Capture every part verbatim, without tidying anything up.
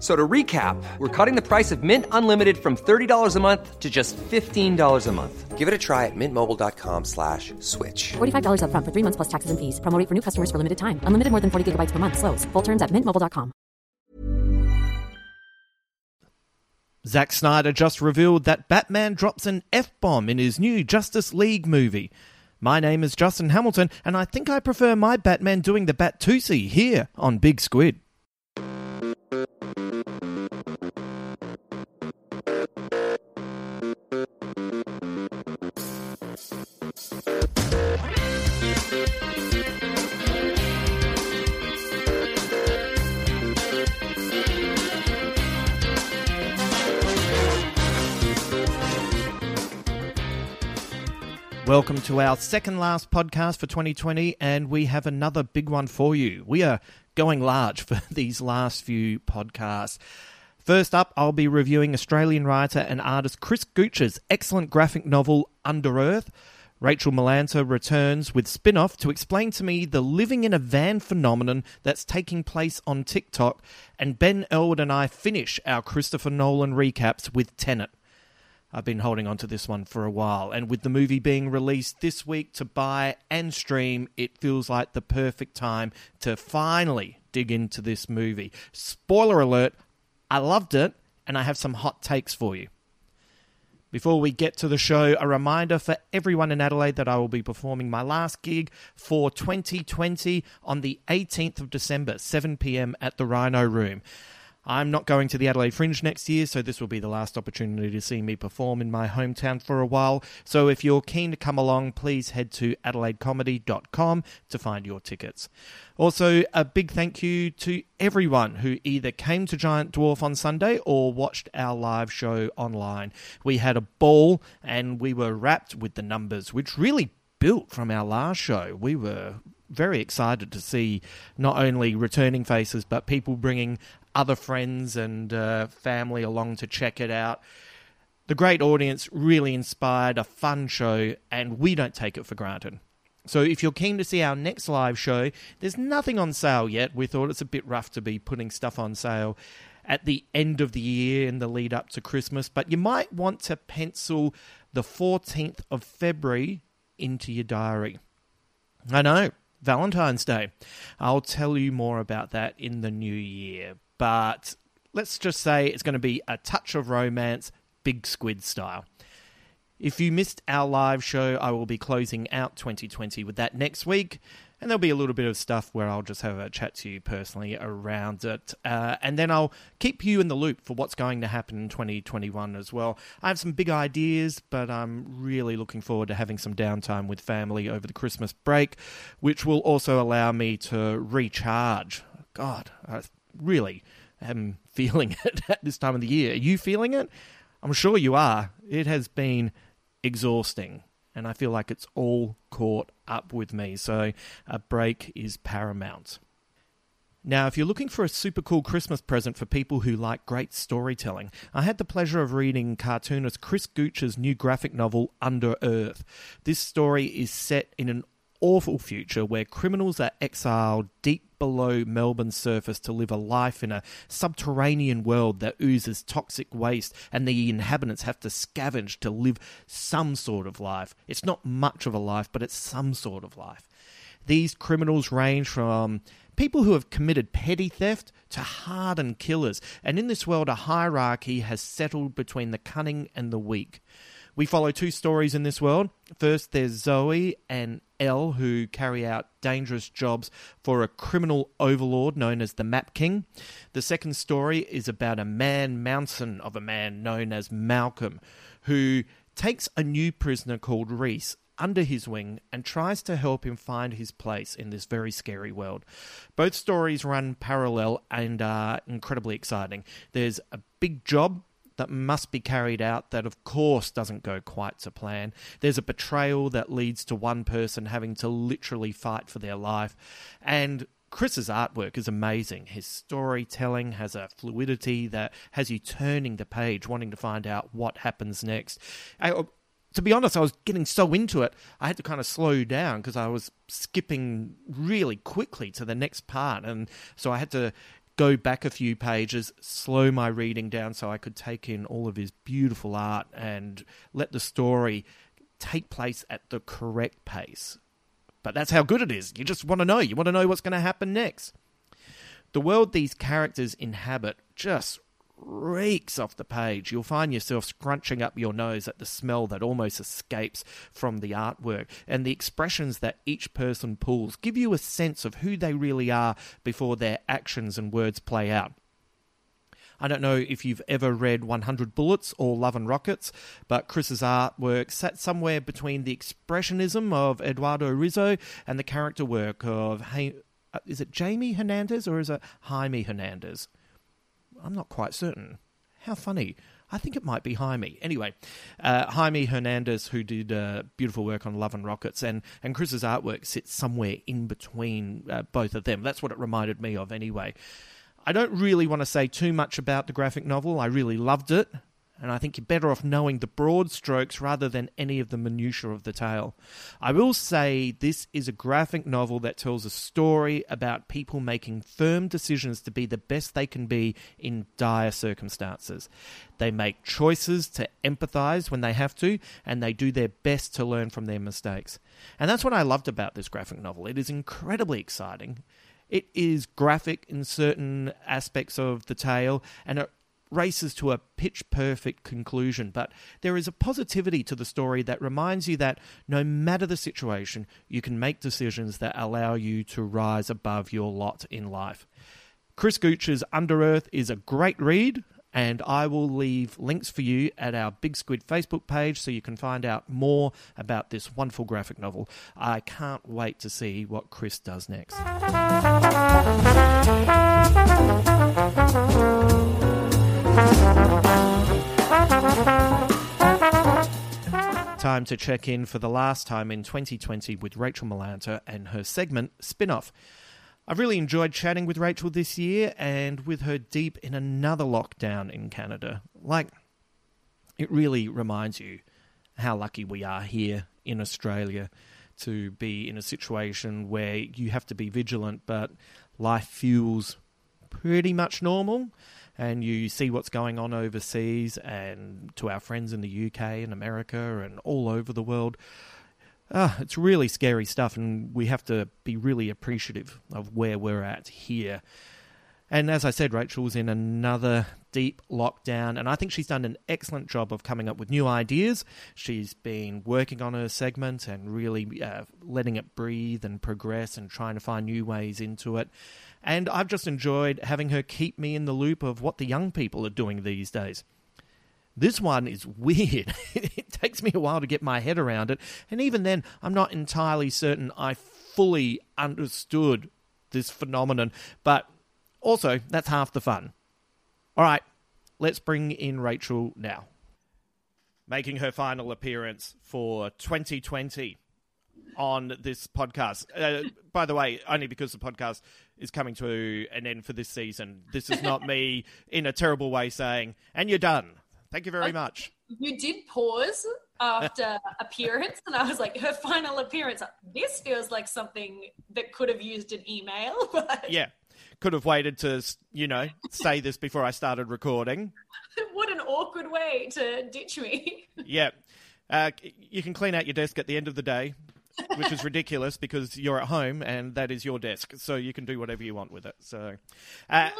So to recap, we're cutting the price of Mint Unlimited from thirty dollars a month to just fifteen dollars a month. Give it a try at mintmobile.com slash switch. forty-five dollars up front for three months plus taxes and fees. Promo rate for new customers for limited time. Unlimited more than forty gigabytes per month. Slows full terms at mint mobile dot com. Zack Snyder just revealed that Batman drops an F-bomb in his new Justice League movie. My name is Justin Hamilton, and I think I prefer my Batman doing the Bat-tootsie here on Big Squid. Welcome to our second last podcast for twenty twenty, and we have another big one for you. We are going large for these last few podcasts. First up, I'll be reviewing Australian writer and artist Chris Gooch's excellent graphic novel, Under Earth. Rachel Melanta returns with spin-off to explain to me the living in a van phenomenon that's taking place on TikTok, and Ben Elwood and I finish our Christopher Nolan recaps with Tenet. I've been holding on to this one for a while, and with the movie being released this week to buy and stream, it feels like the perfect time to finally dig into this movie. Spoiler alert, I loved it, and I have some hot takes for you. Before we get to the show, a reminder for everyone in Adelaide that I will be performing my last gig for twenty twenty on the eighteenth of December, seven p.m. at the Rhino Room. I'm not going to the Adelaide Fringe next year, so this will be the last opportunity to see me perform in my hometown for a while. So if you're keen to come along, please head to adelaide comedy dot com to find your tickets. Also, a big thank you to everyone who either came to Giant Dwarf on Sunday or watched our live show online. We had a ball and we were wrapped with the numbers, which really built from our last show. We were very excited to see not only returning faces, but people bringing other friends and uh, family along to check it out. The great audience really inspired a fun show, and we don't take it for granted. So if you're keen to see our next live show, there's nothing on sale yet. We thought it's a bit rough to be putting stuff on sale at the end of the year in the lead up to Christmas, but you might want to pencil the fourteenth of February into your diary. I know, Valentine's Day. I'll tell you more about that in the new year. But let's just say it's going to be a touch of romance, Big Squid style. If you missed our live show, I will be closing out twenty twenty with that next week. And there'll be a little bit of stuff where I'll just have a chat to you personally around it. Uh, and then I'll keep you in the loop for what's going to happen in twenty twenty-one as well. I have some big ideas, but I'm really looking forward to having some downtime with family over the Christmas break, which will also allow me to recharge. God, I really am feeling it at this time of the year. Are you feeling it? I'm sure you are. It has been exhausting, and I feel like it's all caught up with me, so a break is paramount. Now, if you're looking for a super cool Christmas present for people who like great storytelling, I had the pleasure of reading cartoonist Chris Gooch's new graphic novel, Under Earth. This story is set in an awful future where criminals are exiled deep below Melbourne's surface to live a life in a subterranean world that oozes toxic waste, and the inhabitants have to scavenge to live some sort of life. It's not much of a life, but it's some sort of life. These criminals range from people who have committed petty theft to hardened killers, and in this world a hierarchy has settled between the cunning and the weak. We follow two stories in this world. First, there's Zoe and Elle, who carry out dangerous jobs for a criminal overlord known as the Map King. The second story is about a man mountain of a man known as Malcolm, who takes a new prisoner called Reese under his wing and tries to help him find his place in this very scary world. Both stories run parallel and are incredibly exciting. There's a big job that must be carried out that, of course, doesn't go quite to plan. There's a betrayal that leads to one person having to literally fight for their life. And Chris's artwork is amazing. His storytelling has a fluidity that has you turning the page, wanting to find out what happens next. I, to be honest, I was getting so into it, I had to kind of slow down because I was skipping really quickly to the next part. And so I had to go back a few pages, slow my reading down so I could take in all of his beautiful art and let the story take place at the correct pace. But that's how good it is. You just want to know. You want to know what's going to happen next. The world these characters inhabit just reeks off the page. You'll find yourself scrunching up your nose at the smell that almost escapes from the artwork, and the expressions that each person pulls give you a sense of who they really are before their actions and words play out. I don't know if you've ever read one hundred Bullets or Love and Rockets, but Chris's artwork sat somewhere between the expressionism of Eduardo Rizzo and the character work of, is it Jaime Hernandez or is it Jaime Hernandez? I'm not quite certain. How funny. I think it might be Jaime. Anyway, uh, Jaime Hernandez, who did uh, beautiful work on Love and Rockets, and, and Chris's artwork sits somewhere in between uh, both of them. That's what it reminded me of anyway. I don't really want to say too much about the graphic novel. I really loved it, and I think you're better off knowing the broad strokes rather than any of the minutiae of the tale. I will say this is a graphic novel that tells a story about people making firm decisions to be the best they can be in dire circumstances. They make choices to empathize when they have to, and they do their best to learn from their mistakes. And that's what I loved about this graphic novel. It is incredibly exciting. It is graphic in certain aspects of the tale, and it races to a pitch-perfect conclusion, but there is a positivity to the story that reminds you that no matter the situation, you can make decisions that allow you to rise above your lot in life. Chris Gooch's Under Earth is a great read, and I will leave links for you at our Big Squid Facebook page so you can find out more about this wonderful graphic novel. I can't wait to see what Chris does next. Time to check in for the last time in twenty twenty with Rachel Melanta and her segment Spin-Off. I've really enjoyed chatting with Rachel this year, and with her deep in another lockdown in Canada. Like, it really reminds you how lucky we are here in Australia to be in a situation where you have to be vigilant, but life feels pretty much normal. And you see what's going on overseas, and to our friends in the U K and America and all over the world. Ah, it's really scary stuff, and we have to be really appreciative of where we're at here. And as I said, Rachel's in another deep lockdown, and I think she's done an excellent job of coming up with new ideas. She's been working on her segment and really uh, letting it breathe and progress and trying to find new ways into it. And I've just enjoyed having her keep me in the loop of what the young people are doing these days. This one is weird. It takes me a while to get my head around it, and even then, I'm not entirely certain I fully understood this phenomenon, but also, that's half the fun. All right, let's bring in Rachel now. Making her final appearance for twenty twenty on this podcast. Uh, by the way, only because the podcast is coming to an end for this season. This is not me in a terrible way saying, and you're done. Thank you very much. You did pause after appearance, and I was like, her final appearance, this feels like something that could have used an email. But... yeah, could have waited to, you know, say this before I started recording. What an awkward way to ditch me. Yeah. Uh, you can clean out your desk at the end of the day, which is ridiculous because you're at home and that is your desk, so you can do whatever you want with it. So uh,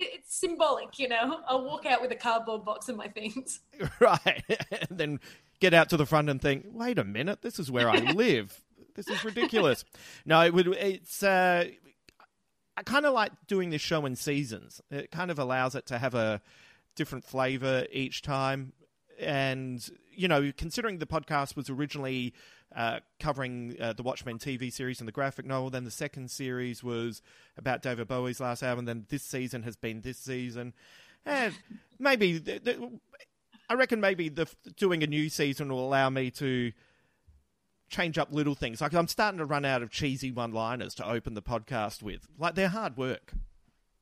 it's symbolic, you know. I'll walk out with a cardboard box and my things. Right. And then get out to the front and think, wait a minute, this is where I live. This is ridiculous. No, it would, it's... Uh, I kind of like doing this show in seasons. It kind of allows it to have a different flavour each time. And, you know, considering the podcast was originally uh, covering uh, the Watchmen T V series and the graphic novel, then the second series was about David Bowie's last album, then this season has been this season. And maybe, the, the, I reckon maybe the, doing a new season will allow me to change up little things. Like, I'm starting to run out of cheesy one-liners to open the podcast with. Like, they're hard work.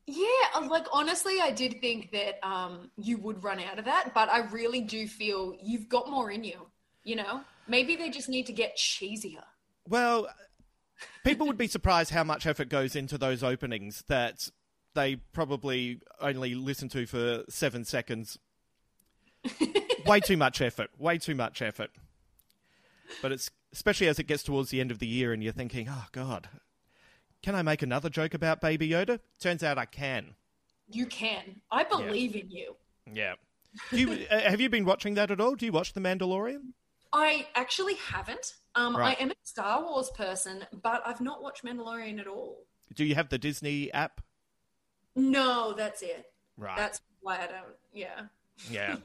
Yeah, like, honestly, I did think that um, you would run out of that, but I really do feel you've got more in you, you know? Maybe they just need to get cheesier. Well, people would be surprised how much effort goes into those openings that they probably only listen to for seven seconds. Way too much effort. Way too much effort. But it's... especially as it gets towards the end of the year and you're thinking, oh, God, can I make another joke about Baby Yoda? Turns out I can. You can. I believe yeah. in you. Yeah. Do you, uh, have you been watching that at all? Do you watch The Mandalorian? I actually haven't. Um, right. I am a Star Wars person, but I've not watched Mandalorian at all. Do you have the Disney app? No, that's it. Right. That's why I don't, yeah. Yeah.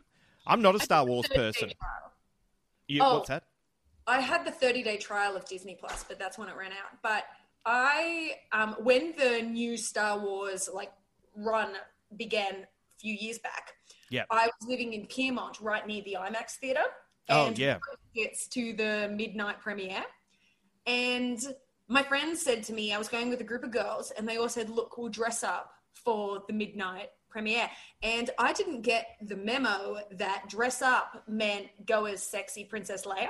I'm not a Star Wars person. You, oh. What's that? I had the thirty-day trial of Disney Plus, but that's when it ran out. But I, um, when the new Star Wars like run began a few years back, yeah, I was living in Piermont, right near the IMAX theater. And oh yeah, it's to the midnight premiere. And my friends said to me, I was going with a group of girls, and they all said, "Look, we'll dress up for the midnight premiere." And I didn't get the memo that dress up meant go as sexy Princess Leia.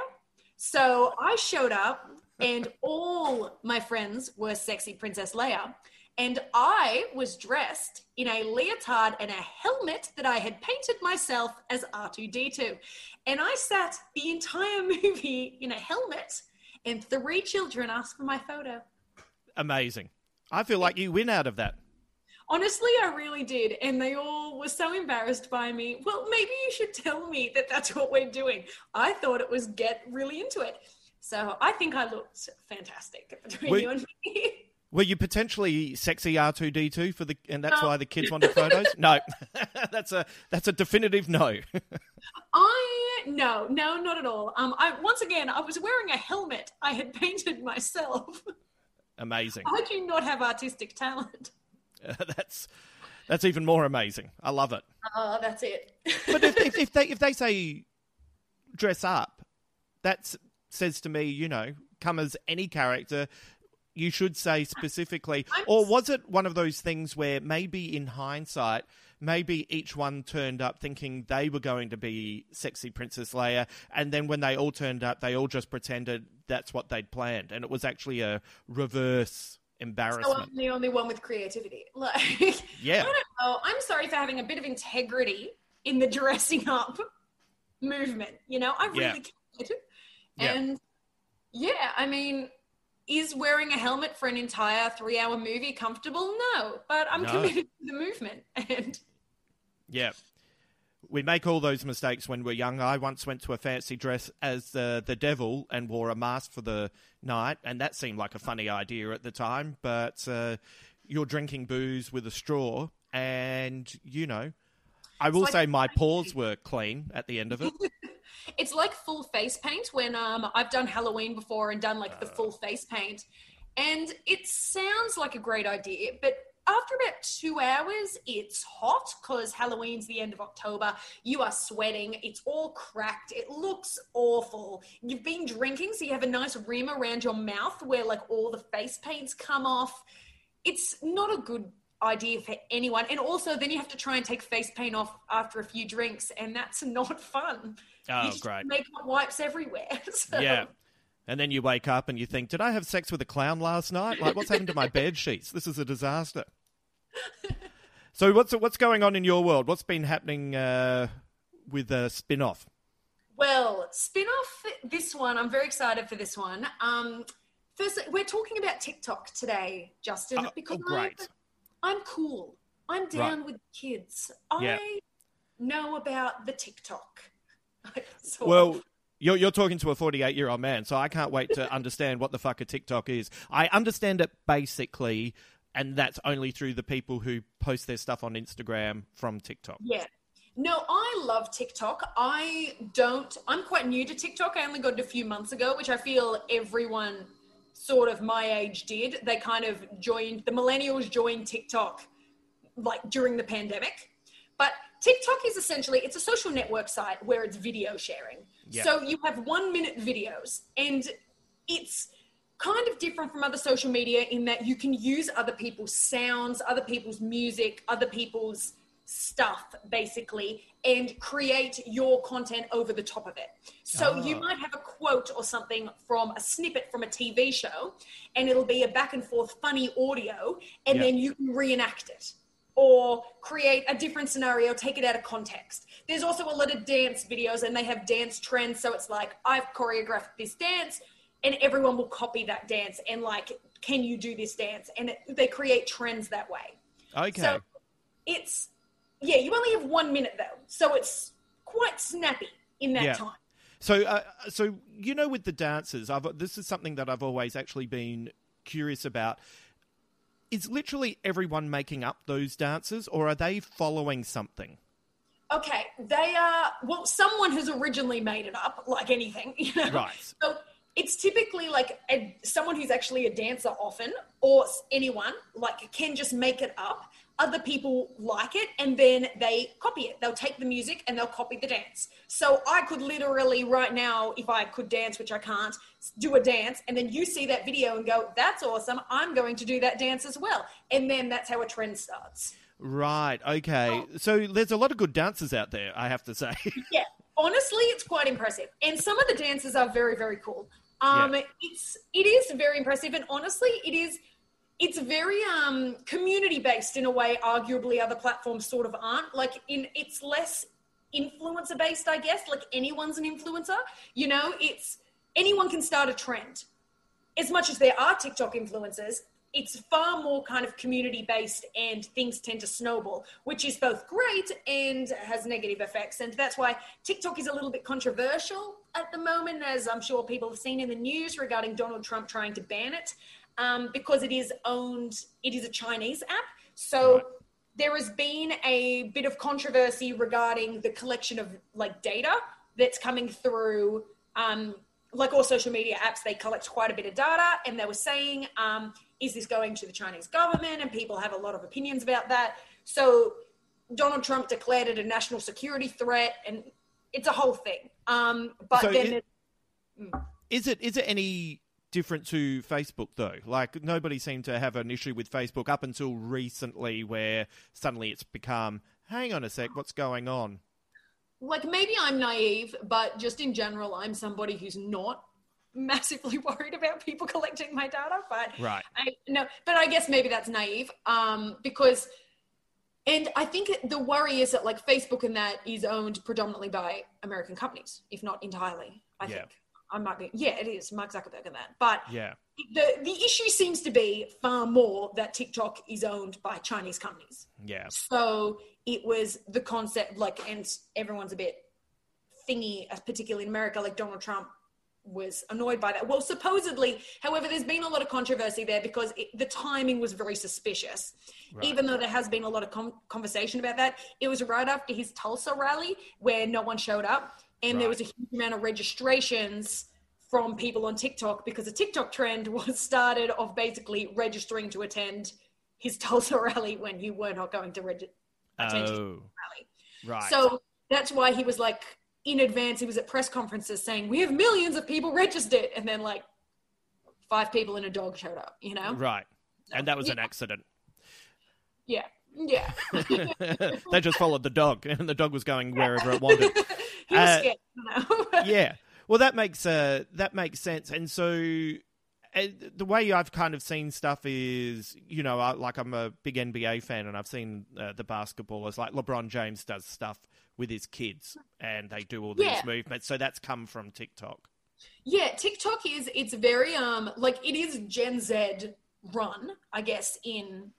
So I showed up and all my friends were sexy Princess Leia, and I was dressed in a leotard and a helmet that I had painted myself as R two D two. And I sat the entire movie in a helmet, and three children asked for my photo. Amazing. I feel like you win out of that. Honestly, I really did. And they all were so embarrassed by me. Well, maybe you should tell me that that's what we're doing. I thought it was get really into it. So I think I looked fantastic between were, you and me. Were you potentially sexy R two D two for the, and that's um, why the kids wanted photos? No, that's a, that's a definitive no. I, no, no, not at all. Um, I, once again, I was wearing a helmet I had painted myself. Amazing. I do not have artistic talent. Uh, that's that's even more amazing. I love it. Oh, uh, that's it. But if, if, if they if they say dress up, that says to me, you know, come as any character. You should say specifically. I'm... Or was it one of those things where maybe in hindsight, maybe each one turned up thinking they were going to be sexy Princess Leia, and then when they all turned up, they all just pretended that's what they'd planned, and it was actually a reverse embarrassment. So I'm the only one with creativity. Like, yeah. I don't know. I'm sorry for having a bit of integrity in the dressing up movement. You know, I really yeah. cared. And yeah. yeah, I mean, is wearing a helmet for an entire three-hour movie comfortable? No, but I'm no. committed to the movement. And yeah, we make all those mistakes when we're young. I once went to a fancy dress as uh, the devil and wore a mask for the night, and that seemed like a funny idea at the time, but uh, you're drinking booze with a straw, and, you know, I will like- say my paws were clean at the end of it. It's like full face paint when um, I've done Halloween before and done, like, uh... the full face paint, and it sounds like a great idea, but... after about two hours, it's hot because Halloween's the end of October. You are sweating. It's all cracked. It looks awful. You've been drinking, so you have a nice rim around your mouth where, like, all the face paints come off. It's not a good idea for anyone. And also then you have to try and take face paint off after a few drinks, and that's not fun. Oh, you just great. Make up wipes everywhere. So. Yeah. And then you wake up and you think, did I have sex with a clown last night? Like, what's happened to my bed sheets? This is a disaster. So what's what's going on in your world? What's been happening uh, with uh, spin-off? Well, spin-off, this one, I'm very excited for this one. Um, first, we're talking about TikTok today, Justin, oh, because oh, I'm, I'm cool. I'm down right. with kids. Yeah. I know about the TikTok. Well, of. you're you're talking to a forty-eight-year-old man, so I can't wait to understand what the fuck a TikTok is. I understand it basically, and that's only through the people who post their stuff on Instagram from TikTok. Yeah. No, I love TikTok. I don't... I'm quite new to TikTok. I only got it a few months ago, which I feel everyone sort of my age did. They kind of joined... The millennials joined TikTok, like, during the pandemic. But TikTok is essentially... It's a social network site where it's video sharing. Yeah. So you have one-minute videos, and it's... kind of different from other social media in that you can use other people's sounds, other people's music, other people's stuff, basically, and create your content over the top of it. So oh. you might have a quote or something from a snippet from a T V show, and it'll be a back and forth funny audio, and yep. then you can reenact it or create a different scenario, take it out of context. There's also a lot of dance videos, and they have dance trends. So it's like, I've choreographed this dance, and everyone will copy that dance and like, can you do this dance? And it, they create trends that way. Okay. So it's, yeah, you only have one minute though. So it's quite snappy in that yeah. time. So, uh, so, you know, with the dances, I've, this is something that I've always actually been curious about. Is literally everyone making up those dances, or are they following something? Okay. They are, well, someone has originally made it up, like anything, you know? Right. So, it's typically like a, someone who's actually a dancer often, or anyone like can just make it up. Other people like it and then they copy it. They'll take the music and they'll copy the dance. So I could literally right now, if I could dance, which I can't, do a dance. And then you see that video and go, that's awesome. I'm going to do that dance as well. And then that's how a trend starts. Right. Okay. Oh. So there's a lot of good dancers out there, I have to say. Yeah. Honestly, it's quite impressive. And some of the dances are very, very cool. Um, yeah. It's it is very impressive, and honestly, it is it's very um, community based in a way. Arguably, other platforms sort of aren't like in it's less influencer based, I guess. Like anyone's an influencer, you know. It's anyone can start a trend. As much as there are TikTok influencers, it's far more kind of community based, and things tend to snowball, which is both great and has negative effects. And that's why TikTok is a little bit controversial at the moment, as I'm sure people have seen in the news regarding Donald Trump trying to ban it, um, because it is owned, it is a Chinese app. So right. there has been a bit of controversy regarding the collection of like data that's coming through, um, like all social media apps, they collect quite a bit of data, and they were saying, um, is this going to the Chinese government? And people have a lot of opinions about that. So Donald Trump declared it a national security threat, and it's a whole thing. Um, but so then it, it, mm. is it is it any different to Facebook though? Like nobody seemed to have an issue with Facebook up until recently, where suddenly it's become, hang on a sec, what's going on? Like maybe I'm naive, but just in general, I'm somebody who's not massively worried about people collecting my data, but right. I no, but I guess maybe that's naive, um, because, and I think the worry is that like Facebook and that is owned predominantly by American companies, if not entirely, I yeah. think. I might be, yeah, it is Mark Zuckerberg and that, but yeah. the, the issue seems to be far more that TikTok is owned by Chinese companies. Yeah. So it was the concept like, and everyone's a bit thingy, particularly in America, like Donald Trump was annoyed by that. Well, supposedly, however, there's been a lot of controversy there because it, the timing was very suspicious. Right. Even though there has been a lot of com- conversation about that, it was right after his Tulsa rally where no one showed up. And right. there was a huge amount of registrations from people on TikTok because a TikTok trend was started of basically registering to attend his Tulsa rally when you were not going to reg- attend his oh. rally. Right. So that's why he was like, in advance, he was at press conferences saying, we have millions of people registered. And then like five people and a dog showed up, you know? Right. So, and that was yeah. an accident. Yeah. Yeah. They just followed the dog, and the dog was going wherever it wanted. He was uh, scared, you know. Yeah. Well, that makes uh, that makes sense. And so uh, the way I've kind of seen stuff is, you know, I, like I'm a big N B A fan, and I've seen uh, the basketballers, like LeBron James does stuff with his kids, and they do all these yeah. movements. So that's come from TikTok. Yeah, TikTok is, it's very, um, like it is Gen Z run, I guess, in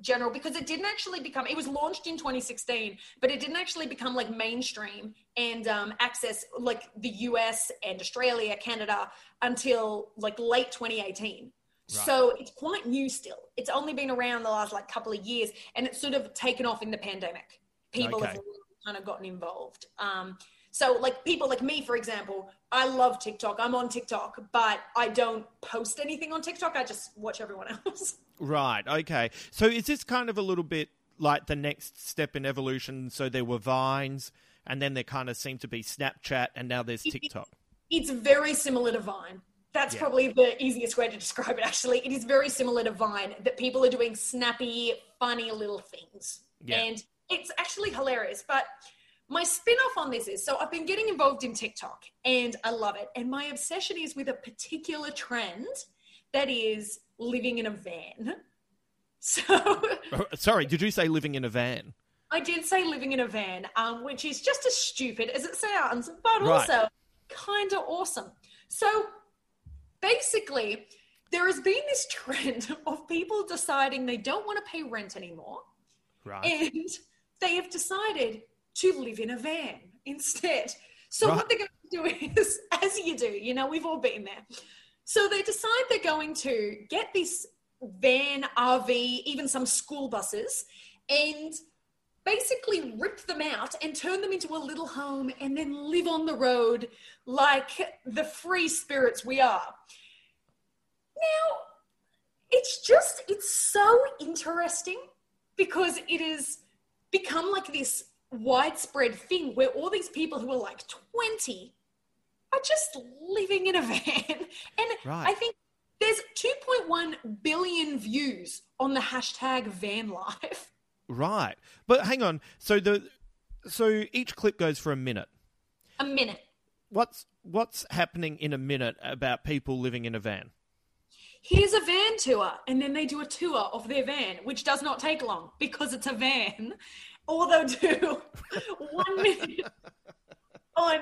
general, because it didn't actually become, it was launched in twenty sixteen, but it didn't actually become like mainstream and um, access like the U S and Australia, Canada until like late twenty eighteen. Right. So it's quite new still. It's only been around the last like couple of years, and it's sort of taken off in the pandemic. People okay. have really kind of gotten involved. Um, so like people like me, for example, I love TikTok. I'm on TikTok, but I don't post anything on TikTok. I just watch everyone else. Right. Okay. So is this kind of a little bit like the next step in evolution? So there were Vines, and then there kind of seemed to be Snapchat, and now there's TikTok. It's, it's very similar to Vine. That's yeah. probably the easiest way to describe it, actually. It is very similar to Vine, that people are doing snappy, funny little things. Yeah. And it's actually hilarious, but... my spin-off on this is, so I've been getting involved in TikTok, and I love it. And my obsession is with a particular trend that is living in a van. So, oh, sorry, did you say living in a van? I did say living in a van, um, which is just as stupid as it sounds, but right. also kind of awesome. So basically, there has been this trend of people deciding they don't want to pay rent anymore. Right. And they have decided to live in a van instead. So right. what they're going to do is, as you do, you know, we've all been there. So they decide they're going to get this van, R V, even some school buses, and basically rip them out and turn them into a little home, and then live on the road like the free spirits we are. Now, it's just, it's so interesting, because it has become like this widespread thing where all these people who are like twenty are just living in a van. And right. I think there's two point one billion views on the hashtag van life. Right. But hang on. So the so each clip goes for a minute. A minute. What's what's happening in a minute about people living in a van? Here's a van tour, and then they do a tour of their van, which does not take long because it's a van. Or they'll do one minute on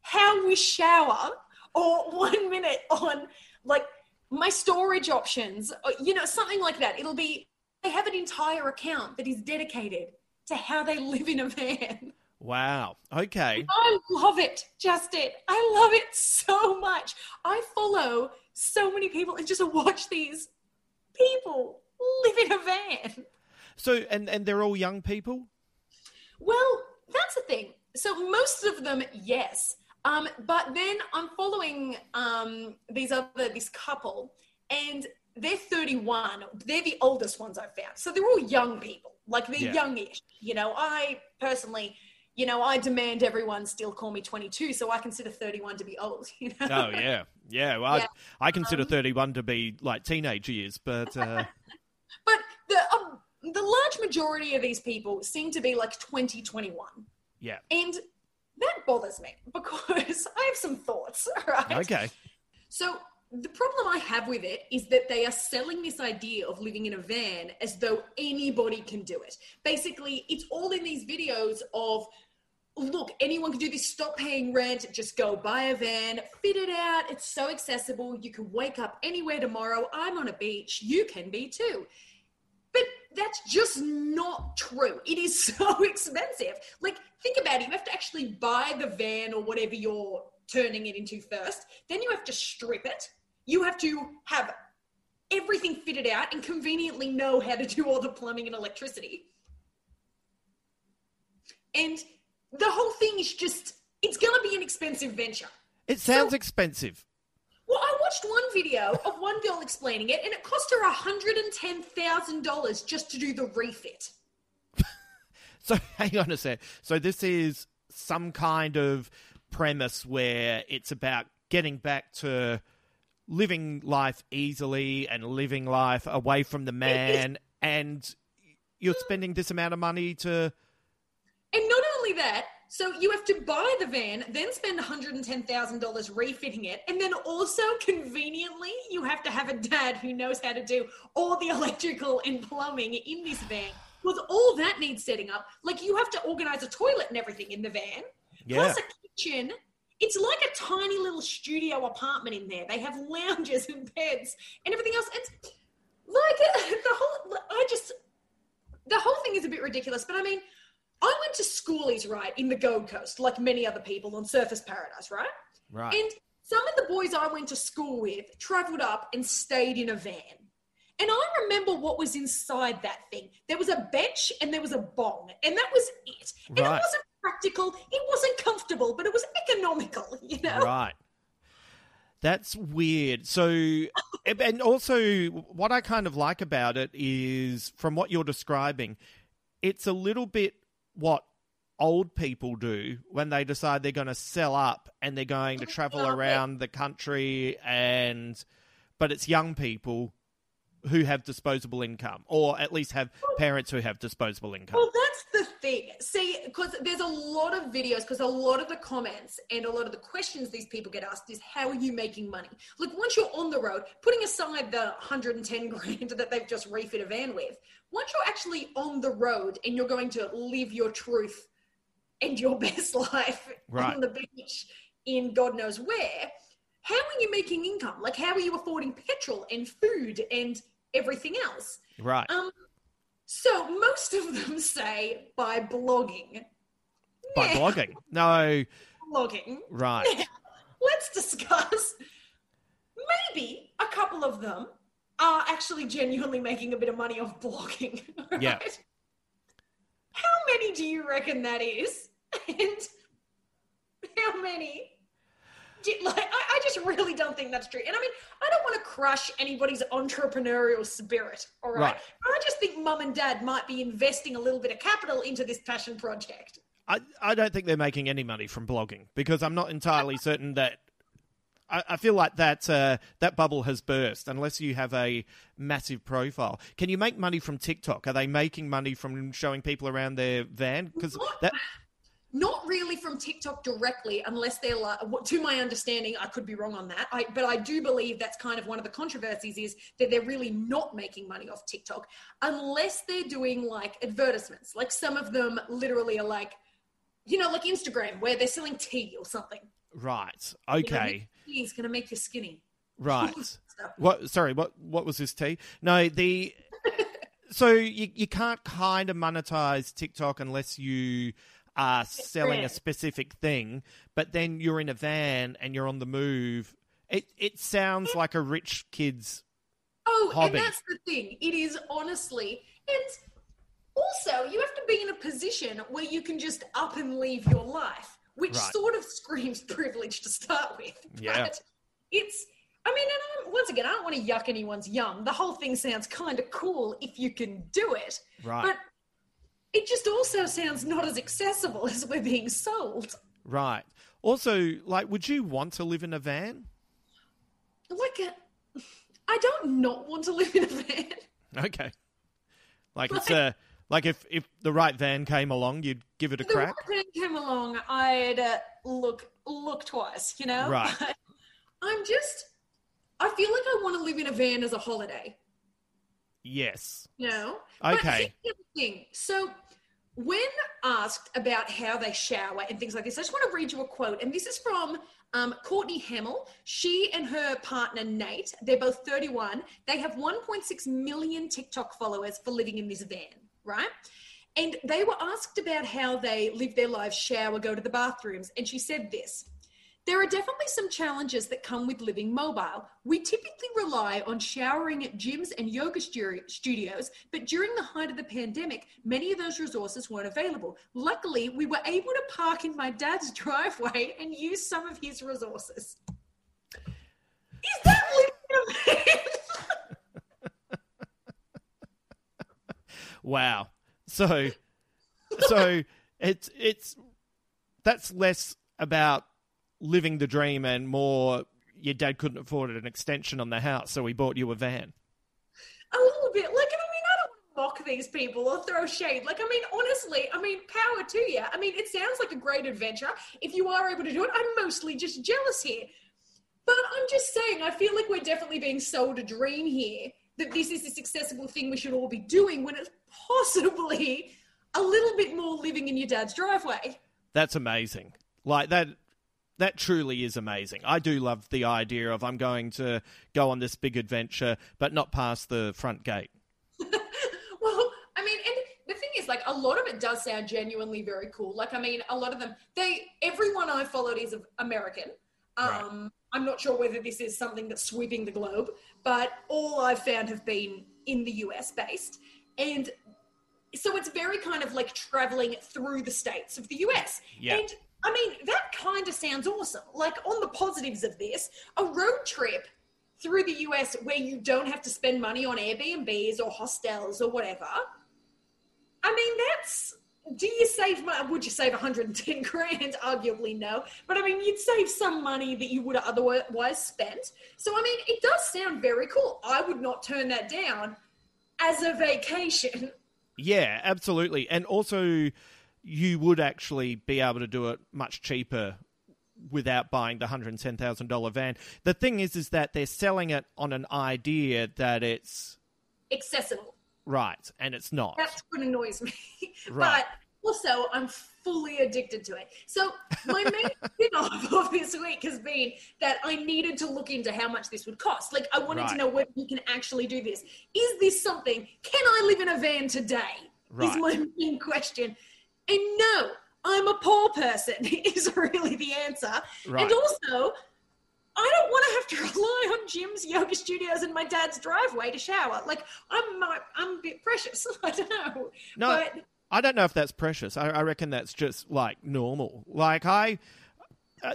how we shower, or one minute on like my storage options, or, you know, something like that. It'll be, they have an entire account that is dedicated to how they live in a van. Wow. Okay. I love it, Justin. I love it so much. I follow so many people and just watch these people live in a van. So, and, and they're all young people? Well, that's the thing. So most of them, yes. Um, but then I'm following um, these other, this couple, and they're thirty-one. They're the oldest ones I've found. So they're all young people. Like they're yeah. youngish. You know, I personally, you know, I demand everyone still call me twenty-two. So I consider thirty-one to be old, you know? Oh, yeah. Yeah. Well, yeah. I, I consider um, thirty-one to be like teenage years, but... Uh... but the... Um, the large majority of these people seem to be like twenty, twenty-one. Yeah. And that bothers me because I have some thoughts, right? Okay. So the problem I have with it is that they are selling this idea of living in a van as though anybody can do it. Basically, it's all in these videos of, look, anyone can do this, stop paying rent, just go buy a van, fit it out, it's so accessible, you can wake up anywhere tomorrow, I'm on a beach, you can be too. But that's just not true. It is so expensive. Like, think about it. You have to actually buy the van or whatever you're turning it into first. Then you have to strip it. You have to have everything fitted out and conveniently know how to do all the plumbing and electricity. And the whole thing is just, it's going to be an expensive venture. It sounds so expensive. Well, I watched one video of one girl explaining it, and it cost her one hundred ten thousand dollars just to do the refit. So hang on a sec. So this is some kind of premise where it's about getting back to living life easily and living life away from the man and you're spending this amount of money to... And not only that, so you have to buy the van, then spend one hundred ten thousand dollars refitting it, and then also, conveniently, you have to have a dad who knows how to do all the electrical and plumbing in this van. Because all that needs setting up. Like, you have to organise a toilet and everything in the van. Yeah. Plus a kitchen. It's like a tiny little studio apartment in there. They have lounges and beds and everything else. It's like the whole, I just, the whole thing is a bit ridiculous. But I mean, I went to schoolies, right, in the Gold Coast, like many other people on Surfers Paradise, right? Right. And some of the boys I went to school with travelled up and stayed in a van. And I remember what was inside that thing. There was a bench and there was a bong, and that was it. And right. It wasn't practical, it wasn't comfortable, but it was economical, you know? Right. That's weird. So, and also what I kind of like about it is, from what you're describing, it's a little bit what old people do when they decide they're going to sell up and they're going to travel around the country, and but it's young people who have disposable income, or at least have parents who have disposable income. Well, that's the thing. See, because there's a lot of videos, because a lot of the comments and a lot of the questions these people get asked is, how are you making money? Like, once you're on the road, putting aside the one hundred ten grand that they've just refit a van with, once you're actually on the road and you're going to live your truth and your best life right. on the beach in God knows where, how are you making income? Like, how are you affording petrol and food and everything else? Right. Um, so most of them say by blogging. By now, blogging? No. Blogging. Right. Now, let's discuss. Maybe a couple of them are actually genuinely making a bit of money off blogging. Right? Yeah. How many do you reckon that is? And how many... Like, I just really don't think that's true. And I mean, I don't want to crush anybody's entrepreneurial spirit, all right? right? I just think mum and dad might be investing a little bit of capital into this passion project. I, I don't think they're making any money from blogging, because I'm not entirely certain that... I, I feel like that uh, that bubble has burst, unless you have a massive profile. Can you make money from TikTok? Are they making money from showing people around their van? Because that... Not really from TikTok directly, unless they're like, to my understanding, I could be wrong on that. I, but I do believe that's kind of one of the controversies, is that they're really not making money off TikTok, unless they're doing like advertisements. Like, some of them literally are like, you know, like Instagram, where they're selling tea or something. Right. Okay. You know, tea is going to make you skinny. Right. What? Sorry. What? What was this tea? No. The. So you you can't kind of monetize TikTok unless you. are selling a specific thing, but then you're in a van and you're on the move. It it sounds like a rich kid's oh, hobby. And that's the thing. It is, honestly. And also, you have to be in a position where you can just up and leave your life, which right. sort of screams privilege to start with. Yeah. But it's, I mean, and I'm, once again, I don't want to yuck anyone's yum. The whole thing sounds kind of cool if you can do it. Right. But it just also sounds not as accessible as we're being sold. Right. Also, like, would you want to live in a van? Like, a, I don't not want to live in a van. Okay. Like, like it's a, like if, if the right van came along, you'd give it a crack? If the right van came along, I'd uh, look, look twice, you know? Right. But I'm just, I feel like I want to live in a van as a holiday. Yes. No. Okay. But here's the thing. So when asked about how they shower and things like this, I just want to read you a quote. And this is from um, Courtney Hamill. She and her partner, Nate, they're both thirty-one. They have one point six million TikTok followers for living in this van, right? And they were asked about how they live their lives, shower, go to the bathrooms. And she said this. There are definitely some challenges that come with living mobile. We typically rely on showering at gyms and yoga studios, but during the height of the pandemic, many of those resources weren't available. Luckily, we were able to park in my dad's driveway and use some of his resources. Is that living in a van? Wow. So, so it's, it's, that's less about living the dream and more your dad couldn't afford an extension on the house, so he bought you a van. A little bit. Like, I mean, I don't want to fuck these people or throw shade. Like, I mean, honestly, I mean, power to you. I mean, it sounds like a great adventure. If you are able to do it, I'm mostly just jealous here. But I'm just saying, I feel like we're definitely being sold a dream here that this is this accessible thing we should all be doing when it's possibly a little bit more living in your dad's driveway. That's amazing. Like, that... That truly is amazing. I do love the idea of I'm going to go on this big adventure, but not past the front gate. Well, I mean, and the thing is, like, a lot of it does sound genuinely very cool. Like, I mean, a lot of them, they, everyone I followed is American. Um, right. I'm not sure whether this is something that's sweeping the globe, but all I've found have been in the U S based. And so it's very kind of like traveling through the states of the U S. Yeah. And I mean, that kind of sounds awesome. Like, on the positives of this, a road trip through the U S where you don't have to spend money on Airbnbs or hostels or whatever. I mean, that's... Do you save money? Would you save one hundred ten grand? Arguably, no. But, I mean, you'd save some money that you would have otherwise spent. So, I mean, it does sound very cool. I would not turn that down as a vacation. Yeah, absolutely. And also... you would actually be able to do it much cheaper without buying the one hundred ten thousand dollars van. The thing is, is that they're selling it on an idea that it's... accessible. Right, and it's not. That's what annoys me. Right. But also, I'm fully addicted to it. So my main spin-off of this week has been that I needed to look into how much this would cost. Like, I wanted right. to know whether you can actually do this. Is this something... Can I live in a van today? Right. Is my main question. And no, I'm a poor person is really the answer. Right. And also, I don't want to have to rely on gyms, yoga studios, and my dad's driveway to shower. Like, I'm I'm a bit precious. I don't know. No, but... I don't know if that's precious. I, I reckon that's just, like, normal. Like, I,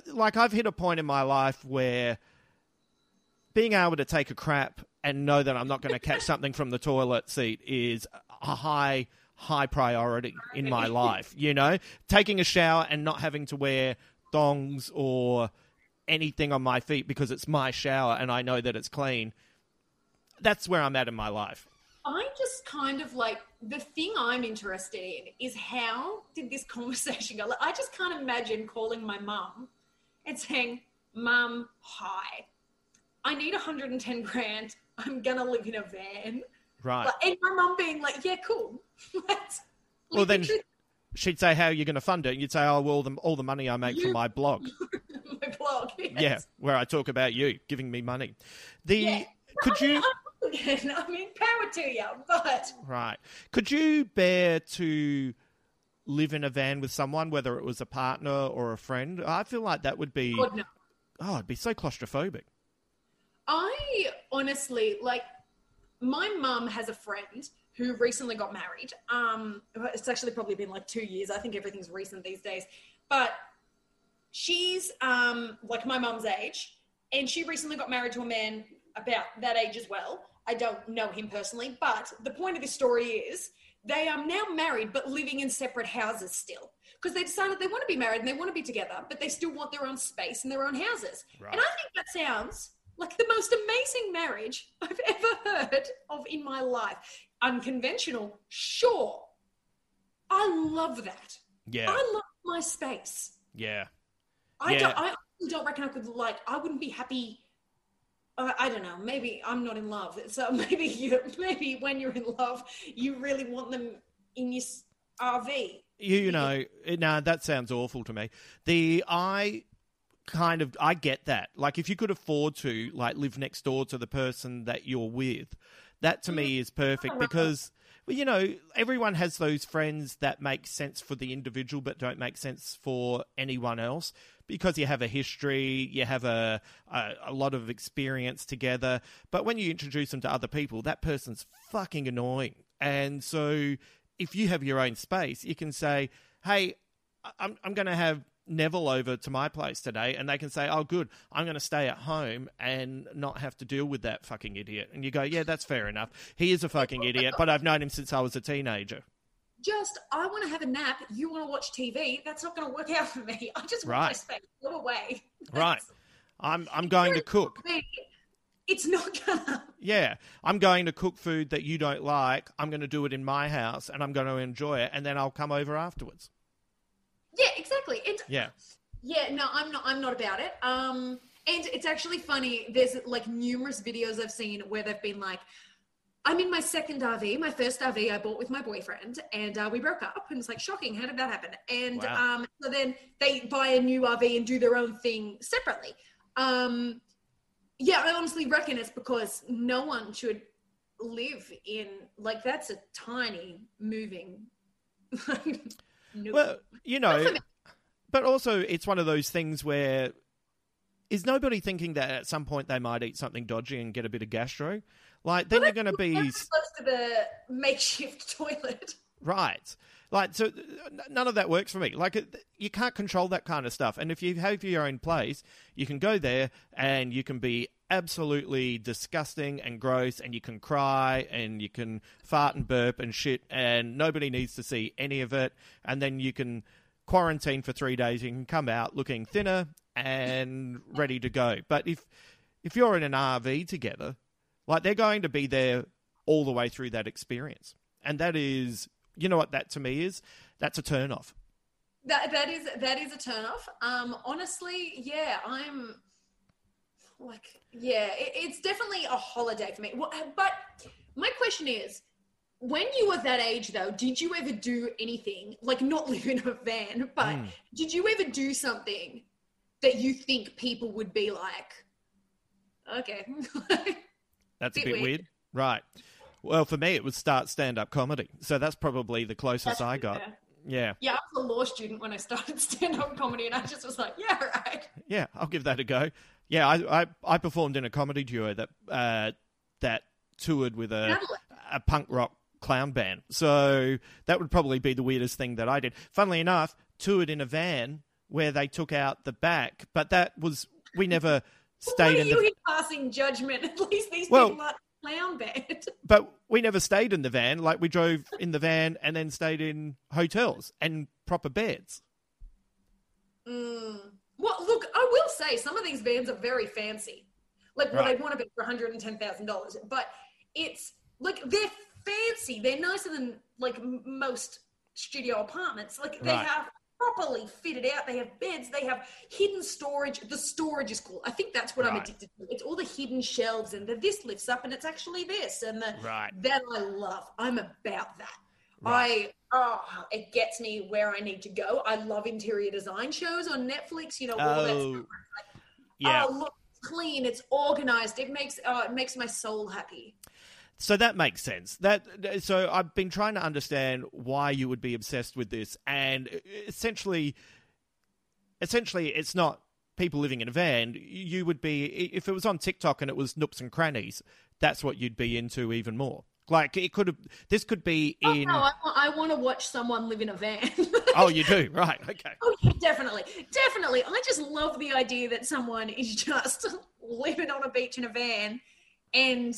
like, I've hit a point in my life where being able to take a crap and know that I'm not going to catch something from the toilet seat is a high... high priority in my life, you know? Taking a shower and not having to wear thongs or anything on my feet because it's my shower and I know that it's clean. That's where I'm at in my life. I just kind of like, the thing I'm interested in is how did this conversation go? Like, I just can't imagine calling my mum and saying, Mum, hi, I need one hundred ten grand. I'm going to live in a van. Right. Like, and my mum being like, yeah, cool. Let's well, then through. She'd say, how are you going to fund it? And you'd say, oh, well, all the, all the money I make you, from my blog. My blog, yes. Yeah, where I talk about you giving me money. The yeah. Could I mean, you... I mean, power to you, but... Right. Could you bear to live in a van with someone, whether it was a partner or a friend? I feel like that would be... God, no. Oh, it'd be so claustrophobic. I honestly, like... My mum has a friend who recently got married. Um, it's actually probably been like two years. I think everything's recent these days. But she's um, like my mum's age, and she recently got married to a man about that age as well. I don't know him personally, but the point of this story is they are now married but living in separate houses still because they decided they want to be married and they want to be together, but they still want their own space and their own houses. Right. And I think that sounds... like the most amazing marriage I've ever heard of in my life. Unconventional, sure. I love that. Yeah. I love my space. Yeah. I, yeah. Don't, I don't reckon I could, like, I wouldn't be happy. Uh, I don't know. Maybe I'm not in love. So maybe you, maybe when you're in love, you really want them in your R V. You, you know, yeah. No, that sounds awful to me. The, I... kind of, I get that. Like, if you could afford to, like, live next door to the person that you're with, that to me is perfect because, well, you know, everyone has those friends that make sense for the individual but don't make sense for anyone else because you have a history, you have a, a, a lot of experience together. But when you introduce them to other people, that person's fucking annoying. And so if you have your own space, you can say, hey, I'm I'm going to have Neville over to my place today, and they can say, oh, good, I'm going to stay at home and not have to deal with that fucking idiot. And you go, yeah, that's fair enough. He is a fucking idiot, but I've known him since I was a teenager. Just, I want to have a nap. You want to watch T V. That's not going to work out for me. I just want right. my space. Go away. That's... Right. I'm I'm going to cook. It's not gonna. Yeah. I'm going to cook food that you don't like. I'm going to do it in my house and I'm going to enjoy it. And then I'll come over afterwards. Yeah, exactly. It's, yeah. Yeah. No, I'm not, I'm not about it. Um, and it's actually funny. There's like numerous videos I've seen where they've been like, I'm in my second R V, my first R V I bought with my boyfriend, and uh, we broke up, and it's like, shocking, how did that happen? And wow. um, so then they buy a new R V and do their own thing separately. Um, yeah, I honestly reckon it's because no one should live in, like, that's a tiny moving. no. Well, you know, but also it's one of those things where, is nobody thinking that at some point they might eat something dodgy and get a bit of gastro? Like, then well, you're going to be... close to the makeshift toilet. Right. Like, so none of that works for me. Like, you can't control that kind of stuff. And if you have your own place, you can go there and you can be absolutely disgusting and gross and you can cry and you can fart and burp and shit and nobody needs to see any of it. And then you can quarantine for three days. You can come out looking thinner and ready to go. But if if you're in an R V together... Like, they're going to be there all the way through that experience. And that is, you know what that to me is? That's a turnoff. That, that is that is a turnoff. Um, honestly, yeah, I'm, like, yeah, it, it's definitely a holiday for me. But my question is, when you were that age, though, did you ever do anything, like not live in a van, but mm. did you ever do something that you think people would be like, okay, that's bit a bit weird. weird. Right. Well, for me, it would start stand-up comedy. So that's probably the closest that's I got. Fair. Yeah. Yeah, I was a law student when I started stand-up comedy, and I just was like, yeah, right. Yeah, I'll give that a go. Yeah, I I, I performed in a comedy duo that uh, that toured with a a punk rock clown band. So that would probably be the weirdest thing that I did. Funnily enough, toured in a van where they took out the back, but that was... We never... Why are you the... passing judgment? At least these well, people aren't clown band. But we never stayed in the van. Like, we drove in the van and then stayed in hotels and proper beds. Mm. Well, look, I will say some of these vans are very fancy. Like, right. well, they want to be for one hundred ten thousand dollars. But it's, like, they're fancy. They're nicer than, like, most studio apartments. Like, they right. have... properly fitted out. They have beds. They have hidden storage. The storage is cool. I think that's what right. I'm addicted to. It's all the hidden shelves and the this lifts up and it's actually this and the right. that I love. I'm about that. Right. I oh, it gets me where I need to go. I love interior design shows on Netflix. You know all oh, that stuff. Like, yeah. Oh, look, it's clean. It's organized. It makes oh, it makes my soul happy. So that makes sense. That so I've been trying to understand why you would be obsessed with this, and essentially, essentially, it's not people living in a van. You would be if it was on TikTok and it was nooks and crannies. That's what you'd be into even more. Like it could have. This could be oh, in. No, I, I want to watch someone live in a van. Oh, you do, right? Okay. Oh, yeah, definitely, definitely. I just love the idea that someone is just living on a beach in a van, and.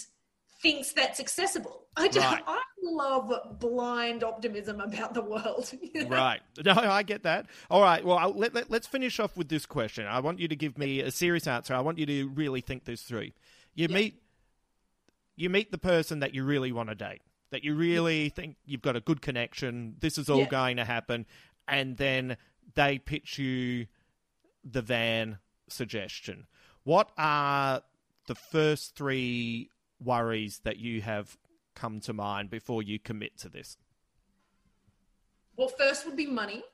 Thinks that's accessible. I just, right. I love blind optimism about the world. Right. No, I get that. All right. Well, I'll, let, let, let's finish off with this question. I want you to give me a serious answer. I want you to really think this through. You yeah. meet, you meet the person that you really want to date, that you really yeah. think you've got a good connection. This is all yeah. going to happen. And then they pitch you the van suggestion. What are the first three worries that you have come to mind before you commit to this? Well, first would be money.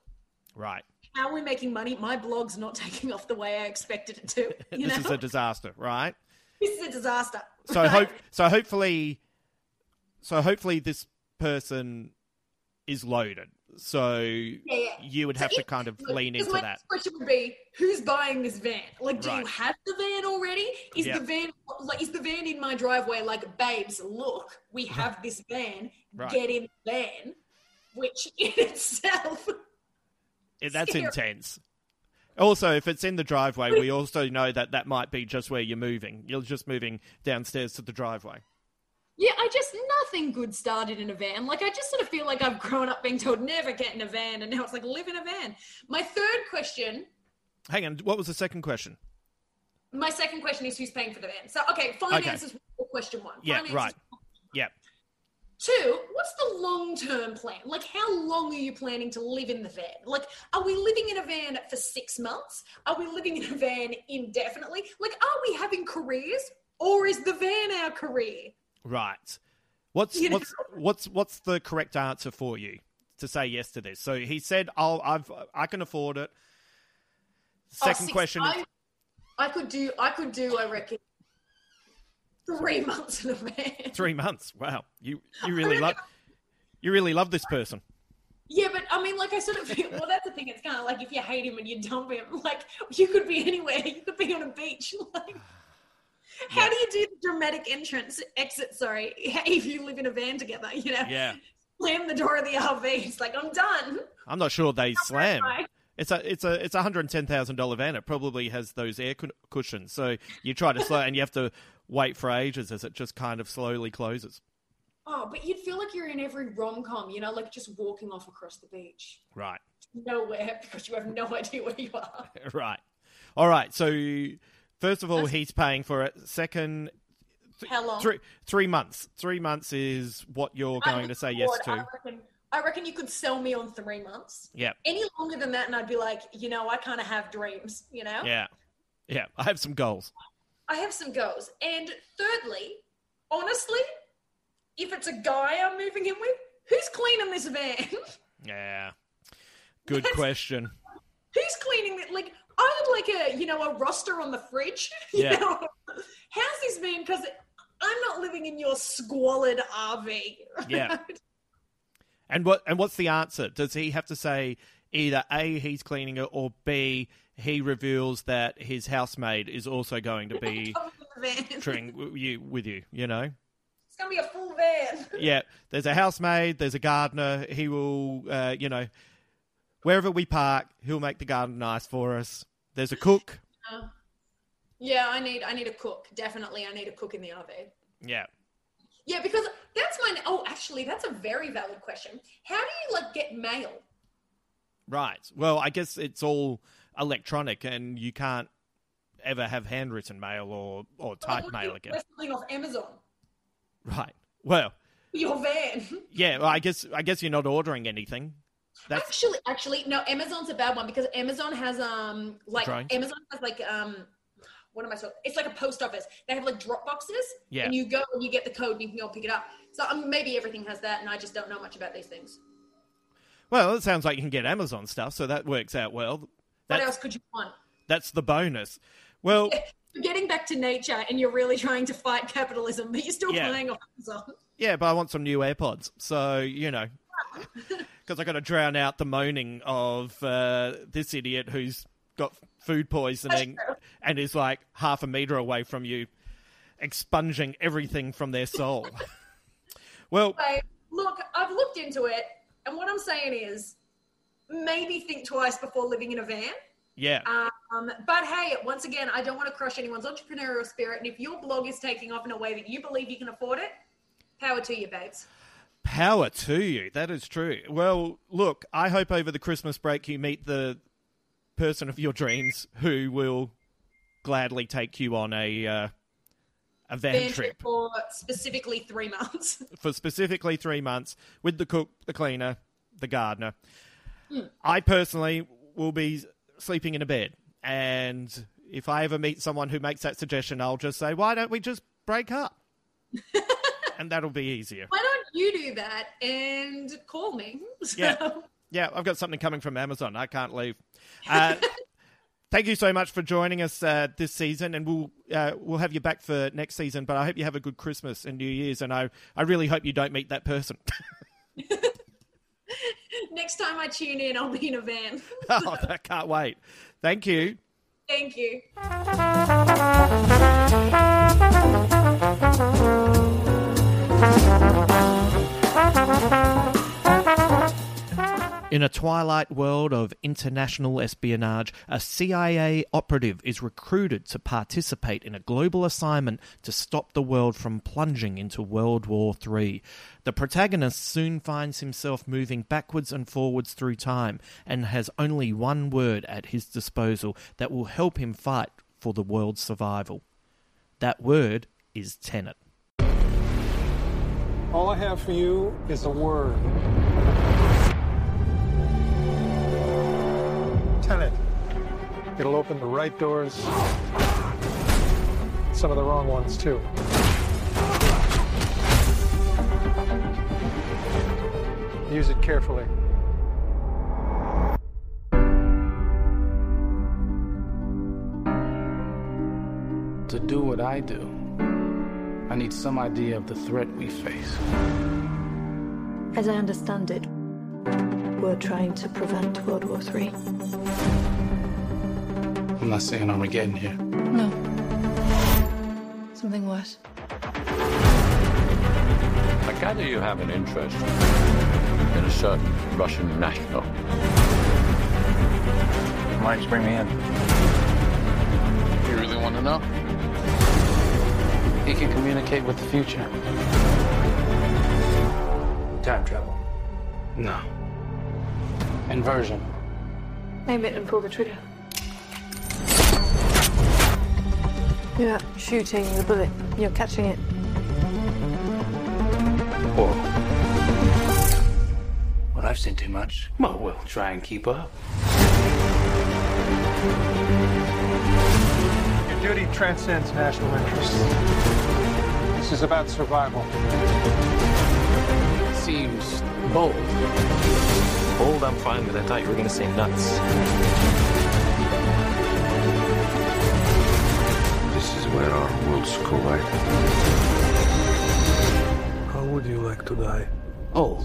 Right. How are we making money? My blog's not taking off the way I expected it to. You this know? is a disaster, right? This is a disaster. So hope. So hopefully, so hopefully this person is loaded. So yeah, yeah. you would so have if, to kind of look, lean into my that. Question would be, who's buying this van? Like, do right. you have the van already? Is yep. the van like is the van in my driveway? Like, babes, look, we have this van. Right. Get in the van, which in itself yeah, that's scary. Intense. Also, if it's in the driveway, we also know that that might be just where you're moving. You're just moving downstairs to the driveway. Yeah, I just, nothing good started in a van. Like, I just sort of feel like I've grown up being told never get in a van, and now it's like live in a van. My third question... Hang on, what was the second question? My second question is who's paying for the van. So, okay, finances okay. were question one. Yeah, finances right. One. Yeah. Two, what's the long-term plan? Like, how long are you planning to live in the van? Like, are we living in a van for six months? Are we living in a van indefinitely? Like, are we having careers, or is the van our career? Right. What's you what's know? what's what's the correct answer for you to say yes to this? So he said, "I'll I've I can afford it." Second oh, six, question. I, I could do. I could do. I reckon. Three months in a van. Three months. Wow. You you really love you really love this person. Yeah, but I mean, like I sort of feel, well, that's the thing. It's kind of like if you hate him and you dump him, like you could be anywhere. You could be on a beach. Like, how yeah. do you do the dramatic entrance exit? Sorry, if you live in a van together, you know. Yeah. Slam the door of the R V. It's like I'm done. I'm not sure they That's slam. Right. It's a it's a it's a hundred and ten thousand dollar van. It probably has those air cushions. So you try to slow and you have to wait for ages as it just kind of slowly closes. Oh, but you'd feel like you're in every rom-com, you know, like just walking off across the beach. Right. Nowhere, because you have no idea where you are. Right. All right. So first of all, That's... he's paying for it. Second, th- how long? Three, three months. Three months is what you're going to say yes to. I reckon, I reckon you could sell me on three months. Yeah. Any longer than that, and I'd be like, you know, I kind of have dreams, you know? Yeah. Yeah. I have some goals. I have some goals. And thirdly, honestly, if it's a guy I'm moving in with, who's cleaning this van? Yeah. Good That's, question. Who's cleaning it? Like, I would like a, you know, a roster on the fridge. You yeah. know? How's this van? Because I'm not living in your squalid R V. Yeah. And what? And what's the answer? Does he have to say either A, he's cleaning it, or B, he reveals that his housemaid is also going to be tring you with you, you know? It's going to be a full van. Yeah, there's a housemaid, there's a gardener. He will, uh, you know, wherever we park, he'll make the garden nice for us. There's a cook. Uh, yeah, I need I need a cook. Definitely, I need a cook in the R V. Yeah. Yeah, because that's my... Oh, actually, that's a very valid question. How do you, like, get mail? Right. Well, I guess it's all electronic and you can't ever have handwritten mail or, or type well, mail again. Something off Amazon. Right. Well. Your van. Yeah. Well, I guess I guess you're not ordering anything. That's... Actually, actually, no. Amazon's a bad one because Amazon has um like Drawing? Amazon has like um what am I talking? It's like a post office. They have like drop boxes. Yeah. And you go and you get the code and you can go pick it up. So um, maybe everything has that, and I just don't know much about these things. Well, it sounds like you can get Amazon stuff, so that works out well. That's, what else could you want? That's the bonus. Well, yeah, you're getting back to nature and you're really trying to fight capitalism, but you're still yeah. playing on Amazon. Yeah, but I want some new AirPods, so, you know, because I've got to drown out the moaning of uh, this idiot who's got food poisoning and is like half a metre away from you, expunging everything from their soul. Well, anyway, look, I've looked into it, and what I'm saying is, maybe think twice before living in a van. Yeah. Um, but hey, once again, I don't want to crush anyone's entrepreneurial spirit. And if your blog is taking off in a way that you believe you can afford it, power to you, babes. Power to you. That is true. Well, look, I hope over the Christmas break you meet the person of your dreams who will gladly take you on a uh, a van, van trip. trip for specifically three months. For specifically three months with the cook, the cleaner, the gardener. I personally will be sleeping in a bed, and if I ever meet someone who makes that suggestion, I'll just say, why don't we just break up? And that'll be easier. Why don't you do that and call me? So. Yeah, yeah, I've got something coming from Amazon. I can't leave. Uh, thank you so much for joining us uh, this season, and we'll uh, we'll have you back for next season, but I hope you have a good Christmas and New Year's, and I, I really hope you don't meet that person. Next time I tune in, I'll be in a van. Oh, I can't wait. Thank you. Thank you. In a twilight world of international espionage, a C I A operative is recruited to participate in a global assignment to stop the world from plunging into World War Three. The protagonist soon finds himself moving backwards and forwards through time and has only one word at his disposal that will help him fight for the world's survival. That word is Tenet. All I have for you is a word. Tenet. It'll open the right doors, some of the wrong ones too. Use it carefully. To do what I do, I need some idea of the threat we face. As I understand it, we're trying to prevent World War Three. I'm not saying Armageddon here. No. Something worse. I gather you have an interest in a certain Russian national. Mike's bring me in. You really want to know? He can communicate with the future. Time travel. No. Inversion. Aim it and pull the trigger. You're not shooting the bullet, you're catching it. Or, well, I've seen too much. Well, we'll try and keep up. Your duty transcends national interests. This is about survival. Seems bold. Bold, I'm fine with. I thought you were going to say nuts. Where our worlds collide. How would you like to die? Old.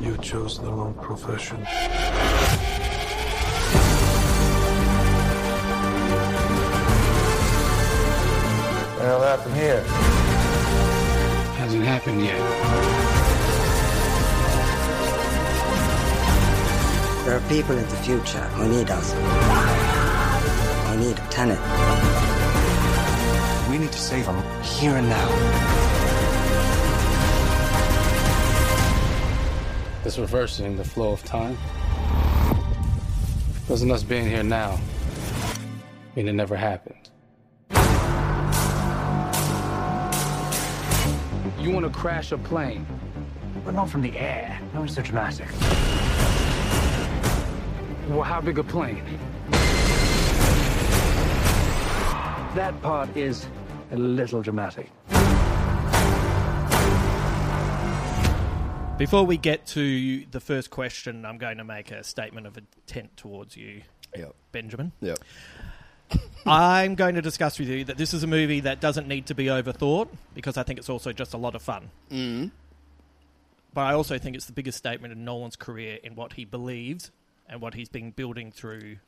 You chose the wrong profession. It'll happen here. Hasn't happened yet. There are people in the future who need us. I need a Tenet. We need to save him here and now. This reversing the flow of time doesn't us being here now mean it never happened. You want to crash a plane, but not from the air. No, it's so dramatic. Well, how big a plane? That part is a little dramatic. Before we get to the first question, I'm going to make a statement of intent towards you, yep. Benjamin. Yep. I'm going to discuss with you that this is a movie that doesn't need to be overthought, because I think it's also just a lot of fun. Mm. But I also think it's the biggest statement in Nolan's career in what he believes and what he's been building through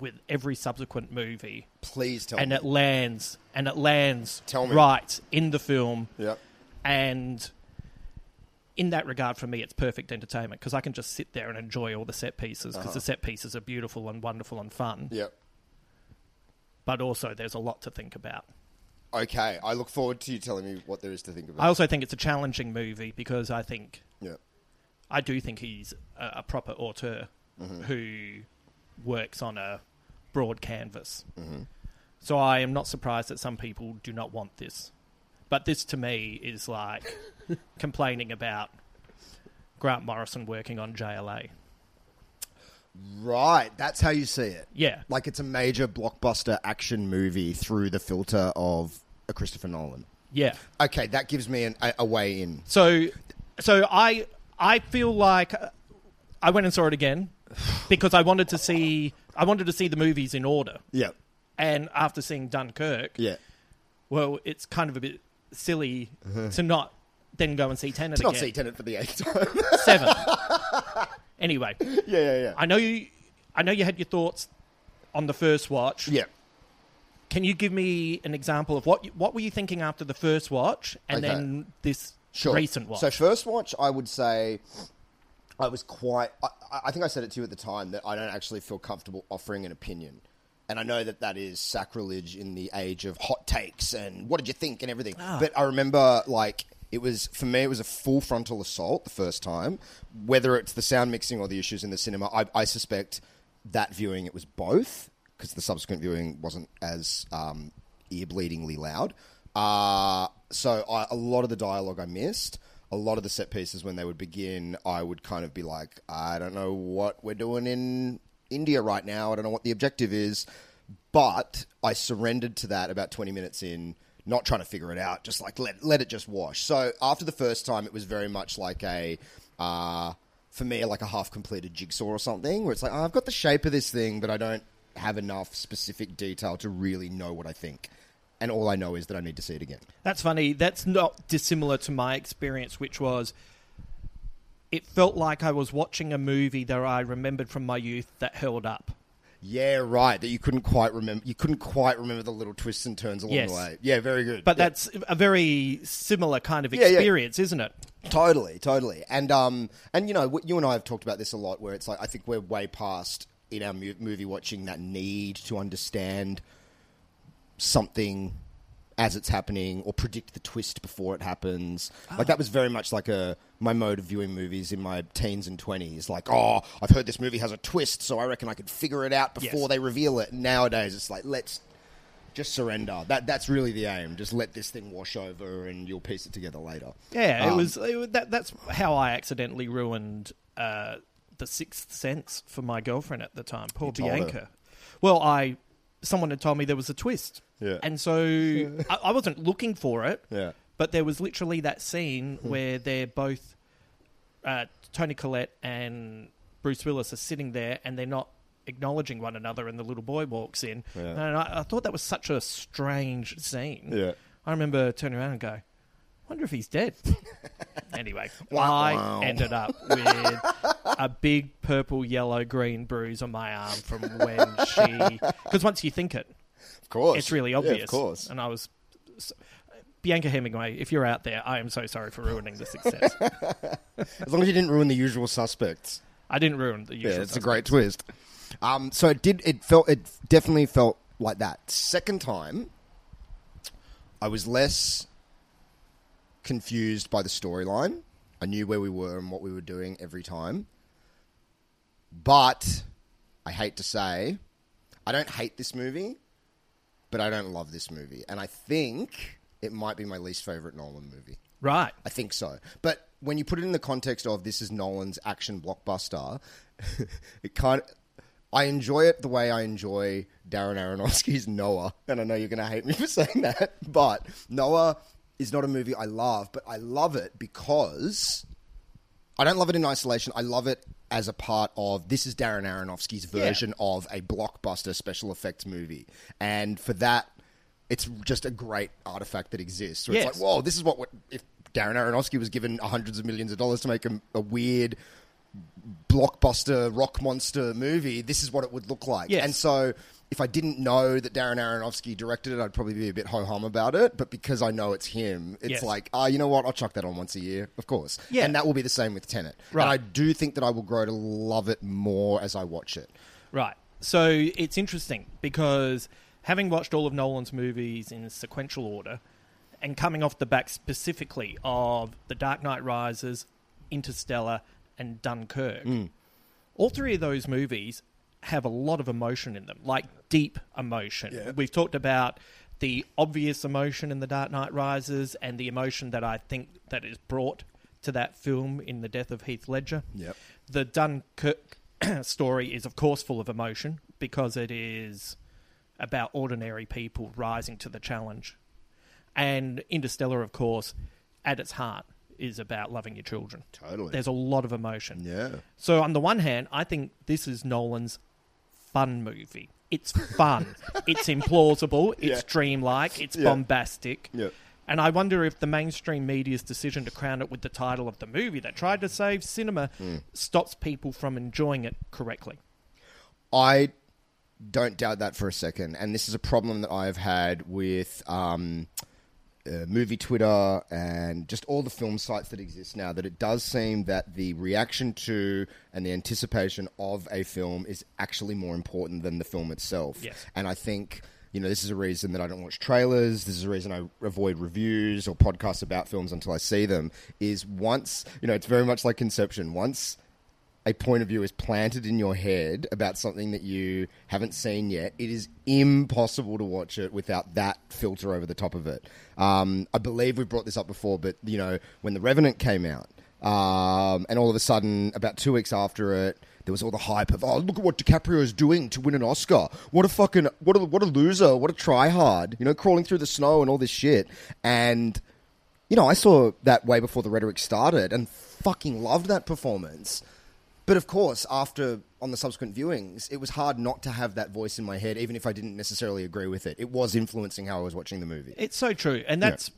with every subsequent movie. Please tell and me. And it lands, and it lands tell me. Right in the film. Yep. And in that regard, for me, it's perfect entertainment, because I can just sit there and enjoy all the set pieces, because uh-huh. the set pieces are beautiful and wonderful and fun. Yep. But also, there's a lot to think about. Okay, I look forward to you telling me what there is to think about. I also think it's a challenging movie, because I think... Yep. I do think he's a, a proper auteur mm-hmm. who... works on a broad canvas. Mm-hmm. So I am not surprised that some people do not want this. But this to me is like complaining about Grant Morrison working on J L A. Right, that's how you see it. Yeah. Like it's a major blockbuster action movie through the filter of a Christopher Nolan. Yeah. Okay, that gives me an, a, a way in. So so I I feel like I went and saw it again. Because I wanted to see, I wanted to see the movies in order. Yeah. And after seeing Dunkirk, yeah. Well, it's kind of a bit silly uh-huh. to not then go and see Tenet to again. To not see Tenet for the eighth time. Seven. Anyway. Yeah, yeah, yeah. I know you. I know you had your thoughts on the first watch. Yeah. Can you give me an example of what you, what were you thinking after the first watch and okay. then this sure. recent watch? So first watch, I would say. I was quite... I, I think I said it to you at the time that I don't actually feel comfortable offering an opinion. And I know that that is sacrilege in the age of hot takes and what did you think and everything. Ah. But I remember, like, it was... For me, it was a full frontal assault the first time. Whether it's the sound mixing or the issues in the cinema, I, I suspect that viewing, it was both, because the subsequent viewing wasn't as um, ear-bleedingly loud. Uh, so I, a lot of the dialogue I missed. A lot of the set pieces, when they would begin, I would kind of be like, I don't know what we're doing in India right now. I don't know what the objective is. But I surrendered to that about twenty minutes in, not trying to figure it out, just like let let it just wash. So after the first time, it was very much like a... Uh, for me, like a half-completed jigsaw or something, where it's like, oh, I've got the shape of this thing, but I don't have enough specific detail to really know what I think. And all I know is that I need to see it again. That's funny. That's not dissimilar to my experience, which was it felt like I was watching a movie that I remembered from my youth that held up. Yeah, right. That you couldn't quite remember. You couldn't quite remember the little twists and turns along yes. the way. Yeah, very good. But yeah. that's a very similar kind of experience, yeah, yeah. isn't it? Totally, totally. And um, and you know, you and I have talked about this a lot. Where it's like, I think we're way past in our movie watching that need to understand something as it's happening or predict the twist before it happens. Oh. Like that was very much like a my mode of viewing movies in my teens and twenties. Like, oh, I've heard this movie has a twist, so I reckon I could figure it out before yes. they reveal it. And nowadays, it's like, let's just surrender. That That's really the aim. Just let this thing wash over and you'll piece it together later. Yeah, um, it was, it was that, that's how I accidentally ruined uh, The Sixth Sense for my girlfriend at the time, Paul Bianca. Well, I... Someone had told me there was a twist. Yeah. And so yeah. I, I wasn't looking for it, yeah. but there was literally that scene where they're both, uh, Toni Collette and Bruce Willis are sitting there and they're not acknowledging one another and the little boy walks in. Yeah. And I, I thought that was such a strange scene. Yeah. I remember turning around and going, I wonder if he's dead. Anyway, wow, I wow. ended up with a big purple, yellow, green bruise on my arm from when she... Because once you think it, of course, it's really obvious. Yeah, of course. And I was... Bianca Hemingway, if you're out there, I am so sorry for ruining The success. As long as you didn't ruin The Usual Suspects. I didn't ruin The Usual Suspects. Yeah, it's suspects. a great twist. Um, so it did. It felt. It definitely felt like that. Second time, I was less... confused by the storyline. I knew where we were and what we were doing every time. But I hate to say, I don't hate this movie, but I don't love this movie. And I think it might be my least favourite Nolan movie. Right. I think so. But when you put it in the context of this is Nolan's action blockbuster, it kind of... I enjoy it the way I enjoy Darren Aronofsky's Noah. And I know you're going to hate me for saying that, but Noah... is not a movie I love, but I love it because I don't love it in isolation. I love it as a part of, this is Darren Aronofsky's version yeah. of a blockbuster special effects movie. And for that, it's just a great artifact that exists. Where yes. It's like, whoa, this is what, if Darren Aronofsky was given hundreds of millions of dollars to make a, a weird blockbuster rock monster movie, this is what it would look like. Yes. And so... if I didn't know that Darren Aronofsky directed it, I'd probably be a bit ho-hum about it. But because I know it's him, it's yes. like, oh, you know what? I'll chuck that on once a year, of course. Yeah. And that will be the same with Tenet. Right. And I do think that I will grow to love it more as I watch it. Right. So it's interesting because having watched all of Nolan's movies in sequential order and coming off the back specifically of The Dark Knight Rises, Interstellar and Dunkirk, mm. all three of those movies... have a lot of emotion in them, like deep emotion. Yeah. We've talked about the obvious emotion in The Dark Knight Rises and the emotion that I think that is brought to that film in the death of Heath Ledger. Yep. The Dunkirk story is, of course, full of emotion because it is about ordinary people rising to the challenge. And Interstellar, of course, at its heart, is about loving your children. Totally. There's a lot of emotion. Yeah. So on the one hand, I think this is Nolan's fun movie. It's fun. It's implausible. It's yeah. dreamlike. It's yeah. bombastic. Yeah. And I wonder if the mainstream media's decision to crown it with the title of the movie that tried to save cinema mm. stops people from enjoying it correctly. I don't doubt that for a second. And this is a problem that I've had with... Um, Uh, movie Twitter and just all the film sites that exist now, that it does seem that the reaction to and the anticipation of a film is actually more important than the film itself. Yes. And I think, you know, this is a reason that I don't watch trailers. This is a reason I avoid reviews or podcasts about films until I see them, is once, you know, it's very much like Inception. Once a point of view is planted in your head about something that you haven't seen yet, it is impossible to watch it without that filter over the top of it. Um, I believe we brought this up before, but, you know, when The Revenant came out, um, and all of a sudden, about two weeks after it, there was all the hype of, oh, look at what DiCaprio's doing to win an Oscar. What a fucking, what a, what a loser, what a tryhard, you know, crawling through the snow and all this shit. And, you know, I saw that way before the rhetoric started and fucking loved that performance. But of course, after, on the subsequent viewings, it was hard not to have that voice in my head, even if I didn't necessarily agree with it. It was influencing how I was watching the movie. It's so true. And that's yeah.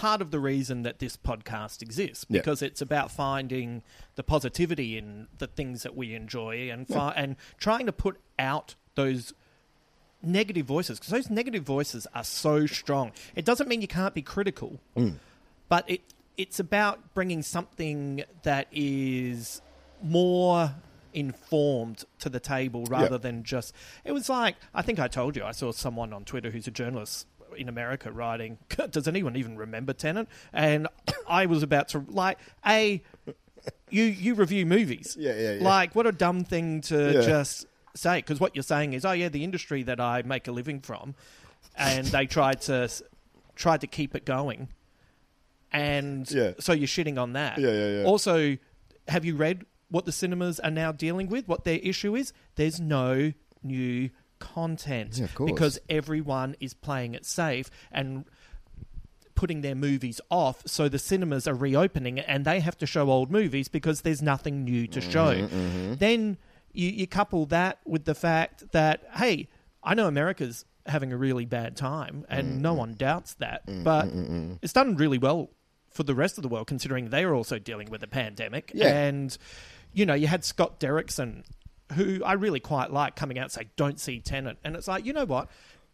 part of the reason that this podcast exists, because yeah. it's about finding the positivity in the things that we enjoy and fi- yeah. and trying to put out those negative voices, because those negative voices are so strong. It doesn't mean you can't be critical, mm. but it it's about bringing something that is more informed to the table rather yeah. than just... It was like, I think I told you, I saw someone on Twitter who's a journalist in America writing, does anyone even remember Tenet? And I was about to, like, A, you you review movies. Yeah, yeah, yeah. Like, what a dumb thing to yeah. just say, because what you're saying is, oh yeah, the industry that I make a living from, and they tried to tried to keep it going. And yeah. so you're shitting on that. Yeah, yeah, yeah. Also, have you read what the cinemas are now dealing with, what their issue is? There's no new content. Yeah, of course. Because everyone is playing it safe and putting their movies off, so the cinemas are reopening and they have to show old movies because there's nothing new to mm-hmm, show. Mm-hmm. Then you, you couple that with the fact that, hey, I know America's having a really bad time and mm-hmm. no one doubts that, mm-hmm. but mm-hmm. it's done really well for the rest of the world, considering they are also dealing with a pandemic. Yeah. And, you know, you had Scott Derrickson, who I really quite like, coming out and saying, don't see Tenet. And it's like, you know what?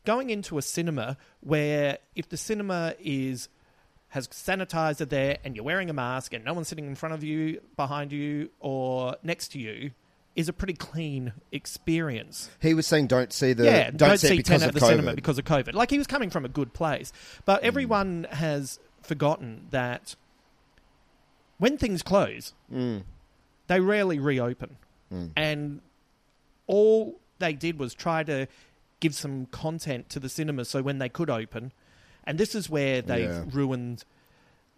Going into a cinema where if the cinema is has sanitizer there and you're wearing a mask and no one's sitting in front of you, behind you, or next to you, is a pretty clean experience. He was saying don't see the... Yeah, don't, don't see Tenet at the COVID. Cinema because of COVID. Like, he was coming from a good place. But everyone mm. has... forgotten that when things close, mm. they rarely reopen. Mm. And all they did was try to give some content to the cinema so when they could open. And this is where they've yeah. ruined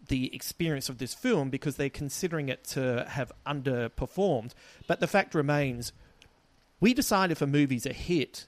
the experience of this film, because they're considering it to have underperformed. But the fact remains, we decide if a movie's a hit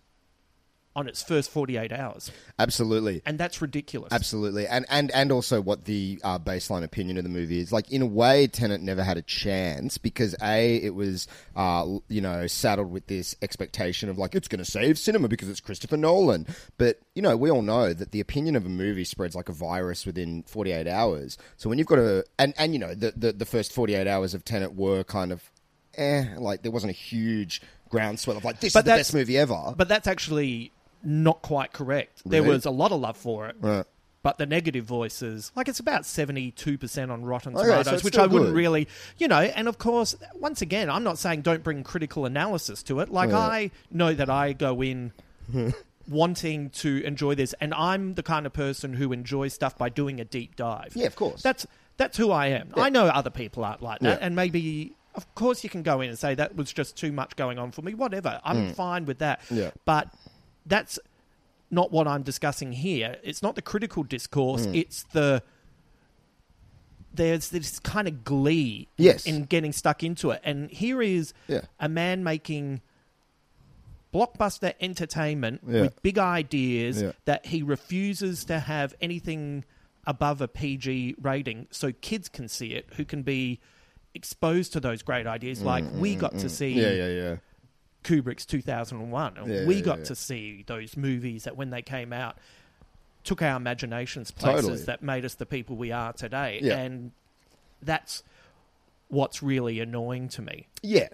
on its first forty-eight hours. Absolutely. And that's ridiculous. Absolutely. And and, and also what the uh, baseline opinion of the movie is. Like, in a way, Tenet never had a chance because, A, it was, uh, you know, saddled with this expectation of, like, it's going to save cinema because it's Christopher Nolan. But, you know, we all know that the opinion of a movie spreads like a virus within forty-eight hours. So when you've got a... And, and you know, the, the, the first forty-eight hours of Tenet were kind of, eh, like, there wasn't a huge groundswell of, like, this but is the best movie ever. But that's actually... not quite correct. Really? There was a lot of love for it, right. but the negative voices, like, it's about seventy-two percent on Rotten Tomatoes, oh, yeah, so which I wouldn't good. really, you know, and of course, once again, I'm not saying don't bring critical analysis to it. Like, yeah. I know that I go in wanting to enjoy this, and I'm the kind of person who enjoys stuff by doing a deep dive. Yeah, of course. That's, that's who I am. Yeah. I know other people aren't like that, yeah. and maybe... Of course you can go in and say that was just too much going on for me, whatever. I'm mm. fine with that. Yeah. But... that's not what I'm discussing here. It's not the critical discourse. Mm. It's the... There's this kind of glee yes. in getting stuck into it. And here is yeah. a man making blockbuster entertainment yeah. with big ideas yeah. that he refuses to have anything above a P G rating so kids can see it, who can be exposed to those great ideas. Mm, like, mm, we got mm, to mm. see... Yeah, yeah, yeah. Kubrick's two thousand one, and yeah, we got yeah, yeah. to see those movies that when they came out took our imaginations places totally. that made us the people we are today, yeah. and that's what's really annoying to me. Yeah,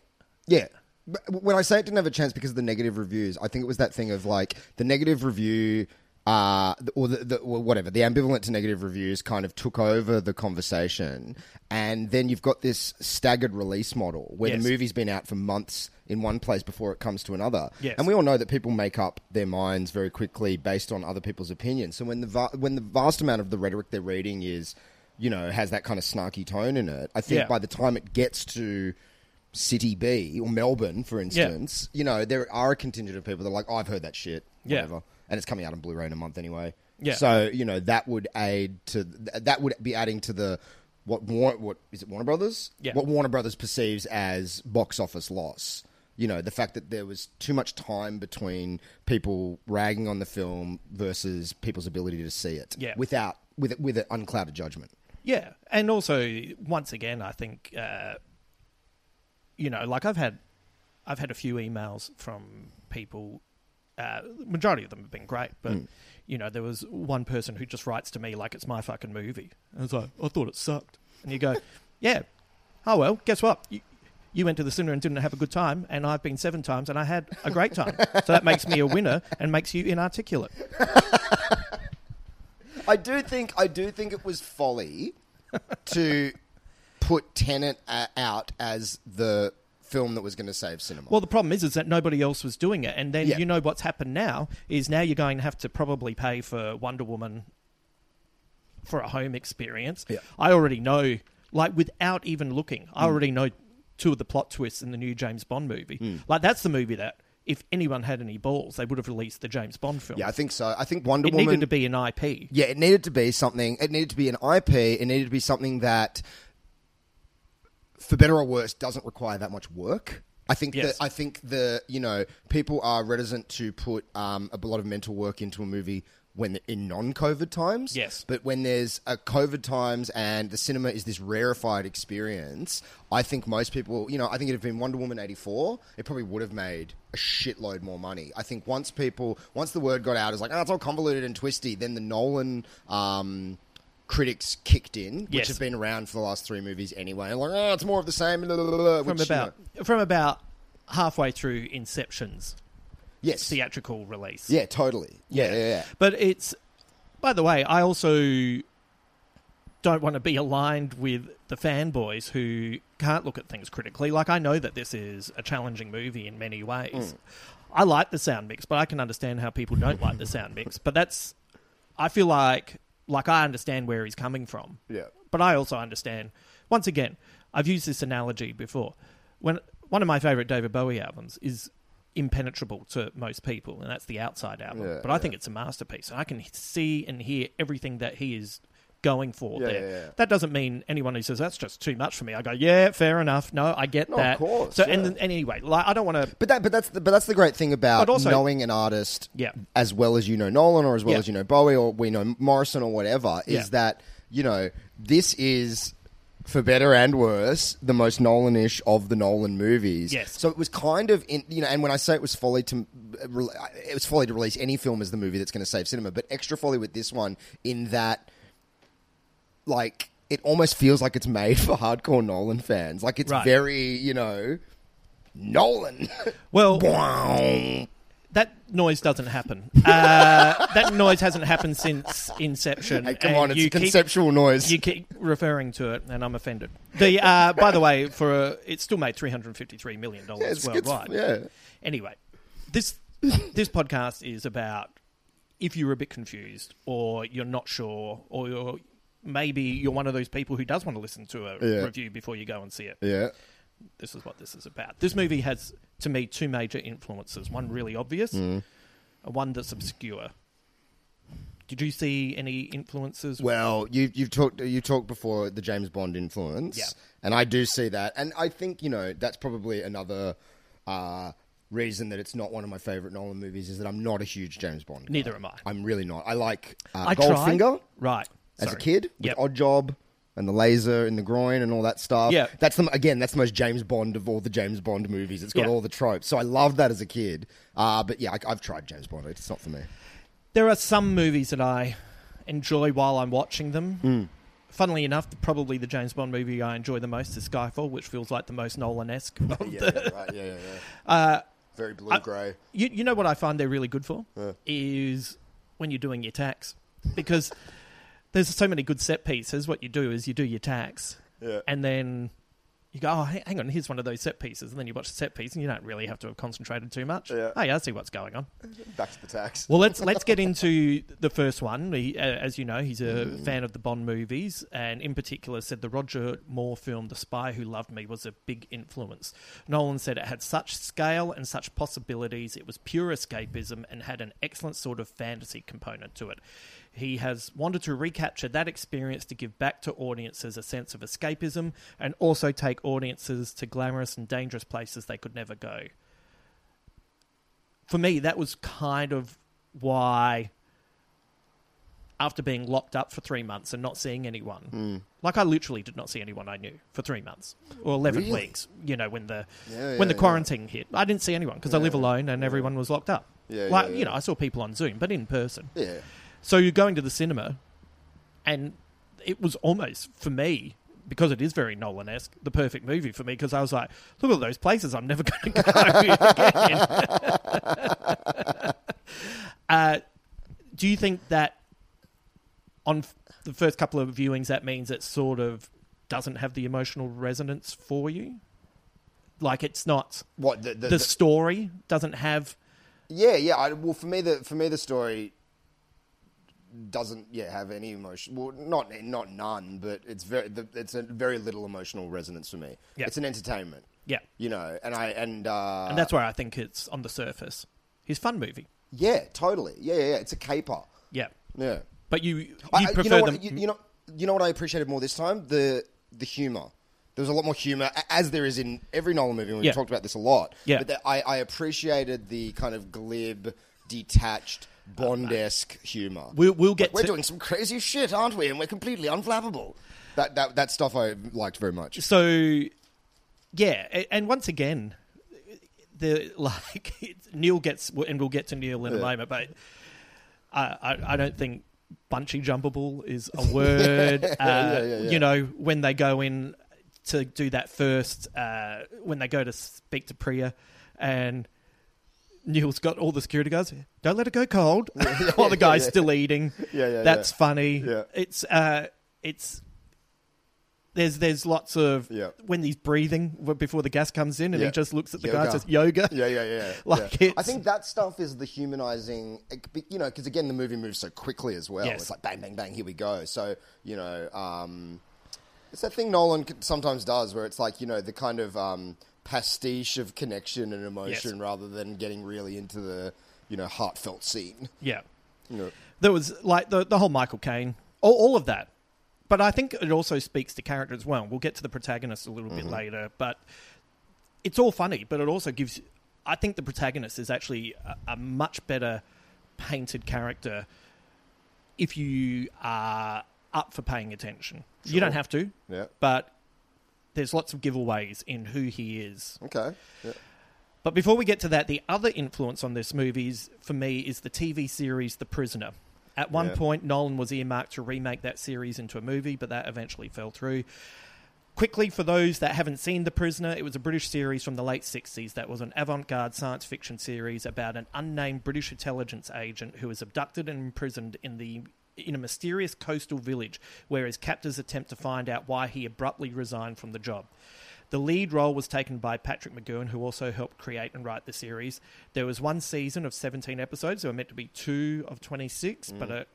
yeah. But when I say it didn't have a chance because of the negative reviews, I think it was that thing of, like, the negative review... Uh, or the, the or whatever, the ambivalent to negative reviews kind of took over the conversation, and then you've got this staggered release model where yes. the movie's been out for months in one place before it comes to another. Yes. And we all know that people make up their minds very quickly based on other people's opinions. So when the va- when the vast amount of the rhetoric they're reading is, you know, has that kind of snarky tone in it, I think yeah. by the time it gets to City B or Melbourne, for instance, yeah. you know, there are a contingent of people that are like, oh, I've heard that shit, whatever. Yeah. And it's coming out on Blu-ray in a month anyway. Yeah. So, you know, that would aid to, that would be adding to the, what, War, what is it, Warner Brothers? Yeah. What Warner Brothers perceives as box office loss. You know, the fact that there was too much time between people ragging on the film versus people's ability to see it yeah. without, with, with an unclouded judgment. Yeah. And also, once again, I think, uh, you know, like I've had, I've had a few emails from people. Uh, majority of them have been great, but mm. you know, there was one person who just writes to me like it's my fucking movie. And I was like, I thought it sucked. And you go, yeah. Oh well, guess what? You, you went to the cinema and didn't have a good time, and I've been seven times and I had a great time. So that makes me a winner and makes you inarticulate. I do think, I do think it was folly to put Tenet out as the film that was going to save cinema. Well, the problem is is that nobody else was doing it, and then yeah. you know what's happened now is now you're going to have to probably pay for Wonder Woman for a home experience. Yeah. I already know, like without even looking, mm. I already know two of the plot twists in the new James Bond movie. Mm. Like that's the movie that if anyone had any balls, they would have released the James Bond film. Yeah, I think so. I think Wonder it Woman... It needed to be an I P. Yeah, it needed to be something... It needed to be an I P. It needed to be something that, for better or worse, doesn't require that much work. I think yes. that I think the, you know, people are reticent to put um, a lot of mental work into a movie when in non-COVID times. Yes. But when there's a COVID times and the cinema is this rarefied experience, I think most people, you know, I think it'd have been Wonder Woman eighty-four, it probably would have made a shitload more money. I think once people, once the word got out, it's like, oh, it's all convoluted and twisty, then the Nolan um, critics kicked in, which yes. have been around for the last three movies anyway. And like, oh, it's more of the same. Blah, blah, blah, from which, about you know, from about halfway through Inception's yes. theatrical release. Yeah, totally. Yeah, yeah, yeah, yeah. But it's... By the way, I also don't want to be aligned with the fanboys who can't look at things critically. Like, I know that this is a challenging movie in many ways. Mm. I like the sound mix, but I can understand how people don't like the sound mix. But that's... I feel like... Like, I understand where he's coming from. Yeah. But I also understand... Once again, I've used this analogy before. When one of my favourite David Bowie albums is... impenetrable to most people, and that's the Outside album. Yeah, but I yeah. think it's a masterpiece. I can see and hear everything that he is going for yeah, there. Yeah, yeah. That doesn't mean anyone who says that's just too much for me. I go, yeah, fair enough. No, I get no, that. Of course. So yeah. and, and anyway, like I don't want to. But that, but that's, the, but that's the great thing about also, knowing an artist yeah. as well as you know Nolan, or as well yeah. as you know Bowie, or we know Morrison, or whatever, is yeah. that you know this is, for better and worse, the most Nolan-ish of the Nolan movies. Yes. So it was kind of, in, you know, and when I say it was folly to, it was folly to release any film as the movie that's going to save cinema, but extra folly with this one in that, like, it almost feels like it's made for hardcore Nolan fans. Like, it's right. very, you know, Nolan. Well, that noise doesn't happen. Uh, that noise hasn't happened since Inception. Hey, come on, it's a conceptual keep, noise. You keep referring to it, and I'm offended. The uh, by the way, for a, it still made three hundred fifty-three million dollars yeah, it's, worldwide. It's, yeah. Anyway, this this podcast is about if you're a bit confused, or you're not sure, or you're, maybe you're one of those people who does want to listen to a yeah. review before you go and see it. Yeah. This is what this is about. This movie has, to me, two major influences. One really obvious, mm. and one that's obscure. Did you see any influences? Well, you, you've talked you talked before the James Bond influence, yeah. and I do see that. And I think, you know, that's probably another uh, reason that it's not one of my favourite Nolan movies, is that I'm not a huge James Bond guy. Neither am I. I'm really not. I like uh, I Goldfinger. Tried. Right. As Sorry. a kid, with yep. Odd Job. And the laser in the groin and all that stuff. Yeah. That's the, again, that's the most James Bond of all the James Bond movies. It's got yeah. all the tropes. So I loved that as a kid. Uh, but yeah, I, I've tried James Bond. It's not for me. There are some movies that I enjoy while I'm watching them. Mm. Funnily enough, the, probably the James Bond movie I enjoy the most is Skyfall, which feels like the most Nolan-esque. Oh, yeah, the... right. Yeah, yeah, yeah. Uh, Very blue-grey. You, you know what I find they're really good for? Yeah. Is when you're doing your tax. Because... there's so many good set pieces. What you do is you do your tax, yeah. and then you go, oh, hang on, here's one of those set pieces. And then you watch the set piece and you don't really have to have concentrated too much. Yeah. Oh, yeah, I see what's going on. Back to the tax. Well, let's let's get into the first one. He, as you know, he's a mm. fan of the Bond movies, and in particular said the Roger Moore film The Spy Who Loved Me was a big influence. Nolan said it had such scale and such possibilities. It was pure escapism and had an excellent sort of fantasy component to it. He has wanted to recapture that experience to give back to audiences a sense of escapism and also take audiences to glamorous and dangerous places they could never go. For me, that was kind of why, after being locked up for three months and not seeing anyone, mm. like I literally did not see anyone I knew for three months or eleven really? weeks, you know, when the yeah, when yeah, the quarantine yeah. hit. I didn't see anyone because yeah. I live alone and everyone was locked up. Yeah, like, yeah, yeah. you know, I saw people on Zoom, but in person. Yeah. So you're going to the cinema, and it was almost, for me, because it is very Nolan-esque, the perfect movie for me, because I was like, look at those places I'm never going to go again. uh, do you think that on f- the first couple of viewings, that means it sort of doesn't have the emotional resonance for you? Like, it's not... What, the, the, the, the story doesn't have... Yeah, yeah. I, well, for me, the for me, the story... doesn't yeah have any emotion. Well, not not none, but it's very the, it's a very little emotional resonance for me. Yeah. It's an entertainment. Yeah, you know, and I and uh, and that's where I think it's on the surface. His fun movie. Yeah, totally. Yeah, yeah, yeah. It's a caper. Yeah, yeah. But you you I, prefer you know what, them? You, you know you know what I appreciated more this time? the the humor. There was a lot more humour, as there is in every Nolan movie. We've yeah. talked about this a lot. Yeah, but the, I I appreciated the kind of glib, detached, Bond-esque oh, humour. We'll, we'll get. Like, we're to... doing some crazy shit, aren't we? And we're completely unflappable. That that that stuff I liked very much. So, yeah, and once again, the like Neil gets, and we'll get to Neil in yeah. a moment. But I, I I don't think bunchy jumpable is a word. yeah, uh, yeah, yeah, yeah. You know, when they go in to do that first, uh, when they go to speak to Priya, and Neil's got all the security guards. Don't let it go cold. Yeah, yeah, while the guy's yeah, yeah. still eating. Yeah, yeah. That's yeah. funny. Yeah. It's uh, it's there's there's lots of yeah. when he's breathing before the gas comes in, and yeah. he just looks at the yoga. guy and says yoga. Yeah, yeah, yeah. Like yeah. It's... I think that stuff is the humanizing, you know, because again the movie moves so quickly as well. Yes. It's like bang, bang, bang. Here we go. So you know, um, it's that thing Nolan sometimes does where it's like you know the kind of. Um, pastiche of connection and emotion yes. rather than getting really into the, you know, heartfelt scene. Yeah. You know. There was, like, the the whole Michael Caine, all, all of that. But I think it also speaks to character as well. We'll get to the protagonist a little mm-hmm. bit later, but it's all funny, but it also gives... I think the protagonist is actually a, a much better painted character if you are up for paying attention. Sure. You don't have to, yeah. but... There's lots of giveaways in who he is. Okay. Yeah. But before we get to that, the other influence on this movie, is, for me, is the T V series The Prisoner. At one yeah. point, Nolan was earmarked to remake that series into a movie, but that eventually fell through. Quickly, for those that haven't seen The Prisoner, it was a British series from the late sixties that was an avant-garde science fiction series about an unnamed British intelligence agent who was abducted and imprisoned in the... in a mysterious coastal village where his captors attempt to find out why he abruptly resigned from the job. The lead role was taken by Patrick McGoohan, who also helped create and write the series. There was one season of seventeen episodes. There were meant to be two of twenty-six, mm. but it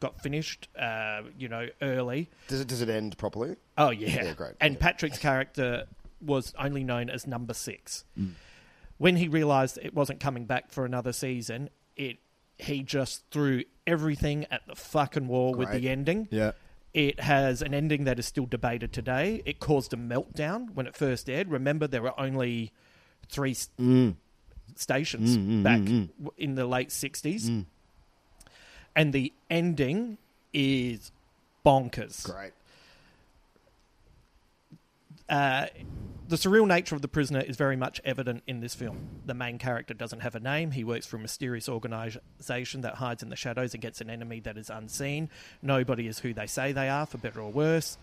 got finished, uh, you know, early. Does it, does it end properly? Oh, yeah. yeah great. And yeah. Patrick's character was only known as Number Six. Mm. When he realised it wasn't coming back for another season, it he just threw everything at the fucking wall Great. with the ending. Yeah. It has an ending that is still debated today. It caused a meltdown when it first aired. Remember, there were only three st- mm. stations mm, mm, back mm, mm. in the late sixties. Mm. And the ending is bonkers. Great. Uh, the surreal nature of The Prisoner is very much evident in this film. The main character doesn't have a name. He works for a mysterious organisation that hides in the shadows against an enemy that is unseen. Nobody is who they say they are, for better or worse,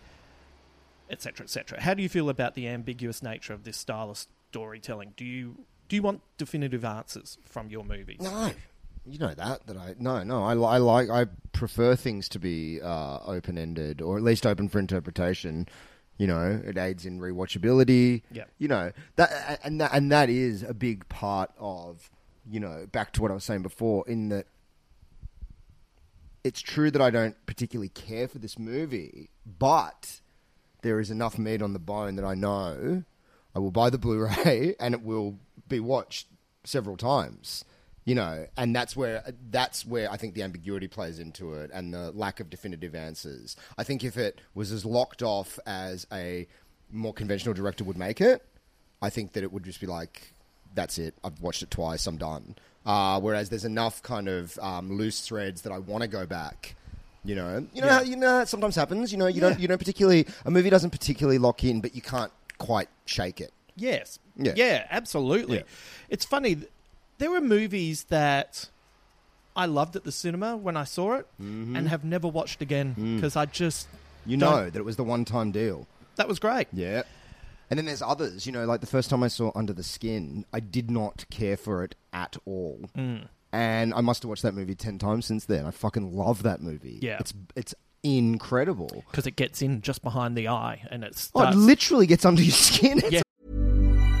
et cetera, et cetera. How do you feel about the ambiguous nature of this style of storytelling? Do you do you want definitive answers from your movies? No, you know that that I no no I, I like I prefer things to be uh, open ended or at least open for interpretation. You know, it aids in rewatchability. Yeah. You know, that and that, and that is a big part of, you know, back to what I was saying before, in that it's true that I don't particularly care for this movie, but there is enough meat on the bone that I know I will buy the Blu-ray and it will be watched several times, you know, and that's where that's where I think the ambiguity plays into it and the lack of definitive answers. I think if it was as locked off as a more conventional director would make it, I think that it would just be like, that's it, I've watched it twice, I'm done. Uh, whereas there's enough kind of um, loose threads that I want to go back, you know. You know, yeah. how, you know, that sometimes happens. You know, you yeah. don't, you don't particularly. A movie doesn't particularly lock in, but you can't quite shake it. Yes. Yeah. Yeah. Absolutely. Yeah. It's funny. There were movies that I loved at the cinema when I saw it, mm-hmm. and have never watched again because mm. I just you don't... know that it was the one-time deal. That was great. Yeah. And then there's others, you know, like the first time I saw Under the Skin, I did not care for it at all. Mm. And I must have watched that movie ten times since then. I fucking love that movie. Yeah. It's it's incredible. Because it gets in just behind the eye and it starts... Oh, it literally gets under your skin. It's... Yeah.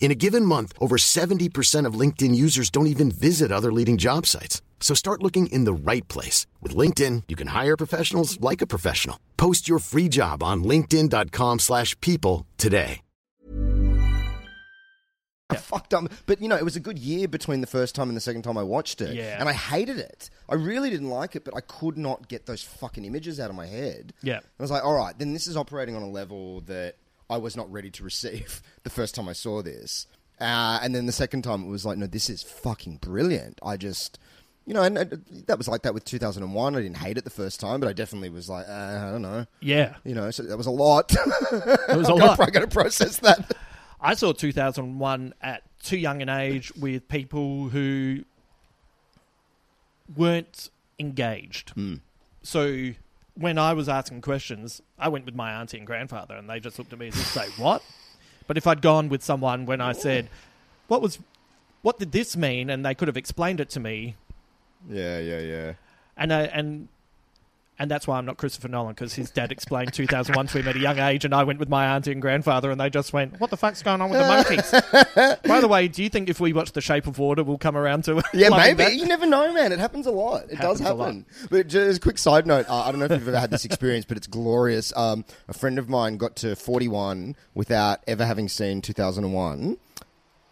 In a given month, over seventy percent of LinkedIn users don't even visit other leading job sites. So start looking in the right place. With LinkedIn, you can hire professionals like a professional. Post your free job on linkedin.com slash people today. I fucked up. But, you know, it was a good year between the first time and the second time I watched it. Yeah. And I hated it. I really didn't like it, but I could not get those fucking images out of my head. Yeah. I was like, all right, then this is operating on a level that I was not ready to receive the first time I saw this. Uh, and then the second time it was like, no, this is fucking brilliant. I just... You know, and that was like that with two thousand one. I didn't hate it the first time, but I definitely was like, uh, I don't know. Yeah. You know, so that was a lot. It was a lot. I'm going to process that. I saw two thousand one at too young an age with people who weren't engaged. Mm. So when I was asking questions, I went with my auntie and grandfather, and they just looked at me and just say, what? But if I'd gone with someone when I said, what was, what did this mean? And they could have explained it to me. Yeah, yeah, yeah. And uh, and and that's why I'm not Christopher Nolan, because his dad explained two thousand one to him at a young age, and I went with my auntie and grandfather, and they just went, what the fuck's going on with the monkeys? By the way, do you think if we watch The Shape of Water, we'll come around to it? Yeah, maybe. That? You never know, man. It happens a lot. It, it does happen. But just a quick side note, uh, I don't know if you've ever had this experience, but it's glorious. Um, a friend of mine got to forty-one without ever having seen two thousand one,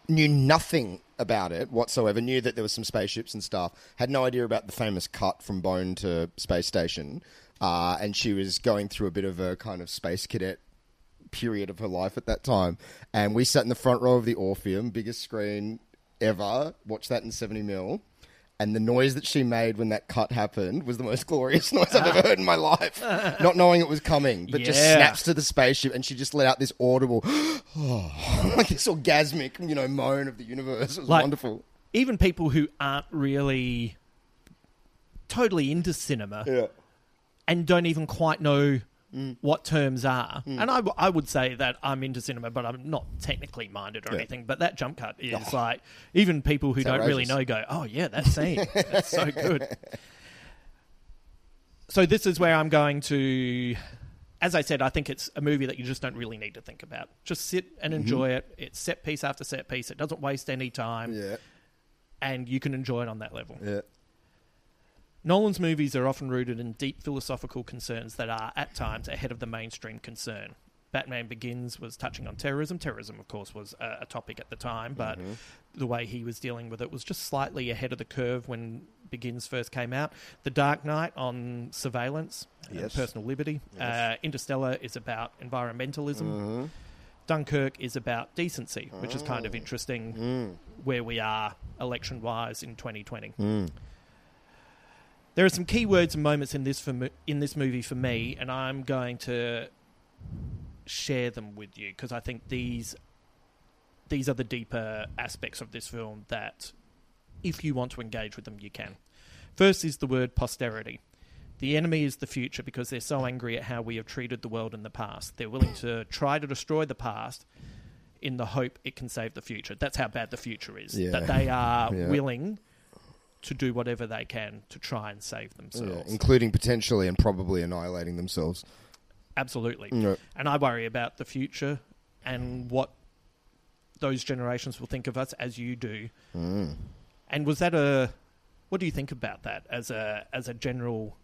knew nothing about it whatsoever, knew that there was some spaceships and stuff, had no idea about the famous cut from Bone to Space Station, uh, and she was going through a bit of a kind of space cadet period of her life at that time, and we sat in the front row of the Orpheum, biggest screen ever, watched that in seventy mil, and the noise that she made when that cut happened was the most glorious noise I've ever heard in my life, not knowing it was coming, but yeah. just snaps to the spaceship, and she just let out this audible, oh, like this orgasmic, you know, moan of the universe. It was like, wonderful. Even people who aren't really totally into cinema yeah. and don't even quite know mm. what terms are, mm. and I, I would say that I'm into cinema, but I'm not technically minded or yeah. anything, but that jump cut is oh. like, even people who it's don't outrageous. Really know go, oh yeah, that scene, that's so good. So this is where I'm going to, as I said, I think it's a movie that you just don't really need to think about. Just sit and enjoy mm-hmm. it. It's set piece after set piece. It doesn't waste any time. Yeah. And you can enjoy it on that level. Yeah. Nolan's movies are often rooted in deep philosophical concerns that are, at times, ahead of the mainstream concern. Batman Begins was touching on terrorism. Terrorism, of course, was a, a topic at the time, but mm-hmm. the way he was dealing with it was just slightly ahead of the curve when Begins first came out. The Dark Knight on surveillance yes. and personal liberty. Yes. Uh, Interstellar is about environmentalism. Mm-hmm. Dunkirk is about decency, which mm. is kind of interesting mm. where we are election-wise in twenty twenty. Mm. There are some key words and moments in this for mo- in this movie for me, and I'm going to share them with you because I think these these are the deeper aspects of this film that, if you want to engage with them, you can. First is the word posterity. The enemy is the future because they're so angry at how we have treated the world in the past. They're willing to try to destroy the past in the hope it can save the future. That's how bad the future is. Yeah. That they are yeah. willing to do whatever they can to try and save themselves. Yeah, including potentially and probably annihilating themselves. Absolutely. Yeah. And I worry about the future and what those generations will think of us, as you do. Mm. And was that a... What do you think about that as a as a general...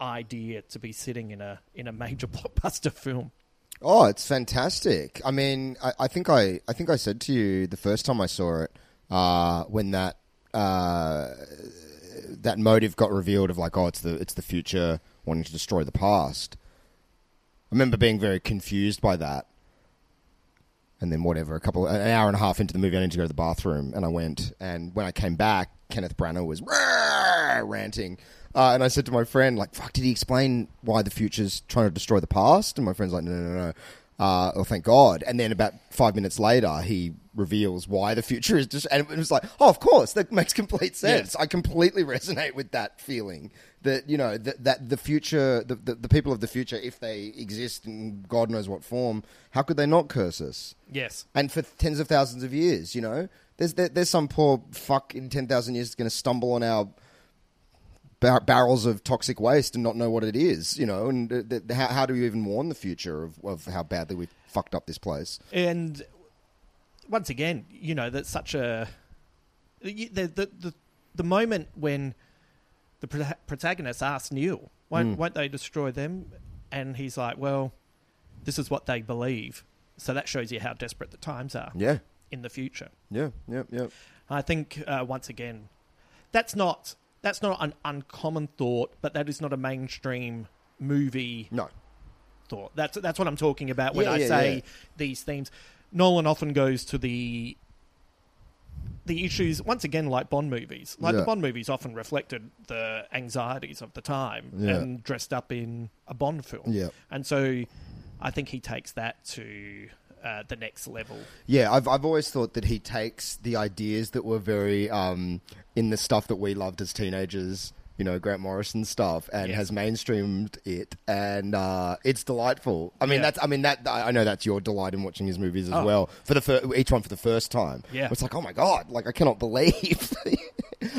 idea to be sitting in a in a major blockbuster film? Oh, it's fantastic. I mean, I, I think I I think I said to you the first time I saw it uh, when that uh, that motive got revealed of like, oh, it's the it's the future wanting to destroy the past. I remember being very confused by that, and then whatever. A couple an hour and a half into the movie, I needed to go to the bathroom, and I went. And when I came back, Kenneth Branagh was ranting. Uh, and I said to my friend, like, fuck, did he explain why the future's trying to destroy the past? And my friend's like, no, no, no, no. Uh, oh, thank God. And then about five minutes later, he reveals why the future is just... And it was like, oh, of course, that makes complete sense. Yeah. I completely resonate with that feeling that, you know, that, that the future, the, the, the people of the future, if they exist in God knows what form, how could they not curse us? Yes. And for tens of thousands of years, you know? There's, there, there's some poor fuck in ten thousand years that's going to stumble on our... Bar- barrels of toxic waste and not know what it is, you know, and th- th- how, how do you even warn the future of, of how badly we've fucked up this place? And once again, you know, that's such a... The, the, the, the moment when the pro- protagonist asks Neil, won't, mm. won't they destroy them? And he's like, well, this is what they believe. So that shows you how desperate the times are yeah. in the future. Yeah, yeah, yeah. I think, uh, once again, that's not... That's not an uncommon thought, but that is not a mainstream movie no. thought. That's that's what I'm talking about when yeah, I yeah, say yeah. these themes. Nolan often goes to the the issues, once again, like Bond movies. Like yeah. the Bond movies often reflected the anxieties of the time yeah. and dressed up in a Bond film. Yeah. And so I think he takes that to... Uh, the next level. Yeah, I've I've always thought that he takes the ideas that were very um, in the stuff that we loved as teenagers, you know, Grant Morrison stuff, and yes. has mainstreamed it, and uh, it's delightful. I mean, yeah. that's I mean that I know that's your delight in watching his movies as oh. well. For the fir- each one for the first time, yeah, it's like, oh my God, like I cannot believe.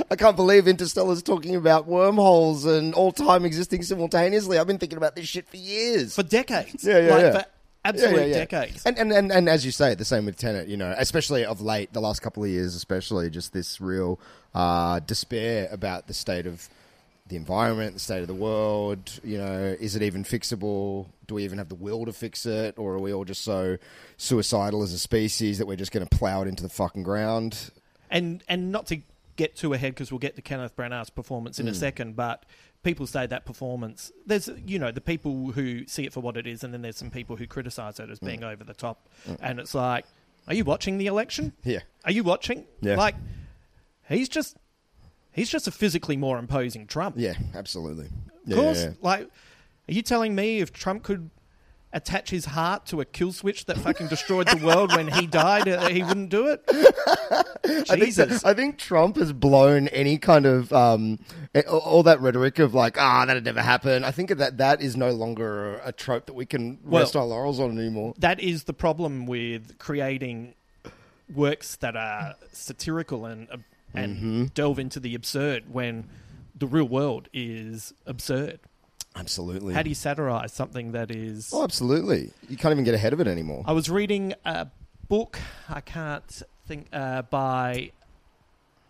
I can't believe Interstellar's talking about wormholes and all time existing simultaneously. I've been thinking about this shit for years, for decades. Yeah, yeah, like, yeah. For- Absolute yeah, yeah, yeah. decades. And, and and and as you say, the same with Tenet, you know, especially of late, the last couple of years especially, just this real uh, despair about the state of the environment, the state of the world, you know, is it even fixable? Do we even have the will to fix it? Or are we all just so suicidal as a species that we're just going to plow it into the fucking ground? And, and not to get too ahead because we'll get to Kenneth Branagh's performance in mm. a second, but... People say that performance... There's, you know, the people who see it for what it is, and then there's some people who criticise it as being mm. over the top. Mm. And it's like, are you watching the election? Yeah. Are you watching? Yeah. Like, he's just... He's just a physically more imposing Trump. Yeah, absolutely. Of course. Yeah, yeah, yeah. Like, are you telling me if Trump could attach his heart to a kill switch that fucking destroyed the world when he died, he wouldn't do it? Jesus. I think, that, I think Trump has blown any kind of um, all that rhetoric of like, ah, oh, that'd never happen. I think that that is no longer a trope that we can well, rest our laurels on anymore. That is the problem with creating works that are satirical and uh, and mm-hmm. delve into the absurd when the real world is absurd. Absolutely. How do you satirize something that is... Oh, absolutely. You can't even get ahead of it anymore. I was reading a book, I can't think, uh, by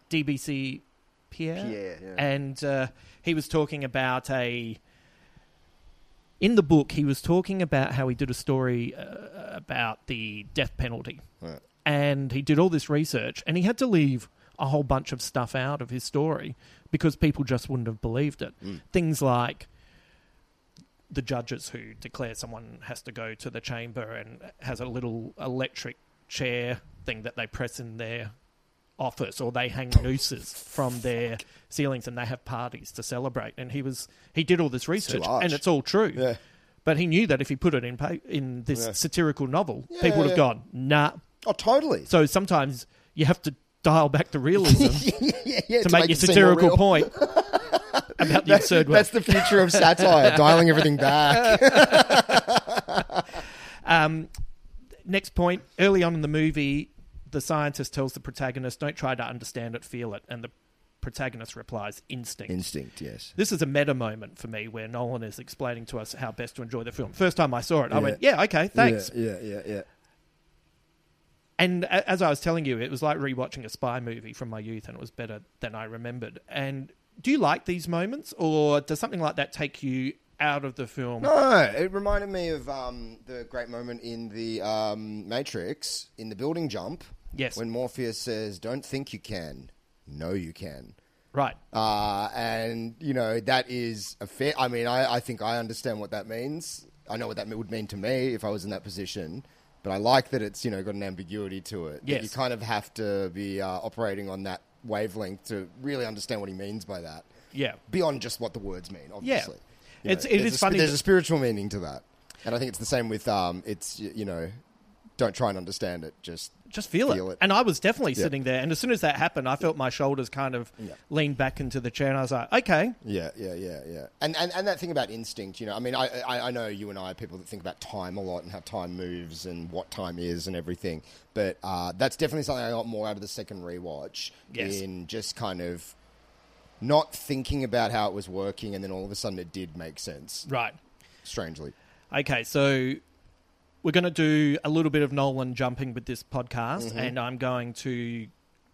D B C Pierre. Pierre, yeah. And uh, he was talking about a... In the book, he was talking about how he did a story uh, about the death penalty. Right. And he did all this research, and he had to leave a whole bunch of stuff out of his story because people just wouldn't have believed it. Mm. Things like the judges who declare someone has to go to the chamber and has a little electric chair thing that they press in their office, or they hang nooses from their ceilings and they have parties to celebrate. And he was he did all this research, and it's all true. Yeah. But he knew that if he put it in pa- in this yeah. satirical novel, yeah, people would have yeah. gone, nah. Oh, totally. So sometimes you have to dial back the realism yeah, yeah, to, to make, make your satirical point about the absurd world. That's the future of satire, dialing everything back. um, next point, early on in the movie, the scientist tells the protagonist, don't try to understand it, feel it. And the protagonist replies, instinct. Instinct, yes. This is a meta moment for me where Nolan is explaining to us how best to enjoy the film. First time I saw it, yeah. I went, yeah, okay, thanks. Yeah, yeah, yeah, yeah. And as I was telling you, it was like rewatching a spy movie from my youth, and it was better than I remembered. And do you like these moments, or does something like that take you out of the film? No, it reminded me of um, the great moment in the um, Matrix, in the building jump. Yes. When Morpheus says, don't think you can, know you can. Right. Uh, and, you know, that is a fair... I mean, I, I think I understand what that means. I know what that would mean to me if I was in that position. But I like that it's, you know, got an ambiguity to it. Yes. You kind of have to be uh, operating on that wavelength to really understand what he means by that. Yeah. Beyond just what the words mean, obviously. Yeah. It's, know, it is a, funny. There's that... a spiritual meaning to that. And I think it's the same with, um, it's, you know, don't try and understand it. Just just feel, feel it. it. And I was definitely yeah. sitting there. And as soon as that happened, I felt my shoulders kind of yeah. lean back into the chair. And I was like, okay. Yeah, yeah, yeah, yeah. And, and and that thing about instinct, you know, I mean, I, I, I know you and I are people that think about time a lot and how time moves and what time is and everything. But uh, that's definitely something I got more out of the second rewatch. Yes. In just kind of not thinking about how it was working. And then all of a sudden it did make sense. Right. Strangely. Okay, so... we're going to do a little bit of Nolan jumping with this podcast, mm-hmm. and I'm going to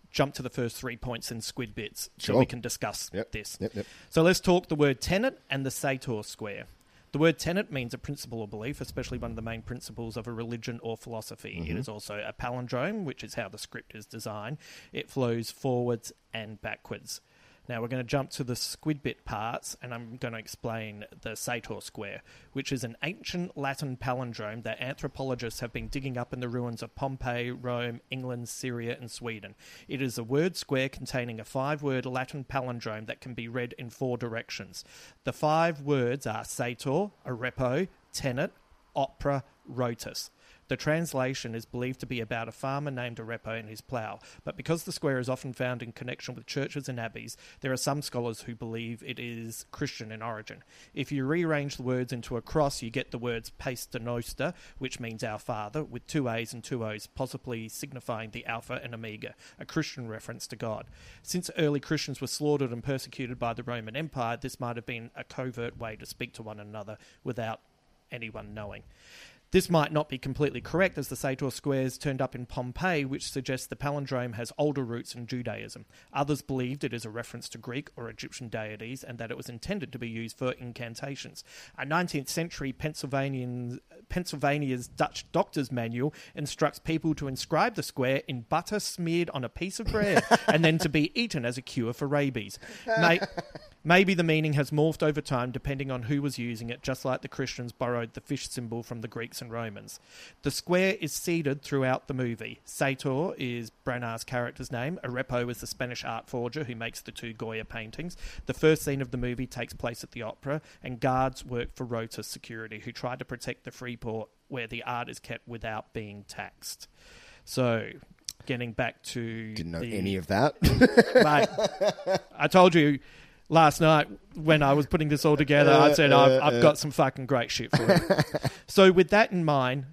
jump to the first three points in Squid Bits so sure. we can discuss yep. this. Yep, yep. So let's talk the word tenet and the Sator Square. The word tenet means a principle or belief, especially one of the main principles of a religion or philosophy. Mm-hmm. It is also a palindrome, which is how the script is designed. It flows forwards and backwards. Now, we're going to jump to the Squid Bit parts, and I'm going to explain the Sator Square, which is an ancient Latin palindrome that anthropologists have been digging up in the ruins of Pompeii, Rome, England, Syria, and Sweden. It is a word square containing a five-word Latin palindrome that can be read in four directions. The five words are Sator, Arepo, Tenet, Opera, Rotus. The translation is believed to be about a farmer named Arepo and his plough, but because the square is often found in connection with churches and abbeys, there are some scholars who believe it is Christian in origin. If you rearrange the words into a cross, you get the words Pater Noster, which means Our Father, with two A's and two O's, possibly signifying the Alpha and Omega, a Christian reference to God. Since early Christians were slaughtered and persecuted by the Roman Empire, this might have been a covert way to speak to one another without anyone knowing. This might not be completely correct, as the Sator squares turned up in Pompeii, which suggests the palindrome has older roots in Judaism. Others believed it is a reference to Greek or Egyptian deities, and that it was intended to be used for incantations. A nineteenth century Pennsylvanian, Pennsylvania's Dutch doctor's manual instructs people to inscribe the square in butter smeared on a piece of bread, and then to be eaten as a cure for rabies. Mate... Maybe the meaning has morphed over time depending on who was using it, just like the Christians borrowed the fish symbol from the Greeks and Romans. The square is seeded throughout the movie. Sator is Branagh's character's name. Arepo is the Spanish art forger who makes the two Goya paintings. The first scene of the movie takes place at the opera, and guards work for Rotus security, who try to protect the free port where the art is kept without being taxed. So... getting back to... Didn't know the... any of that. Mate, I told you... last night, when I was putting this all together, uh, I said, I've, uh, I've uh. got some fucking great shit for you. So with that in mind,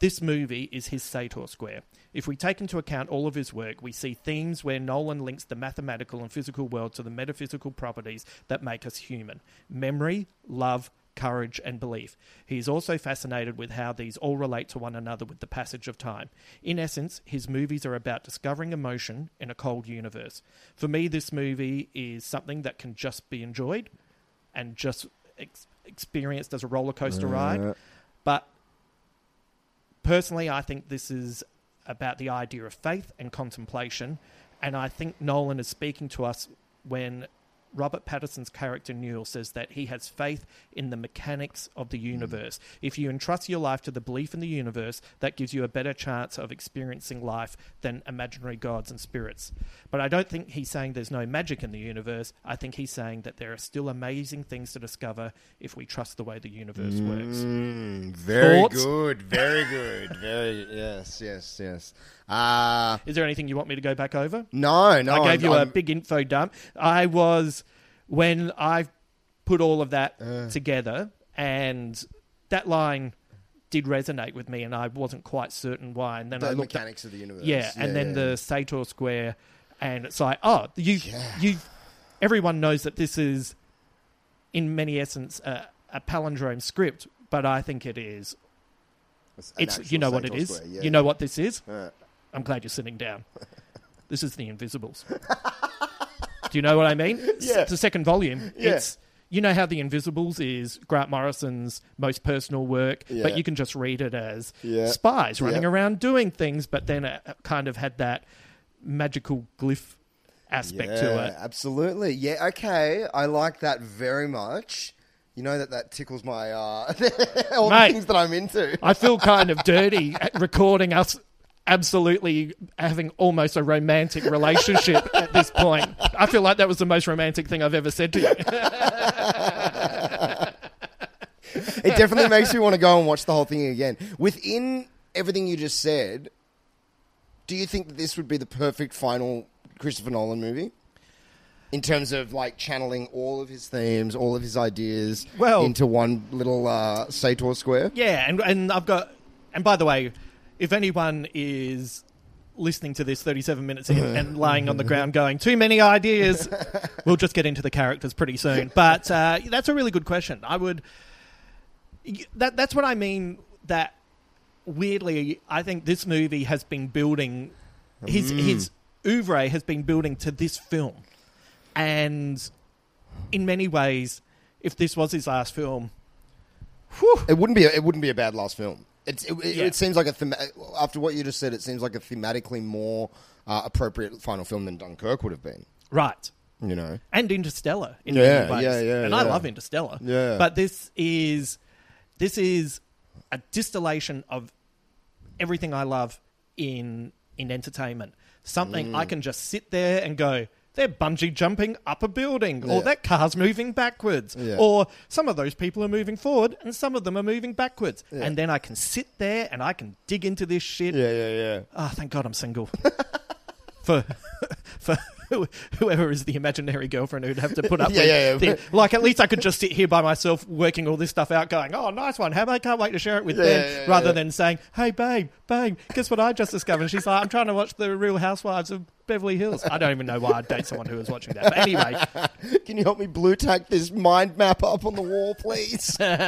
this movie is his Sator Square. If we take into account all of his work, we see themes where Nolan links the mathematical and physical world to the metaphysical properties that make us human. Memory, love, courage, and belief. He is also fascinated with how these all relate to one another with the passage of time. In essence, his movies are about discovering emotion in a cold universe. For me, this movie is something that can just be enjoyed and just ex- experienced as a roller coaster uh, ride, but Personally, I think this is about the idea of faith and contemplation, and I think Nolan is speaking to us when Robert Pattinson's character Neil says that he has faith in the mechanics of the universe. Mm. If you entrust your life to the belief in the universe, that gives you a better chance of experiencing life than imaginary gods and spirits. But I don't think he's saying there's no magic in the universe. I think he's saying that there are still amazing things to discover if we trust the way the universe mm, works. Very Thoughts? good. Very good. Very yes, yes, yes. Uh, Is there anything you want me to go back over? No, no. I gave I'm, you a I'm... big info dump. I was, when I put all of that uh, together, and that line did resonate with me, and I wasn't quite certain why. And then the I looked mechanics at, of the universe. Yeah, yeah and yeah, then yeah. the Sator Square, and it's like, oh, you, yeah. you. Everyone knows that this is, in many essence, a, a palindrome script, but I think it is. It's, it's you know Sator what it Square. is. Yeah, you know yeah. what this is. Uh, I'm glad you're sitting down. This is The Invisibles. Do you know what I mean? Yeah. It's the second volume. Yeah. It's, you know how The Invisibles is Grant Morrison's most personal work, yeah. but you can just read it as yeah. spies running yeah. around doing things, but then it kind of had that magical glyph aspect yeah, to it. Absolutely. Yeah, okay. I like that very much. You know that that tickles my... Uh, all Mate, the things that I'm into. I feel kind of dirty at recording us... absolutely having almost a romantic relationship at this point. I feel like that was the most romantic thing I've ever said to you. It definitely makes me want to go and watch the whole thing again. Within everything you just said, do you think that this would be the perfect final Christopher Nolan movie? In terms of like channeling all of his themes, all of his ideas well, into one little uh, Sator Square? Yeah, and, and I've got... And by the way... If anyone is listening to this thirty-seven minutes in and lying on the ground going, too many ideas, we'll just get into the characters pretty soon. But uh, that's a really good question. I would... That, that's what I mean that, weirdly, I think this movie has been building... His, mm. his oeuvre has been building to this film. And in many ways, if this was his last film... Whew, it wouldn't be a, it wouldn't be a bad last film. It's, it, yeah. it seems like a thema- after what you just said, it seems like a thematically more uh, appropriate final film than Dunkirk would have been, right? You know, and Interstellar, in yeah, many ways. yeah, yeah, and yeah. I love Interstellar, yeah. But this is this is a distillation of everything I love in in entertainment. Something mm. I can just sit there and go. They're bungee jumping up a building, or yeah. that car's moving backwards, yeah. or some of those people are moving forward and some of them are moving backwards. Yeah. And then I can sit there and I can dig into this shit. Yeah, yeah, yeah. Oh, thank God I'm single. for for whoever is the imaginary girlfriend who'd have to put up yeah, with yeah, yeah. The, like, at least I could just sit here by myself working all this stuff out going, oh, nice one. How I can't wait to share it with yeah, them, yeah, yeah, rather yeah. than saying, hey, babe, babe, guess what I just discovered? And she's like, I'm trying to watch The Real Housewives of... Beverly Hills. I don't even know why I'd date someone who was watching that. But anyway. Can you help me blue tack this mind map up on the wall, please? But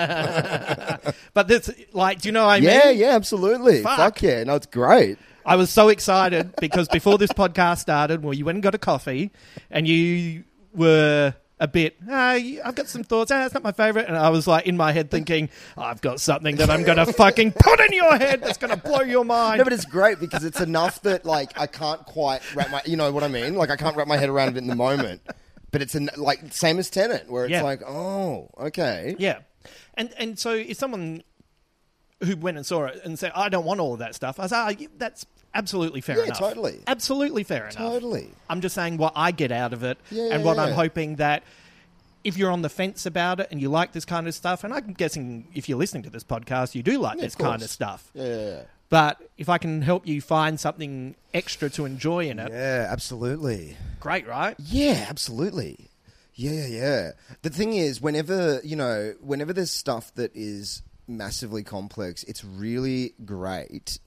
that's like, do you know what I yeah, mean? Yeah, yeah, absolutely. Fuck. Fuck yeah. No, it's great. I was so excited because before this podcast started, well, you went and got a coffee and you were... a bit, ah, I've got some thoughts, ah, it's not my favourite, and I was like in my head thinking, oh, I've got something that I'm going to fucking put in your head that's going to blow your mind. No, but it's great because it's enough that like I can't quite wrap my, you know what I mean? Like I can't wrap my head around it in the moment, but it's an, like same as Tenet where it's yeah. like, oh, okay. Yeah, and and so if someone who went and saw it and said, I don't want all of that stuff, I was like, oh, that's absolutely fair yeah, enough. Yeah, totally. Absolutely fair enough. Totally. I'm just saying what I get out of it yeah, and what yeah. I'm hoping that if you're on the fence about it and you like this kind of stuff, and I'm guessing if you're listening to this podcast, you do like yeah, this of kind of stuff. Yeah, yeah, yeah. But if I can help you find something extra to enjoy in it. Yeah, absolutely. Great, right? Yeah, absolutely. Yeah, yeah, yeah. The thing is, whenever, you know, whenever there's stuff that is massively complex, it's really great.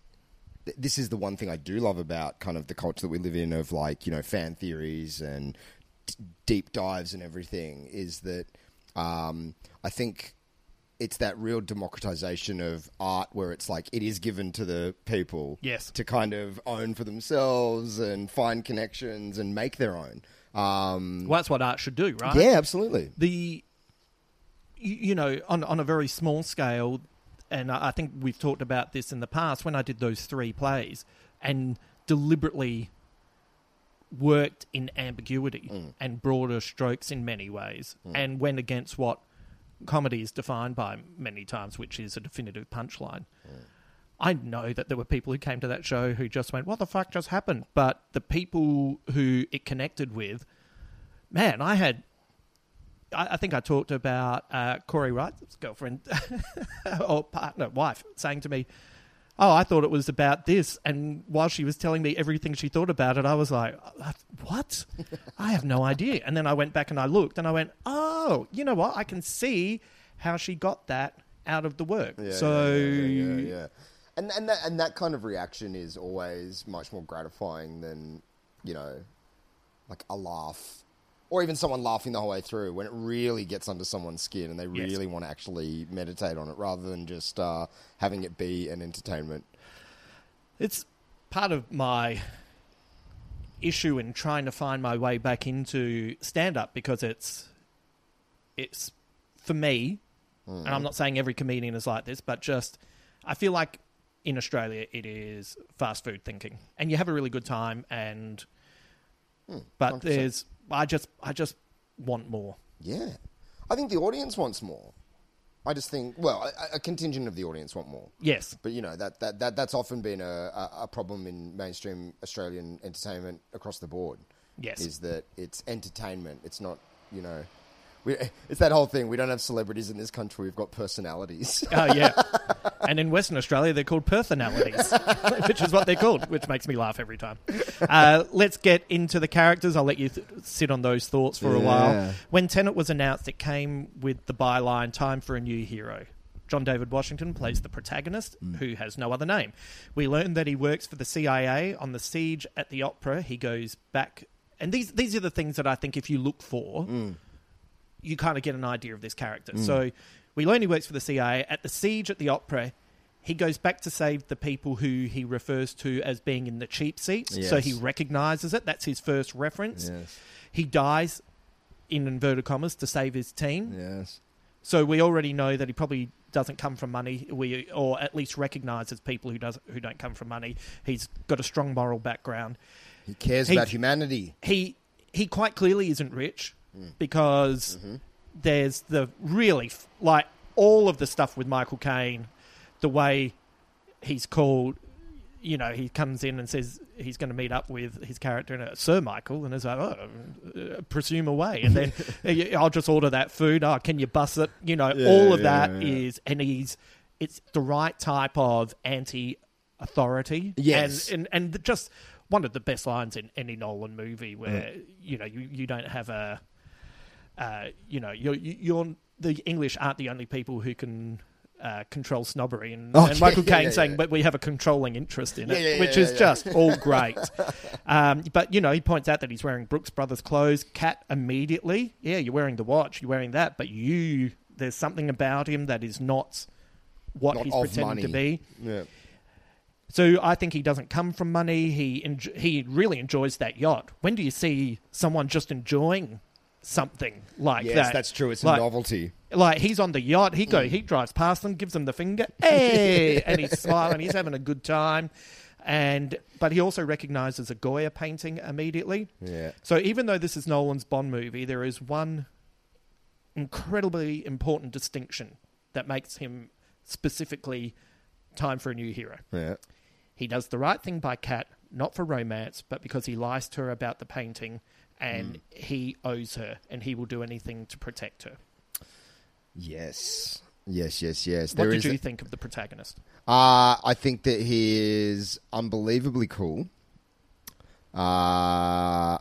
This is the one thing I do love about kind of the culture that we live in of like, you know, fan theories and d- deep dives and everything is that um, I think it's that real democratization of art where it's like it is given to the people yes. to kind of own for themselves and find connections and make their own. Um, well, that's what art should do, right? Yeah, absolutely. The, you know, on, on a very small scale, and I think we've talked about this in the past, when I did those three plays and deliberately worked in ambiguity mm. and broader strokes in many ways mm. and went against what comedy is defined by many times, which is a definitive punchline. Mm. I know that there were people who came to that show who just went, what the fuck just happened? But the people who it connected with, man, I had... I, I think I talked about uh, Corey Wright's girlfriend or partner, wife, saying to me, oh, I thought it was about this. And while she was telling me everything she thought about it, I was like, what? I have no idea. And then I went back and I looked and I went, oh, you know what? I can see how she got that out of the work. Yeah, so... Yeah, yeah, yeah, yeah. And and that and that kind of reaction is always much more gratifying than, you know, like a laugh or even someone laughing the whole way through, when it really gets under someone's skin and they really yes. want to actually meditate on it rather than just uh, having it be an entertainment. It's part of my issue in trying to find my way back into stand-up, because it's it's for me, mm. and I'm not saying every comedian is like this, but just I feel like in Australia, it is fast food thinking, and you have a really good time. And hmm, but one hundred percent. there's, I just, I just want more. Yeah, I think the audience wants more. I just think, well, a, a contingent of the audience want more. Yes, but you know that that, that that's often been a, a, a problem in mainstream Australian entertainment across the board. Yes, is that it's entertainment. It's not, you know. We, it's that whole thing. We don't have celebrities in this country. We've got personalities. Oh, yeah. And in Western Australia, they're called personalities, which is what they're called, which makes me laugh every time. Uh, let's get into the characters. I'll let you th- sit on those thoughts for yeah. a while. When Tenet was announced, it came with the byline, "Time for a new hero." John David Washington plays the protagonist, mm. who has no other name. We learn that he works for the C I A. On the siege at the Opera, he goes back. And these, these are the things that I think if you look for... Mm. you kind of get an idea of this character. Mm. So we learn he works for the C I A. At the siege at the Opera, he goes back to save the people who he refers to as being in the cheap seats. Yes. So he recognises it. That's his first reference. Yes. He dies, in inverted commas, to save his team. Yes. So we already know that he probably doesn't come from money, we or at least recognises people who doesn't who don't come from money. He's got a strong moral background. He cares he, about humanity. He he quite clearly isn't rich. Because mm-hmm. there's the really, like, all of the stuff with Michael Caine, the way he's called, you know, he comes in and says he's going to meet up with his character and it's Sir Michael, and it's like, oh, presume away. And then I'll just order that food. Oh, can you bus it? You know, yeah, all of yeah, that yeah. is, and he's, it's the right type of anti-authority. Yes. And, and, and just one of the best lines in any Nolan movie where, mm. you know, you, you don't have a... Uh, you know, you're, you're the English aren't the only people who can uh, control snobbery, and, oh, and Michael Caine yeah, yeah, yeah. saying, "But we have a controlling interest in it," yeah, yeah, which yeah, is yeah. just all great. um, but you know, he points out that he's wearing Brooks Brothers clothes. Kat immediately, yeah, you're wearing the watch, you're wearing that, but you, there's something about him that is not what not he's pretending money. to be. Yeah. So I think he doesn't come from money. He enjo- he really enjoys that yacht. When do you see someone just enjoying something like yes, that? Yes, that's true. It's like, a novelty. Like, he's on the yacht. He go. He drives past them, gives them the finger. Hey! And he's smiling. He's having a good time. And But he also recognises a Goya painting immediately. Yeah. So even though this is Nolan's Bond movie, there is one incredibly important distinction that makes him specifically Time for a New Hero. Yeah. He does the right thing by Kat, not for romance, but because he lies to her about the painting. And mm. he owes her, and he will do anything to protect her. Yes. Yes, yes, yes. What there did is you a... think of the protagonist? Uh, I think that he is unbelievably cool. Uh,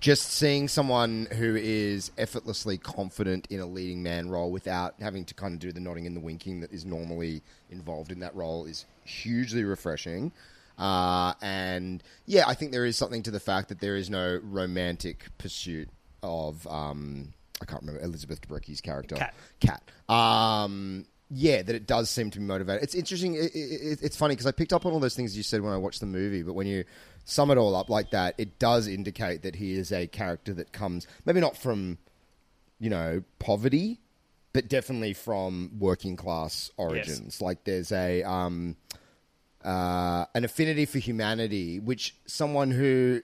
just seeing someone who is effortlessly confident in a leading man role without having to kind of do the nodding and the winking that is normally involved in that role is hugely refreshing. Uh, and yeah, I think there is something to the fact that there is no romantic pursuit of, um, I can't remember Elizabeth Debicki's character. Kat. Kat. Um, yeah, that it does seem to be motivated. It's interesting. It, it, it's funny because I picked up on all those things you said when I watched the movie, but when you sum it all up like that, it does indicate that he is a character that comes, maybe not from, you know, poverty, but definitely from working class origins. Yes. Like there's a um, uh, an affinity for humanity, which someone who,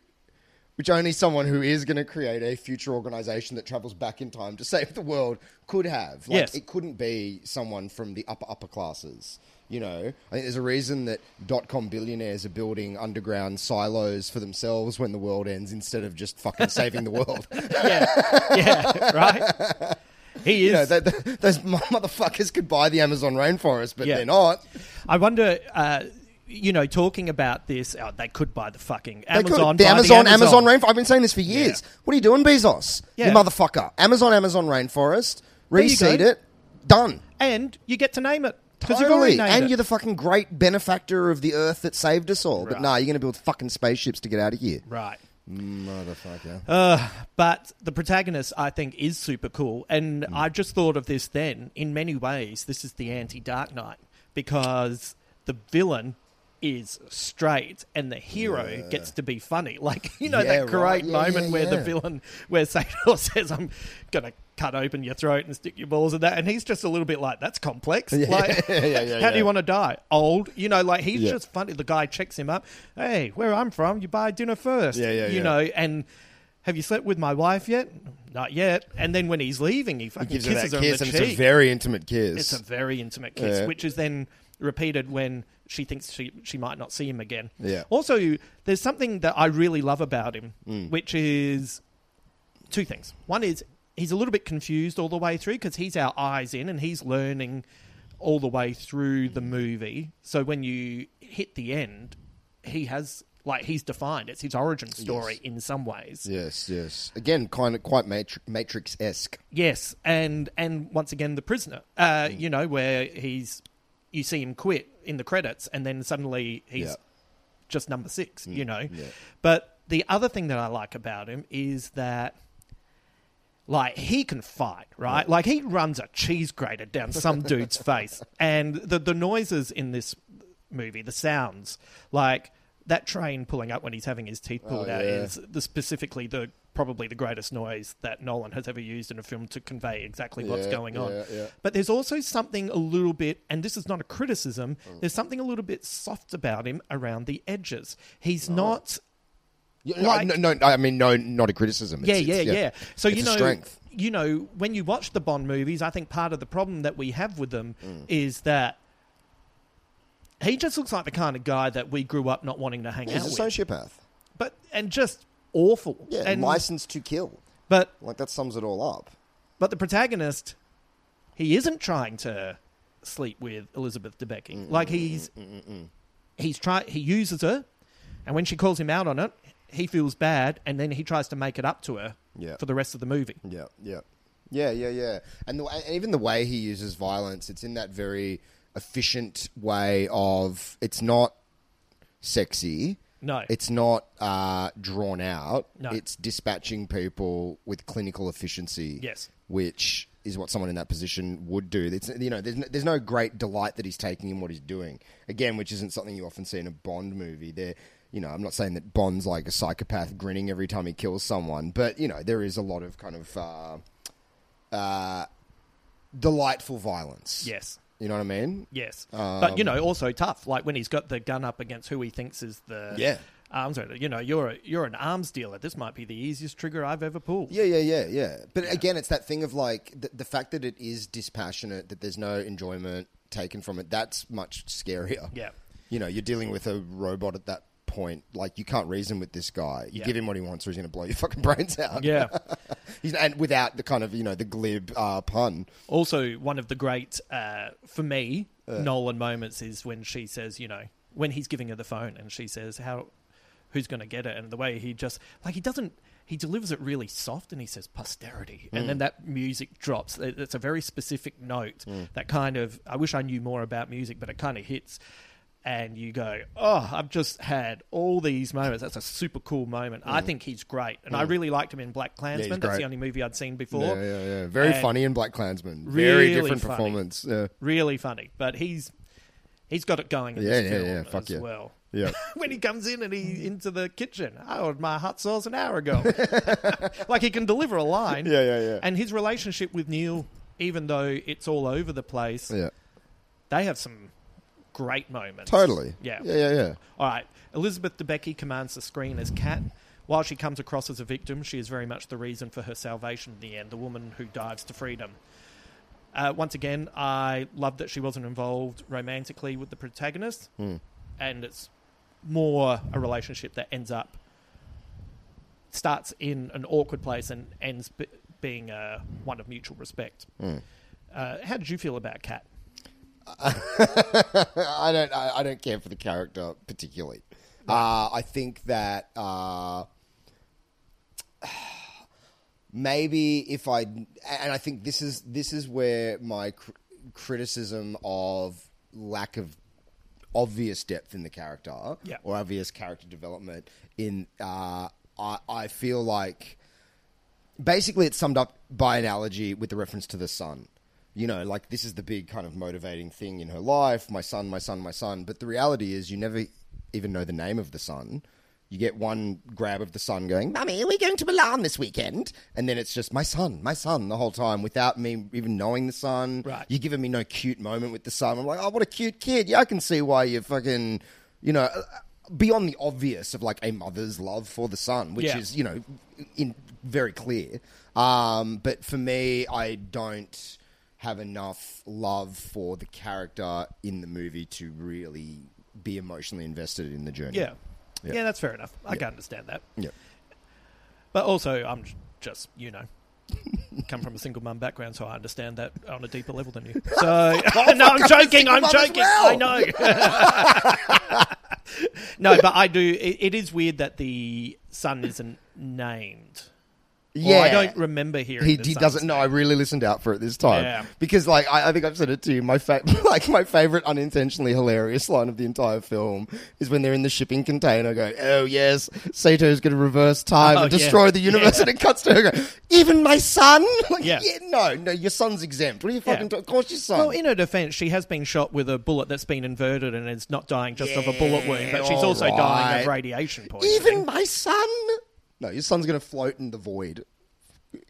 which only someone who is going to create a future organization that travels back in time to save the world could have. Like, yes. It couldn't be someone from the upper, upper classes. You know, I think there's a reason that dot-com billionaires are building underground silos for themselves when the world ends instead of just fucking saving the world. Yeah, yeah, right? He is. You know, they, they, those motherfuckers could buy the Amazon rainforest, but yeah. they're not. I wonder... Uh, you know, talking about this, oh, they could buy the fucking Amazon. They could. The, Amazon, the Amazon, Amazon rainforest. I've been saying this for years. Yeah. What are you doing, Bezos? Yeah. You motherfucker. Amazon, Amazon rainforest. Reseed it. Done. And you get to name it. Totally. And it. You're the fucking great benefactor of the earth that saved us all. Right. But nah, you're going to build fucking spaceships to get out of here. Right. Motherfucker. Uh, but the protagonist, I think, is super cool. And mm. I just thought of this then. In many ways, this is the anti-Dark Knight because the villain... is straight and the hero yeah. gets to be funny. Like, you know, yeah, that great right. yeah, moment yeah, where yeah. the villain, where Sator says, I'm going to cut open your throat and stick your balls in that. And he's just a little bit like, that's complex. Yeah. Like, yeah, yeah, yeah, how yeah. do you want to die? Old. You know, like he's yeah. just funny. The guy checks him up. Hey, where I'm from, you buy dinner first. Yeah, yeah, you yeah. know, and have you slept with my wife yet? Not yet. And then when he's leaving, he fucking he gives kisses her kiss, on the cheek. It's a very intimate kiss. It's a very intimate kiss, yeah. which is then repeated when she thinks she she might not see him again. Yeah. Also, there's something that I really love about him, mm. which is two things. One is he's a little bit confused all the way through because he's our eyes in and he's learning all the way through the movie. So when you hit the end, he has... Like, he's defined. It's his origin story yes. in some ways. Yes, yes. Again, kind of quite matri- Matrix-esque. Yes, and and once again, The Prisoner, uh, mm. you know, where he's... You see him quit in the credits and then suddenly he's yeah. just number six, mm, you know. Yeah. But the other thing that I like about him is that, like, he can fight, right? Yeah. Like, he runs a cheese grater down some dude's face. And the, the noises in this movie, the sounds, like that train pulling up when he's having his teeth pulled oh, out yeah. is the, specifically the probably the greatest noise that Nolan has ever used in a film to convey exactly what's yeah, going on. Yeah, yeah. But there's also something a little bit, and this is not a criticism, mm. there's something a little bit soft about him around the edges. He's no. not... Yeah, like, no, no, no, I mean, no, not a criticism. It's, yeah, yeah, yeah, yeah. So, it's you know, strength. You know, when you watch the Bond movies, I think part of the problem that we have with them mm. is that he just looks like the kind of guy that we grew up not wanting to hang yeah, out with. He's a sociopath. But, and just... awful. Yeah, and licensed to kill. But like that sums it all up. But the protagonist, he isn't trying to sleep with Elizabeth Debicki. Mm-mm, like he's mm-mm. he's try he uses her, and when she calls him out on it, he feels bad, and then he tries to make it up to her yeah. for the rest of the movie. Yeah, yeah, yeah, yeah, yeah. And, the, and even the way he uses violence, it's in that very efficient way of it's not sexy. No. It's not uh, drawn out. No. It's dispatching people with clinical efficiency. Yes. Which is what someone in that position would do. It's, you know, there's no, there's no great delight that he's taking in what he's doing. Again, which isn't something you often see in a Bond movie. There, you know, I'm not saying that Bond's like a psychopath grinning every time he kills someone, but you know, there is a lot of kind of uh, uh, delightful violence. Yes. You know what I mean? Yes. Um, but, you know, also tough. Like, when he's got the gun up against who he thinks is the yeah. arms dealer. You know, you're a, you're an arms dealer. This might be the easiest trigger I've ever pulled. Yeah, yeah, yeah, yeah. But, yeah. again, it's that thing of, like, the, the fact that it is dispassionate, that there's no enjoyment taken from it, that's much scarier. Yeah. You know, you're dealing with a robot at that point. Like, you can't reason with this guy. You yeah. give him what he wants or he's going to blow your fucking brains out. Yeah. He's, and without the kind of, you know, the glib uh, pun. Also, one of the great, uh, for me, uh. Nolan moments is when she says, you know, when he's giving her the phone and she says, "How, who's going to get it?" And the way he just, like, he doesn't, he delivers it really soft and he says, "Posterity." Mm. And then that music drops. It's a very specific note mm. that kind of, I wish I knew more about music, but it kind of hits. And you go, oh, I've just had all these moments. That's a super cool moment. Mm. I think he's great. And mm. I really liked him in Black Klansman. Yeah, that's the only movie I'd seen before. Yeah, yeah, yeah. Very and funny in Black Klansman. Very really different funny. Performance. Yeah. Really funny. But he's he's got it going in yeah, this yeah, film yeah. Fuck as yeah. well. Yeah. When he comes in and he into the kitchen, I ordered my hot sauce an hour ago. Like, he can deliver a line. Yeah, yeah, yeah. And his relationship with Neil even though it's all over the place, yeah. they have some great moments. Totally. Yeah. Yeah, yeah, yeah. All right. Elizabeth Debicki commands the screen as Kat. While she comes across as a victim, she is very much the reason for her salvation in the end, the woman who dives to freedom. Uh, once again, I love that she wasn't involved romantically with the protagonist, mm. and it's more a relationship that ends up, starts in an awkward place and ends b- being uh, one of mutual respect. Mm. Uh, how did you feel about Kat? I don't. I, I don't care for the character particularly. Uh, I think that uh, maybe if I, and I think this is this is where my cr- criticism of lack of obvious depth in the character yeah. or obvious character development in, uh, I, I feel like basically it's summed up by analogy with the reference to the sun. You know, like this is the big kind of motivating thing in her life, my son, my son, my son. But the reality is you never even know the name of the sun. You get one grab of the sun going, Mummy, are we going to Milan this weekend? And then it's just my son, my son the whole time without me even knowing the sun. Right. You're giving me no cute moment with the sun. I'm like, oh, what a cute kid. Yeah, I can see why you're fucking, you know, beyond the obvious of like a mother's love for the sun, which yeah. is, you know, in very clear. Um, but for me, I don't have enough love for the character in the movie to really be emotionally invested in the journey. Yeah. Yeah, yeah that's fair enough. I yeah. can understand that. Yeah. But also, I'm just, you know, come from a single mum background, so I understand that on a deeper level than you. So, oh, no, I'm joking. I'm joking. Well. I know. No, but I do. It, it is weird that the son isn't named. Yeah, well, I don't remember hearing. He, he doesn't know. I really listened out for it this time yeah. because, like, I, I think I've said it to you. My fa- like my favorite unintentionally hilarious line of the entire film is when they're in the shipping container going, "Oh yes, Sato's going to reverse time oh, and destroy yeah. the universe," yeah. and it cuts to her going, "Even my son? Like, yeah. yeah, no, no, your son's exempt. What are you fucking? Yeah. Talk- of course, your son." Well, in her defense, she has been shot with a bullet that's been inverted and is not dying just yeah, of a bullet wound, but she's also right. dying of radiation poisoning. Even my son. No, your son's going to float in the void.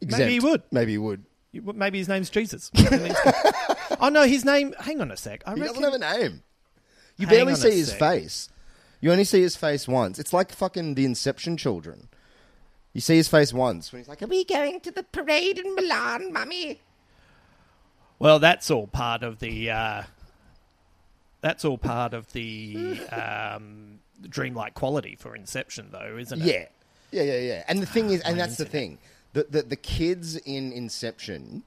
Exempt. Maybe he would. Maybe he would. Maybe his name's Jesus. Oh, no, his name... Hang on a sec. I he reckon... doesn't have a name. You hang barely see his sec. face. You only see his face once. It's like fucking the Inception children. You see his face once when he's like, are we going to the parade in Milan, Mummy? Well, that's all part of the... Uh, that's all part of the um, dreamlike quality for Inception, though, isn't it? Yeah. Yeah, yeah, yeah. And the thing is, and that's the thing, the the, the kids in Inception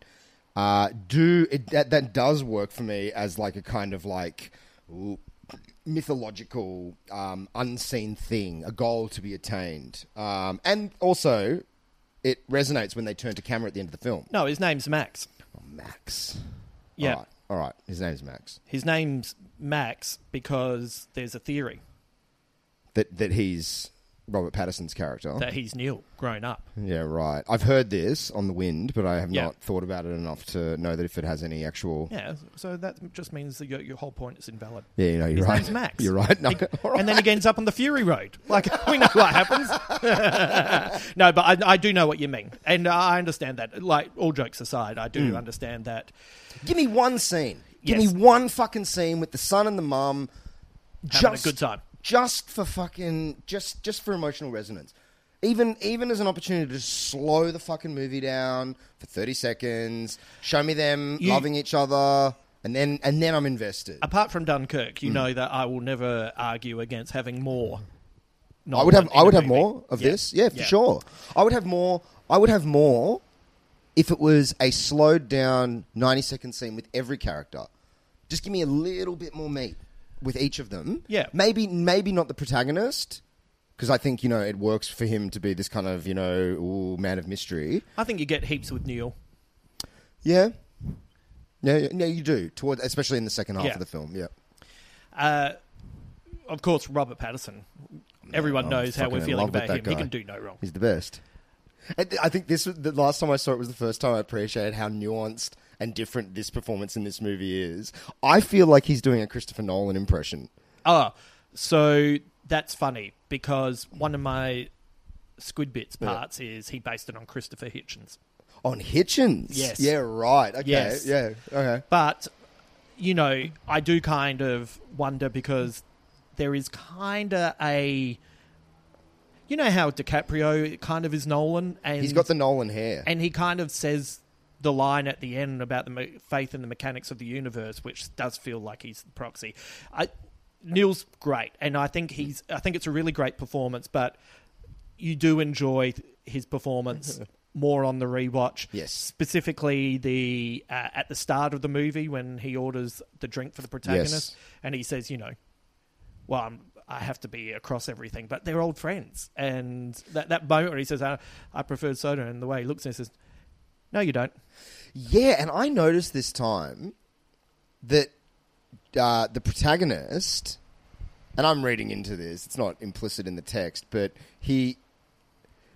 uh, do it, that that does work for me as like a kind of like ooh, mythological um, unseen thing, a goal to be attained, um, and also it resonates when they turn to camera at the end of the film. No, his name's Max. Oh, Max. Yeah. All right. All right. His name's Max. His name's Max because there's a theory that that he's. Robert Pattinson's character. That he's Neil, grown up. Yeah, right. I've heard this on The Wind, but I have yeah. not thought about it enough to know that if it has any actual... Yeah, so that just means that your, your whole point is invalid. Yeah, you know, you're His right. His name's Max. You're right. No, he, right. And then he ends up on the Fury Road. Like, we know what happens. No, but I, I do know what you mean. And I understand that. Like, all jokes aside, I do mm. understand that. Give me one scene. Yes. Give me one fucking scene with the son and the mum. Having just... a good time. Just for fucking, just just for emotional resonance. Even even as an opportunity to slow the fucking movie down for thirty seconds, show me them you, loving each other, and then and then I'm invested. Apart from Dunkirk, you mm. know that I will never argue against having more. I would have I would have movie. more of yeah. this. Yeah, for yeah. sure. I would have more I would have more if it was a slowed down ninety second scene with every character. Just give me a little bit more meat. With each of them. Yeah. Maybe maybe not the protagonist, because I think, you know, it works for him to be this kind of, you know, ooh, man of mystery. I think you get heaps with Neil. Yeah. Yeah, yeah, yeah you do, toward, especially in the second half yeah. of the film, yeah. Uh, of course, Robert Pattinson. Everyone no, knows how we're feeling about him. Guy. He can do no wrong. He's the best. I think this was, the last time I saw it was the first time I appreciated how nuanced and different this performance in this movie is. I feel like he's doing a Christopher Nolan impression. Oh, so that's funny because one of my Squid Bits parts yeah. is he based it on Christopher Hitchens. On Hitchens? Yes. Yeah, right. Okay. Yes. Yeah, okay. But, you know, I do kind of wonder because there is kind of a... You know how DiCaprio kind of is Nolan? And he's got the Nolan hair. And he kind of says the line at the end about the me- faith in the mechanics of the universe, which does feel like he's the proxy. I, Neil's great, and I think he's. I think it's a really great performance, but you do enjoy his performance more on the rewatch. Yes. Specifically the uh, at the start of the movie when he orders the drink for the protagonist, yes. and he says, you know, well, I'm... I have to be across everything, but they're old friends. And that, that moment where he says, I, I prefer soda, and the way he looks and he says, no, you don't. Yeah, and I noticed this time that uh, the protagonist, and I'm reading into this, it's not implicit in the text, but he,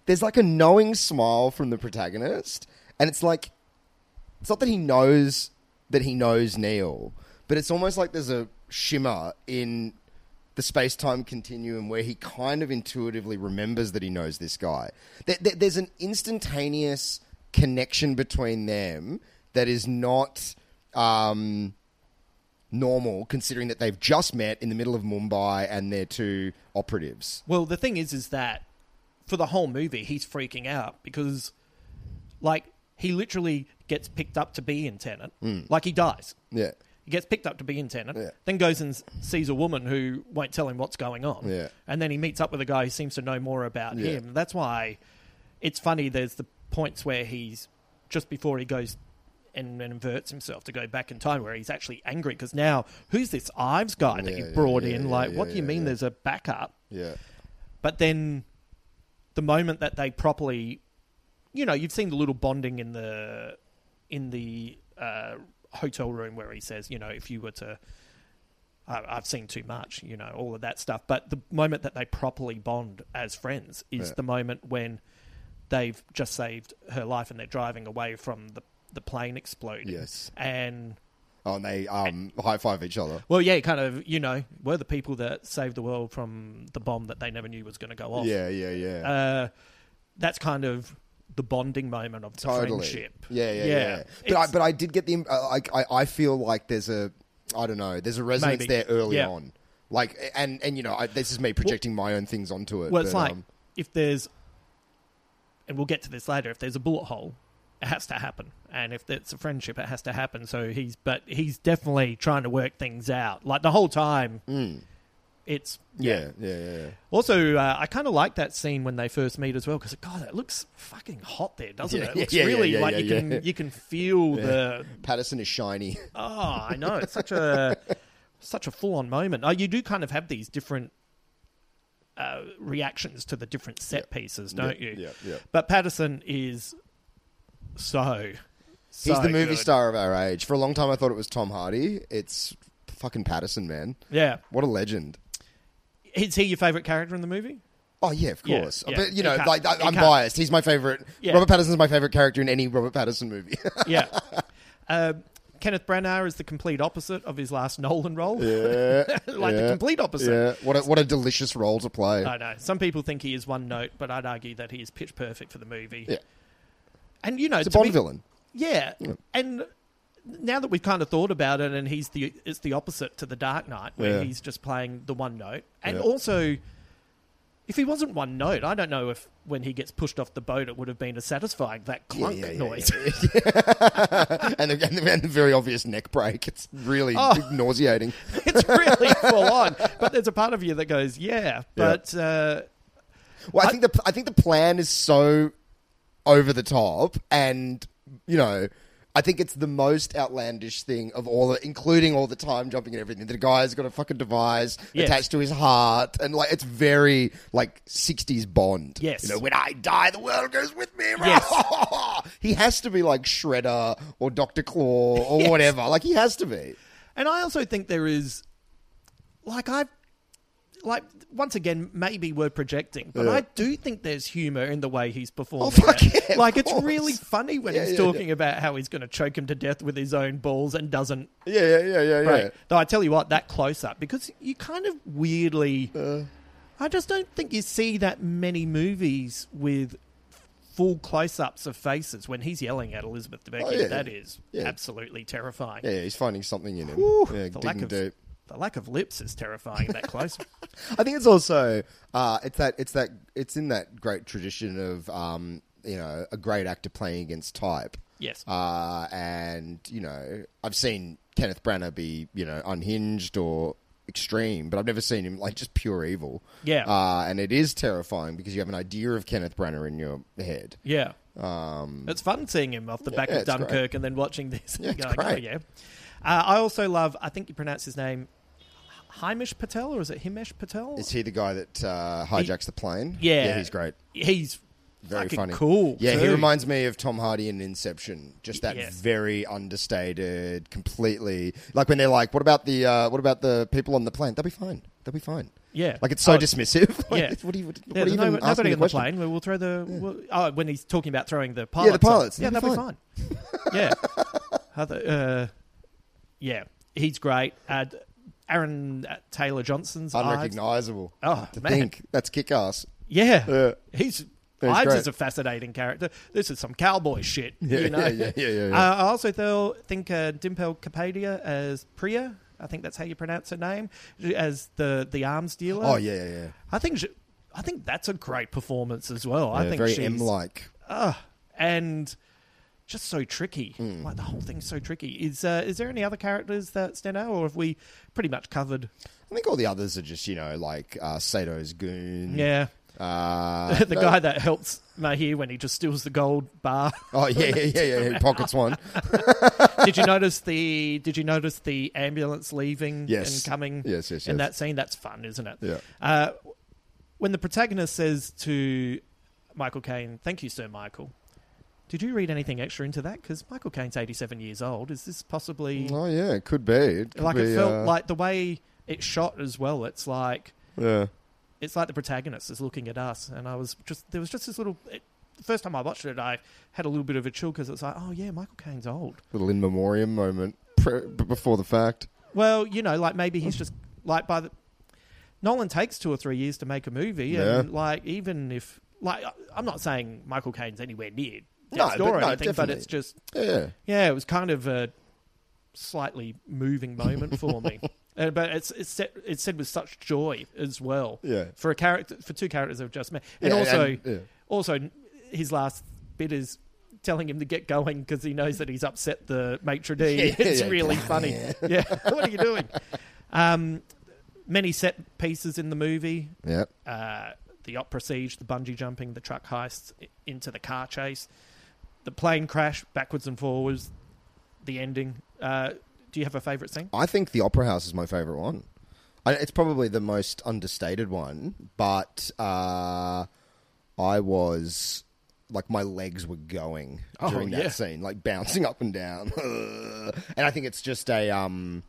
there's like a knowing smile from the protagonist, and it's like, it's not that he knows that he knows Neil, but it's almost like there's a shimmer in... the space-time continuum where he kind of intuitively remembers that he knows this guy. There's an instantaneous connection between them that is not um, normal, considering that they've just met in the middle of Mumbai and they're two operatives. Well, the thing is, is that for the whole movie, he's freaking out because, like, he literally gets picked up to be in Tenet. Mm. Like, he dies. Yeah. He gets picked up to be in Tenet, yeah. then goes and sees a woman who won't tell him what's going on. Yeah. And then he meets up with a guy who seems to know more about yeah. him. That's why it's funny. There's the points where he's, just before he goes and, and inverts himself to go back in time, where he's actually angry because now, who's this Ives guy that yeah, you brought yeah, in? Yeah, like, yeah, what do you yeah, mean yeah. there's a backup? Yeah. But then the moment that they properly... You know, you've seen the little bonding in the... in the uh, hotel room where he says, you know, if you were to uh, I've seen too much, you know, all of that stuff. But the moment that they properly bond as friends is yeah. the moment when they've just saved her life and they're driving away from the the plane exploding. Yes. And oh, and they um and, high-five each other. Well, yeah, kind of, you know, we're the people that saved the world from the bomb that they never knew was going to go off. Yeah, yeah, yeah. Uh, that's kind of the bonding moment of the totally. friendship. Yeah, yeah, yeah. yeah. But, I, but I did get the... Uh, I, I feel like there's a... I don't know. There's a resonance maybe. there early yeah. on. Like, and, and you know, I, this is me projecting well, my own things onto it. Well, it's but, like, um, if there's... And we'll get to this later. If there's a bullet hole, it has to happen. And if it's a friendship, it has to happen. So he's... But he's definitely trying to work things out. Like, the whole time... Mm. It's yeah. yeah, yeah, yeah. Also, uh, I kind of like that scene when they first meet as well because God, it looks fucking hot there, doesn't yeah, it? It looks yeah, really yeah, yeah, like yeah, you yeah. can you can feel yeah. the Patterson is shiny. Oh, I know it's such a such a full on moment. Oh, you do kind of have these different uh, reactions to the different set yeah. pieces, don't yeah, you? Yeah, yeah. But Patterson is so, so he's the movie good. star of our age. For a long time, I thought it was Tom Hardy. It's fucking Patterson, man. Yeah, what a legend. Is he your favourite character in the movie? Oh, yeah, of course. Yeah, yeah. But, you know, like I, I'm biased. He's my favourite. Yeah. Robert Pattinson's my favourite character in any Robert Pattinson movie. yeah. Uh, Kenneth Branagh is the complete opposite of his last Nolan role. Yeah. like yeah, the complete opposite. Yeah. What a, what a delicious role to play. I know. Some people think he is one note, but I'd argue that he is pitch perfect for the movie. Yeah. And, you know... It's a Bond be, villain. Yeah. yeah. And... Now that we've kind of thought about it, and he's the it's the opposite to The Dark Knight, where yeah. he's just playing the one note. And yeah. also, if he wasn't one note, I don't know if when he gets pushed off the boat, it would have been as satisfying, that clunk yeah, yeah, noise. Yeah, yeah, yeah. and, the, and, the, and the very obvious neck break. It's really oh, nauseating. It's really full on. But there's a part of you that goes, yeah. But yeah. Uh, well, I, I, think the, I think the plan is so over the top and, you know... I think it's the most outlandish thing of all, the, including all the time jumping and everything. The guy's got a fucking device yes. attached to his heart, and like it's very like sixties Bond. Yes, you know, when I die, the world goes with me. Yes. He has to be like Shredder or Doctor Claw or yes. whatever. Like he has to be. And I also think there is, like I've, like once again, maybe we're projecting, but yeah. I do think there's humour in the way he's performing. Oh, fuck it. Yeah, like it's course. really funny when yeah, he's yeah, talking yeah. about how he's going to choke him to death with his own balls and doesn't. Yeah, yeah, yeah, yeah. Right. yeah. Though I tell you what, that close up because you kind of weirdly, uh, I just don't think you see that many movies with full close-ups of faces when he's yelling at Elizabeth Debicki. Oh, yeah, that yeah. is yeah. absolutely terrifying. Yeah, he's finding something in him. Whew, yeah, the lack of deep. The lack of lips is terrifying that close. I think it's also uh, it's that it's that it's in that great tradition of um, you know, a great actor playing against type. Yes. Uh, and you know, I've seen Kenneth Branagh be, you know, unhinged or extreme, but I've never seen him like just pure evil. Yeah. Uh, and it is terrifying because you have an idea of Kenneth Branagh in your head. Yeah. Um, it's fun seeing him off the yeah, back yeah, of Dunkirk great. And then watching this yeah, and going, great. Oh yeah. Uh, I also love, I think you pronounce his name Himesh Patel, or is it Himesh Patel? Is he the guy that uh, hijacks he, the plane? Yeah. Yeah, he's great. He's very funny. Cool. Yeah, too. He reminds me of Tom Hardy in Inception. Just that yes. very understated, completely like when they're like, "What about the uh, what about the people on the plane? They'll be fine. They'll be fine." Yeah, like it's so oh, dismissive. Like, yeah, what do you? What yeah, are you no, even nobody on the plane. We'll throw the. Yeah. We'll, oh, when he's talking about throwing the pilots. Yeah, the pilots. They'll yeah, they'll be fine. Be fine. yeah, Other, uh, yeah, he's great. Uh, Aaron Taylor Johnson's unrecognizable. Ives. Oh, to man. Think that's kick ass. Yeah, uh, he's. Ives is a fascinating character. This is some cowboy shit, yeah, you know. Yeah, yeah, yeah, yeah, yeah. Uh, I also th- think uh, Dimple Kapadia as Priya, I think that's how you pronounce her name, as the, the arms dealer. Oh yeah, yeah, yeah. I think she, I think that's a great performance as well. Yeah, I think very she's M-like. Uh, and just so tricky. Mm. Like the whole thing's so tricky. Is uh, is there any other characters that stand out, or have we pretty much covered? I think all the others are just, you know, like uh, Sato's goon. Yeah. Uh, the no. guy that helps Mahir when he just steals the gold bar. Oh yeah, yeah, yeah, yeah. He pockets one. Did you notice the? Did you notice the ambulance leaving yes. and coming? Yes, yes, yes. In that scene, that's fun, isn't it? Yeah. Uh, when the protagonist says to Michael Caine, "Thank you, Sir Michael." Did you read anything extra into that? Because Michael Caine's eighty-seven years old. Is this possibly? Oh yeah, it could be. It could like be, it felt uh... like the way it shot as well. It's like yeah. It's like the protagonist is looking at us, and I was just there was just this little. It, the first time I watched it, I had a little bit of a chill because it's like, oh yeah, Michael Caine's old. Little in memoriam moment pre- before the fact. Well, you know, like maybe he's just like by the. Nolan takes two or three years to make a movie, yeah. and like even if like I'm not saying Michael Caine's anywhere near death's door no, or no, anything, definitely. But it's just yeah, yeah, it was kind of a slightly moving moment for me. Uh, but it's it's said, it's said with such joy as well. Yeah. For a character, for two characters I've just met, and yeah, also and, yeah. also his last bit is telling him to get going because he knows that he's upset the maitre d'. Yeah, it's yeah, really funny. Here. Yeah. What are you doing? Um, many set pieces in the movie. Yeah. Uh, the opera siege, the bungee jumping, the truck heist, into the car chase, the plane crash, backwards and forwards, the ending. Uh, Do you have a favourite scene? I think the Opera House is my favourite one. I, it's probably the most understated one, but uh, I was... Like, my legs were going oh, during that yeah. scene, like, bouncing up and down. And I think it's just a... Um,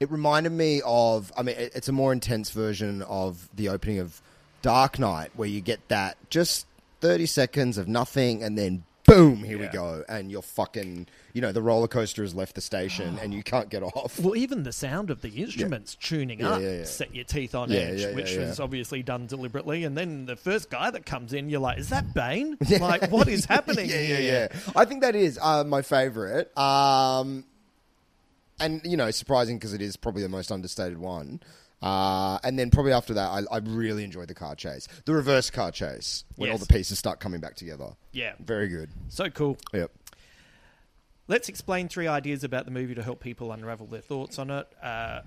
it reminded me of... I mean, it, it's a more intense version of the opening of Dark Knight, where you get that just thirty seconds of nothing, and then... Boom, here yeah. we go. And you're fucking, you know, the roller coaster has left the station oh. and you can't get off. Well, even the sound of the instruments yeah. tuning yeah, up yeah, yeah. set your teeth on yeah, edge, yeah, yeah, which yeah. was obviously done deliberately. And then the first guy that comes in, you're like, is that Bane? yeah. Like, what is happening? yeah, yeah, yeah, yeah. I think that is uh, my favourite. Um, and, you know, surprising because it is probably the most understated one. Uh, and then probably after that, I, I really enjoyed the car chase. The reverse car chase, when yes. all the pieces start coming back together. Yeah. Very good. So cool. Yep. Let's explain three ideas about the movie to help people unravel their thoughts on it. Uh,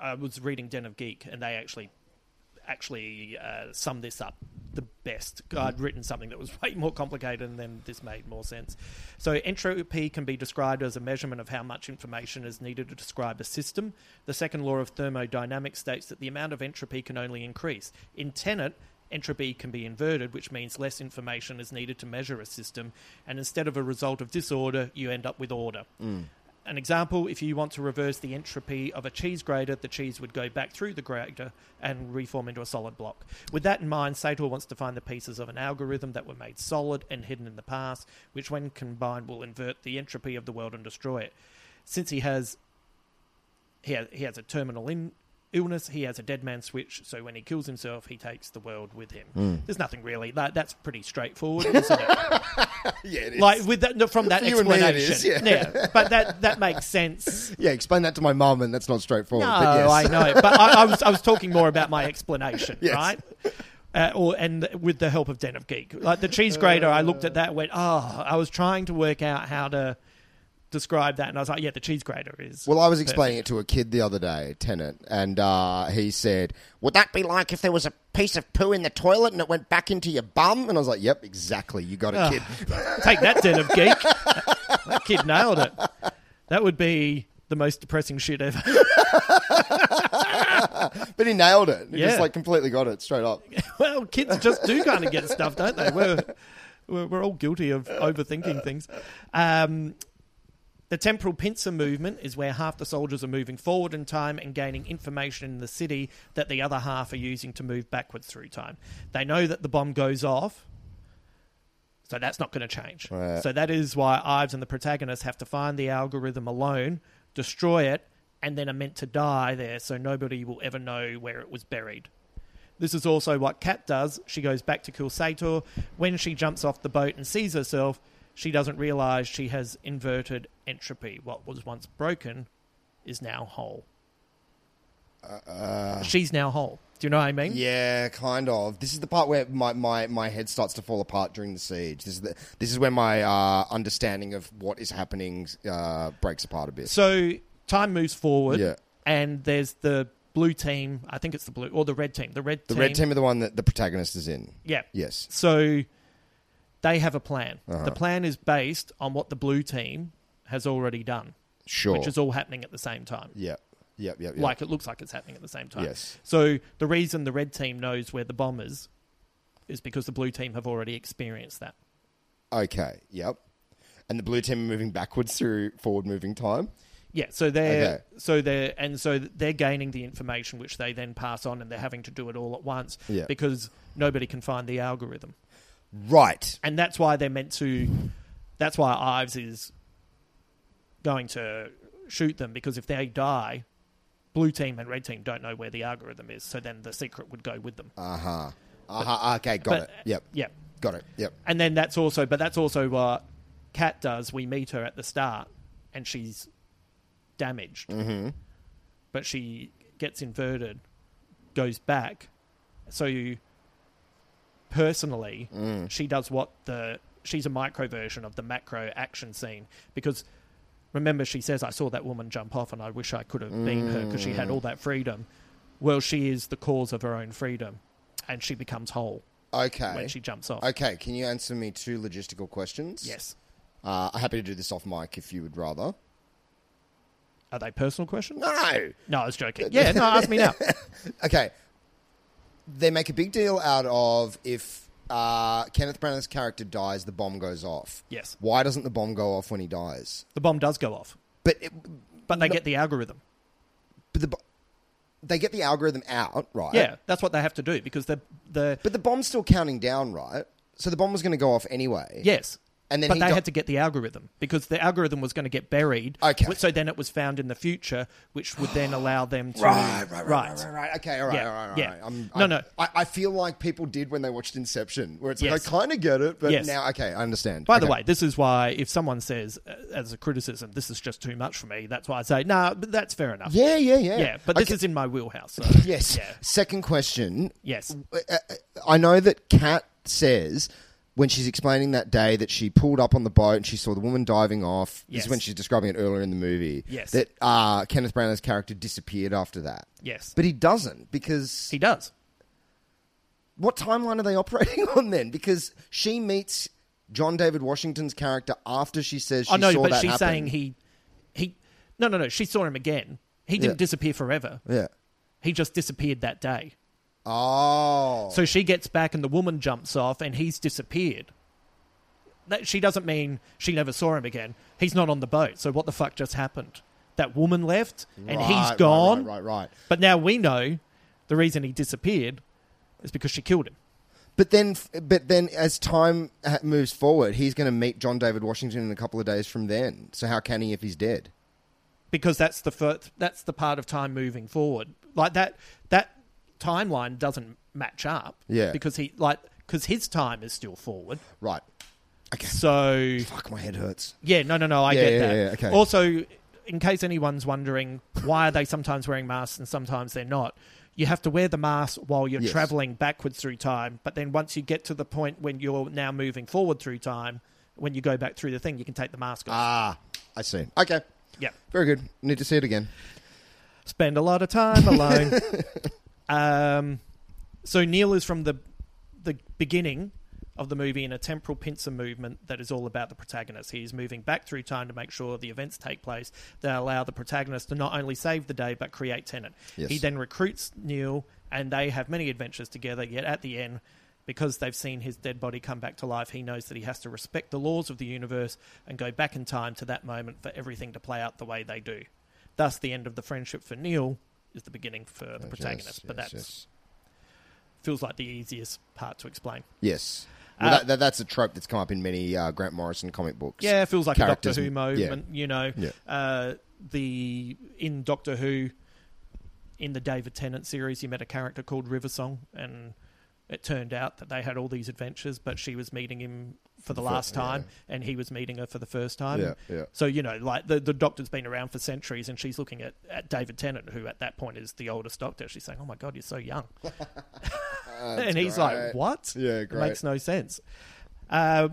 I was reading Den of Geek, and they actually actually uh, sum this up the best. I'd written something that was way more complicated, and then this made more sense. So entropy can be described as a measurement of how much information is needed to describe a system. The second law of thermodynamics states that the amount of entropy can only increase. In Tenet, entropy can be inverted, which means less information is needed to measure a system, and instead of a result of disorder, you end up with order. Mm. An example, if you want to reverse the entropy of a cheese grater, the cheese would go back through the grater and reform into a solid block. With that in mind, Sator wants to find the pieces of an algorithm that were made solid and hidden in the past, which when combined will invert the entropy of the world and destroy it. Since he has he has, he has a terminal in, illness, he has a dead man switch, so when he kills himself, he takes the world with him. Mm. There's nothing really. That, that's pretty straightforward, isn't it? Yeah, it is. Like with that, from that explanation. You and me it is, yeah. yeah. But that, that makes sense. Yeah, explain that to my mum, and that's not straightforward. No, but yes. I know. But I, I, was, I was talking more about my explanation, yes. right? Uh, or and with the help of Den of Geek. Like the cheese grater, I looked at that and went, oh, I was trying to work out how to describe that, and I was like, yeah, the cheese grater is... Well, I was explaining perfect. It to a kid the other day, Tenet, and uh, he said, would that be like if there was a piece of poo in the toilet and it went back into your bum? And I was like, yep, exactly, you got it, oh, kid. Take that, Den of Geek. That kid nailed it. That would be the most depressing shit ever. But he nailed it. He yeah. just like completely got it straight up. Well, kids just do kind of get stuff, don't they? We're, we're, we're all guilty of overthinking things. Um, the temporal pincer movement is where half the soldiers are moving forward in time and gaining information in the city that the other half are using to move backwards through time. They know that the bomb goes off, so that's not going to change. Right. So that is why Ives and the protagonist have to find the algorithm alone, destroy it, and then are meant to die there, so nobody will ever know where it was buried. This is also what Kat does. She goes back to kill Sator. When she jumps off the boat and sees herself, she doesn't realise she has inverted entropy. What was once broken is now whole. Uh, uh, She's now whole. Do you know what I mean? Yeah, kind of. This is the part where my, my, my head starts to fall apart during the siege. This is the, this is where my uh, understanding of what is happening uh, breaks apart a bit. So... time moves forward, yeah. and there's the blue team. I think it's the blue or the red team. The red the team. The red team are the one that the protagonist is in. Yeah. Yes. So they have a plan. Uh-huh. The plan is based on what the blue team has already done. Sure. Which is all happening at the same time. Yeah. Yeah. Yeah. Like it looks like it's happening at the same time. Yes. So the reason the red team knows where the bomb is is because the blue team have already experienced that. Okay. Yep. And the blue team are moving backwards through forward moving time. Yeah, so they're okay. so they're and so they're gaining the information which they then pass on, and they're having to do it all at once yeah. because nobody can find the algorithm. Right. And that's why they're meant to that's why Ives is going to shoot them, because if they die, blue team and red team don't know where the algorithm is, so then the secret would go with them. Uh-huh. Uh-huh. But, okay, got but, it. Yep. Yep. Got it. Yep. And then that's also but that's also what Kat does. We meet her at the start and she's damaged, mm-hmm. but she gets inverted, goes back. So you, personally, mm. she does what the she's a micro version of the macro action scene, because remember she says, "I saw that woman jump off, and I wish I could have mm. been her because she had all that freedom." Well, she is the cause of her own freedom, and she becomes whole. Okay, when she jumps off. Okay, can you answer me two logistical questions? Yes, uh, I'm happy to do this off mic if you would rather. Are they personal questions? No. No, I was joking. Yeah, no, ask me now. Okay. They make a big deal out of if uh, Kenneth Branagh's character dies, the bomb goes off. Yes. Why doesn't the bomb go off when he dies? The bomb does go off. But it, but they no, get the algorithm. But the, they get the algorithm out, right? Yeah, that's what they have to do because the... the but the bomb's still counting down, right? So the bomb was going to go off anyway. Yes. And then but they do- had to get the algorithm because the algorithm was going to get buried. Okay. So then it was found in the future, which would then allow them to... Right, right, right, right, right, right. Okay, all right, yeah, all right, all right. Yeah. I'm, I'm, no, no. I, I feel like people did when they watched Inception, where it's like, yes. I kind of get it, but yes. now, okay, I understand. By okay. the way, this is why if someone says, uh, as a criticism, this is just too much for me, that's why I say, no, nah, but that's fair enough. Yeah, yeah, yeah. Yeah, but okay. this is in my wheelhouse. So, yes. Yeah. Second question. Yes. I know that Kat says... when she's explaining that day that she pulled up on the boat and she saw the woman diving off, yes. this is when she's describing it earlier in the movie, yes. that uh, Kenneth Branagh's character disappeared after that. Yes. But he doesn't because... He does. What timeline are they operating on then? Because she meets John David Washington's character after she says she oh, no, saw that happen. I know, but she's saying he, he... No, no, no. She saw him again. He didn't yeah. disappear forever. Yeah. He just disappeared that day. Oh. So she gets back and the woman jumps off and he's disappeared. That, she doesn't mean she never saw him again. He's not on the boat. So what the fuck just happened? That woman left and right, he's gone. Right, right, right, right. But now we know the reason he disappeared is because she killed him. But then, but then as time moves forward, he's going to meet John David Washington in a couple of days from then. So how can he if he's dead? Because that's the first, that's the part of time moving forward. Like that that timeline doesn't match up. Yeah. Because he like because his time is still forward. Right. Okay. So fuck, my head hurts. Yeah, no, no, no, I yeah, get yeah, that. Yeah, okay. Also, in case anyone's wondering why are they sometimes wearing masks and sometimes they're not, you have to wear the mask while you're yes. travelling backwards through time. But then once you get to the point when you're now moving forward through time, when you go back through the thing, you can take the mask off. Ah, I see. Okay. Yeah. Very good. Need to see it again. Spend a lot of time alone. um, so Neil is from the the beginning of the movie in a temporal pincer movement that is all about the protagonist. He is moving back through time to make sure the events take place that allow the protagonist to not only save the day, but create Tenet. Yes. He then recruits Neil, and they have many adventures together, yet at the end, because they've seen his dead body come back to life, he knows that he has to respect the laws of the universe and go back in time to that moment for everything to play out the way they do. Thus, the end of the friendship for Neil is the beginning for the oh, protagonist. Yes, but yes, that yes. feels like the easiest part to explain. Yes. Well, uh, that, that, that's a trope that's come up in many uh, Grant Morrison comic books. Yeah, it feels like characters a Doctor Who moment, yeah. you know. Yeah. Uh, the in Doctor Who, in the David Tennant series, you met a character called Riversong, and it turned out that they had all these adventures, but she was meeting him for the last time, yeah. and he was meeting her for the first time. Yeah, yeah. So, you know, like the, the Doctor's been around for centuries, and she's looking at, at David Tennant, who at that point is the oldest Doctor. She's saying, oh my God, you're so young. And he's great. Like, what? Yeah, great. It makes no sense. Uh,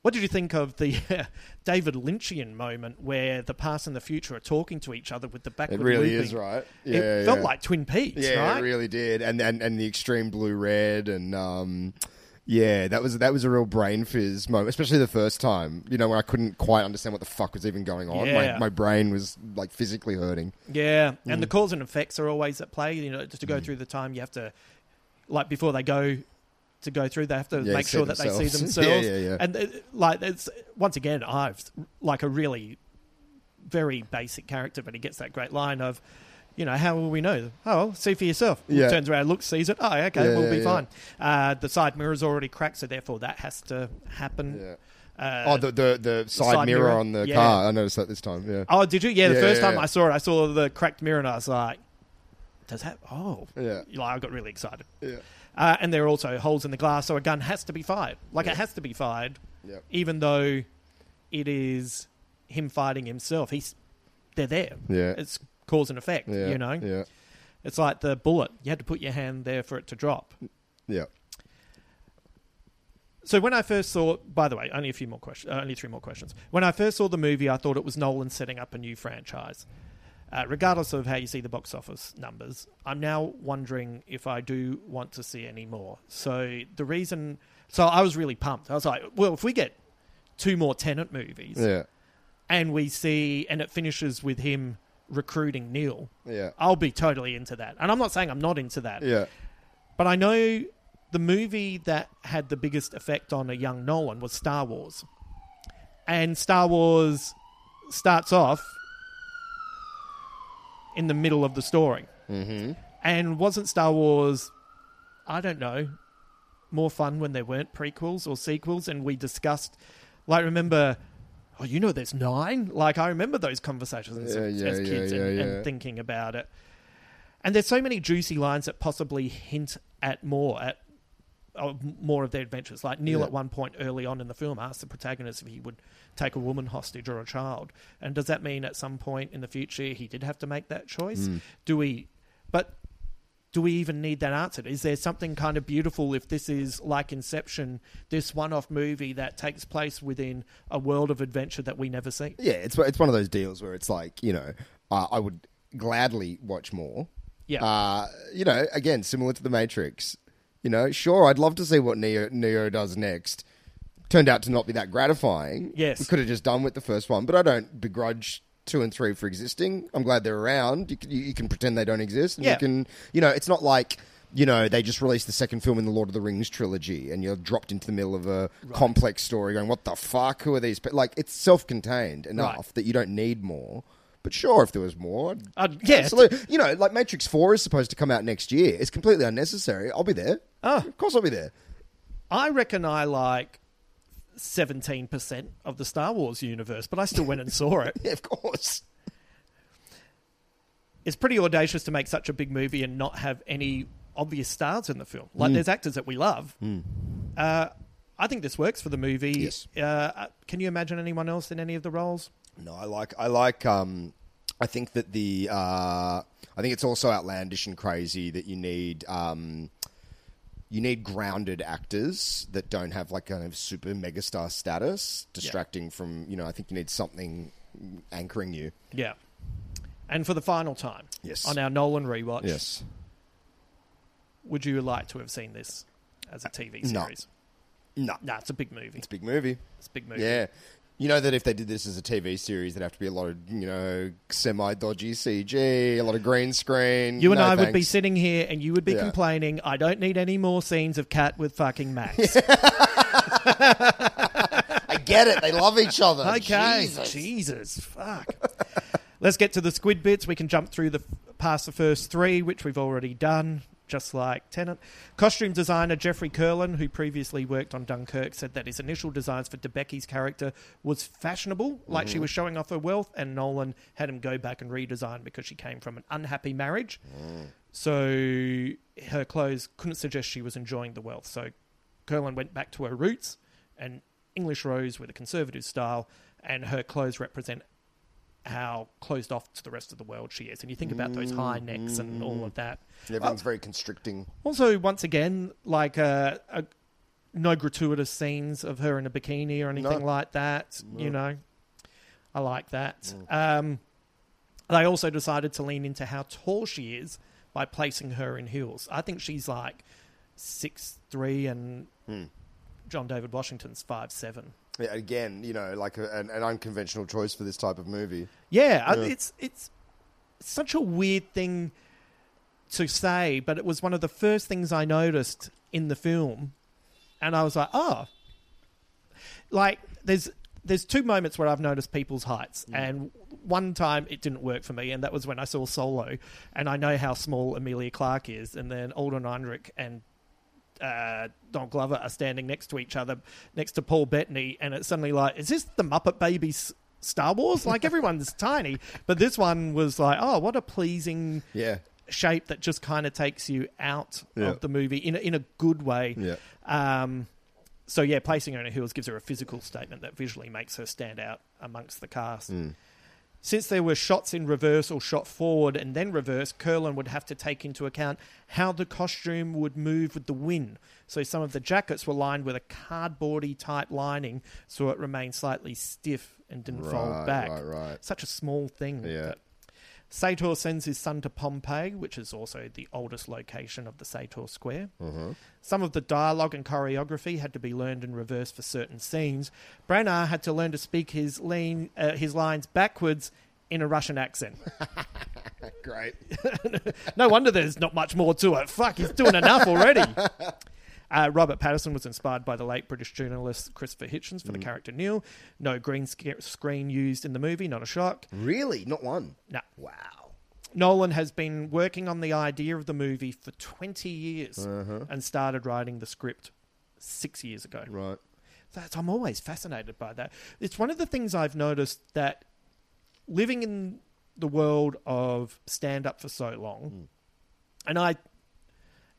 what did you think of the uh, David Lynchian moment where the past and the future are talking to each other with the backward It really looping? Is, right? Yeah, it yeah. felt like Twin Peaks, yeah, right? Yeah, it really did. And, and and the extreme blue-red and... Um, yeah, that was that was a real brain fizz moment, especially the first time, you know, when I couldn't quite understand what the fuck was even going on. Yeah. My, my brain was, like, physically hurting. Yeah, mm. and the cause and effects are always at play. You know, just to go mm. through the time, you have to... Like, before they go to go through, they have to yeah, make sure themselves. that they see themselves. yeah, yeah, yeah. And, it, like, it's once again, Ives, like, a really very basic character, but he gets that great line of, you know, how will we know? Oh, see for yourself. Yeah. Turns around, looks, sees it. Oh, okay, yeah, we'll be yeah. fine. Uh, the side mirror's already cracked, so therefore that has to happen. Yeah. Uh, oh, the, the, the side, side mirror, mirror on the yeah. car. I noticed that this time, yeah. Oh, did you? Yeah, the yeah, first yeah, time yeah. I saw it, I saw the cracked mirror, and I was like, does that? Oh, yeah. Like, I got really excited. Yeah. Uh, and there are also holes in the glass, so a gun has to be fired. Like yeah. it has to be fired, yeah. even though it is him fighting himself. He's they're there. Yeah. It's cause and effect. Yeah. You know. Yeah. It's like the bullet. You had to put your hand there for it to drop. Yeah. So when I first saw, by the way, only a few more questions, uh, only three more questions. When I first saw the movie, I thought it was Nolan setting up a new franchise. Uh, regardless of how you see the box office numbers, I'm now wondering if I do want to see any more. So the reason... So I was really pumped. I was like, well, if we get two more Tenet movies yeah. and we see... And it finishes with him recruiting Neil, yeah. I'll be totally into that. And I'm not saying I'm not into that. Yeah. But I know the movie that had the biggest effect on a young Nolan was Star Wars. And Star Wars starts off... in the middle of the story. Mm-hmm. And wasn't Star Wars, I don't know, more fun when there weren't prequels or sequels? And we discussed, like, remember, oh, you know, there's nine. Like, I remember those conversations yeah, as, yeah, as kids yeah, yeah, and, yeah. and thinking about it. And there's so many juicy lines that possibly hint at more, at uh, more of their adventures. Like, Neil yeah. at one point early on in the film asked the protagonist if he would take a woman hostage or a child, and does that mean at some point in the future he did have to make that choice? mm. do we but do we even need that answered? Is there something kind of beautiful if this is like Inception, this one-off movie that takes place within a world of adventure that we never see? Yeah, it's it's one of those deals where it's like, you know, uh, I would gladly watch more. Yeah uh, you know, again, similar to The Matrix, you know, sure, I'd love to see what Neo, Neo does next. Turned out to not be that gratifying. Yes. We could have just done with the first one, but I don't begrudge two and three for existing. I'm glad they're around. You can, you can pretend they don't exist. And yeah. You can, you know, it's not like, you know, they just released the second film in the Lord of the Rings trilogy and you're dropped into the middle of a right. complex story going, what the fuck? Who are these? But, like, it's self-contained enough right. that you don't need more. But sure, if there was more, I'd, I'd, yeah, absolutely. You know, like Matrix four is supposed to come out next year. It's completely unnecessary. I'll be there. Oh. Of course I'll be there. I reckon I like... seventeen percent of the Star Wars universe, but I still went and saw it. Yeah, of course. it's pretty audacious to make such a big movie and not have any obvious stars in the film. Like, mm. there's actors that we love. Mm. Uh, I think this works for the movie. Yes. Uh, can you imagine anyone else in any of the roles? No, I like... I like. Um, I think that the... Uh, I think it's also outlandish and crazy that you need... Um, you need grounded actors that don't have like kind of super megastar status, distracting yeah. from, you know, I think you need something anchoring you. Yeah. And for the final time, yes. on our Nolan rewatch, yes. would you like to have seen this as a T V series? No. No. No, it's a big movie. It's a big movie. It's a big movie. Yeah. You know that if they did this as a T V series, there'd have to be a lot of, you know, semi-dodgy C G, a lot of green screen. You and no, I thanks. would be sitting here and you would be yeah. complaining, I don't need any more scenes of Kat with fucking Max. Yeah. I get it. They love each other. Okay. Jesus. Jesus. Fuck. Let's get to the squid bits. We can jump through the past the first three, which we've already done. Just like Tenet. Costume designer Jeffrey Curlin, who previously worked on Dunkirk, said that his initial designs for Debicki's character was fashionable, like mm. she was showing off her wealth, and Nolan had him go back and redesign because she came from an unhappy marriage. Mm. So her clothes couldn't suggest she was enjoying the wealth. So Curlin went back to her roots, and English rose with a conservative style, and her clothes represent how closed off to the rest of the world she is. And you think about those high necks mm. and all of that. Everything's uh, very constricting. Also, once again, like uh, uh, no gratuitous scenes of her in a bikini or anything no. like that. No. You know, I like that. Mm. Um, they also decided to lean into how tall she is by placing her in heels. I think she's like six three and mm. John David Washington's five seven. Yeah, again, you know, like a, an, an unconventional choice for this type of movie. Yeah, yeah, it's it's such a weird thing to say, but it was one of the first things I noticed in the film, and I was like, oh, like there's there's two moments where I've noticed people's heights, mm. and one time it didn't work for me, and that was when I saw Solo, and I know how small Emilia Clarke is, and then Alden Ehrenreich and Uh, Don Glover are standing next to each other, next to Paul Bettany, and it's suddenly like, is this the Muppet Babies Star Wars? Like, everyone's tiny, but this one was like, oh, what a pleasing yeah. shape that just kind of takes you out yeah. of the movie in a, in a good way. Yeah. Um, so yeah, placing her in heels gives her a physical statement that visually makes her stand out amongst the cast. Mm. Since there were shots in reverse or shot forward and then reverse, Curlin would have to take into account how the costume would move with the wind. So some of the jackets were lined with a cardboardy type lining, so it remained slightly stiff and didn't right, fold back. Right, right. Such a small thing. Yeah. Sator sends his son to Pompeii, which is also the oldest location of the Sator Square. Mm-hmm. Some of the dialogue and choreography had to be learned in reverse for certain scenes. Branagh had to learn to speak his, lean, uh, his lines backwards in a Russian accent. Great. No wonder there's not much more to it. Fuck, he's doing enough already. Uh, Robert Pattinson was inspired by the late British journalist Christopher Hitchens for mm. the character Neil. No green sc- screen used in the movie, not a shock. Really? Not one? No. Wow. Nolan has been working on the idea of the movie for twenty years uh-huh. and started writing the script six years ago. Right. That's, I'm always fascinated by that. It's one of the things I've noticed, that living in the world of stand-up for so long, mm. and I...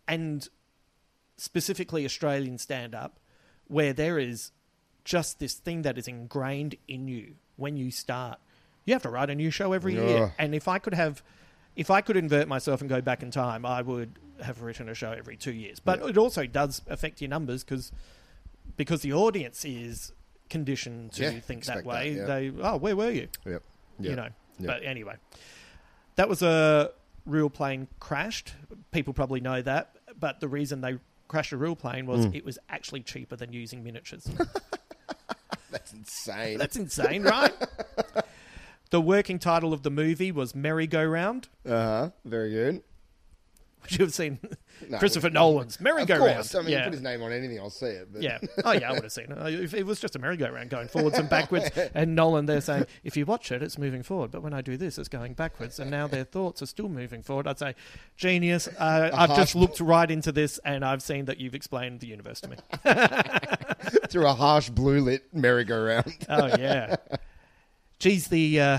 and... specifically Australian stand-up, where there is just this thing that is ingrained in you when you start. You have to write a new show every yeah. year. And if I could have, if I could invert myself and go back in time, I would have written a show every two years. But yeah. it also does affect your numbers because because the audience is conditioned to yeah, think that way. That, yeah. They, oh, where were you? Yep. Yep. You know. Yep. But anyway, that was a real plane crashed. People probably know that. But the reason they crashed a real plane was mm. it was actually cheaper than using miniatures. That's insane. That's insane, right? The working title of the movie was Merry-Go-Round. Uh-huh. Very good. Which you've seen no, Christopher Nolan's Merry-Go-Round. Of course. I mean, yeah. you put his name on anything, I'll see it. But. Yeah. Oh, yeah, I would have seen it. If it was just a merry-go-round going forwards and backwards. And Nolan, they're saying, if you watch it, it's moving forward. But when I do this, it's going backwards. And now their thoughts are still moving forward. I'd say, genius. Uh, I've just looked bl- right into this, and I've seen that you've explained the universe to me. Through a harsh blue-lit merry-go-round. Oh, yeah. Geez, the... Uh,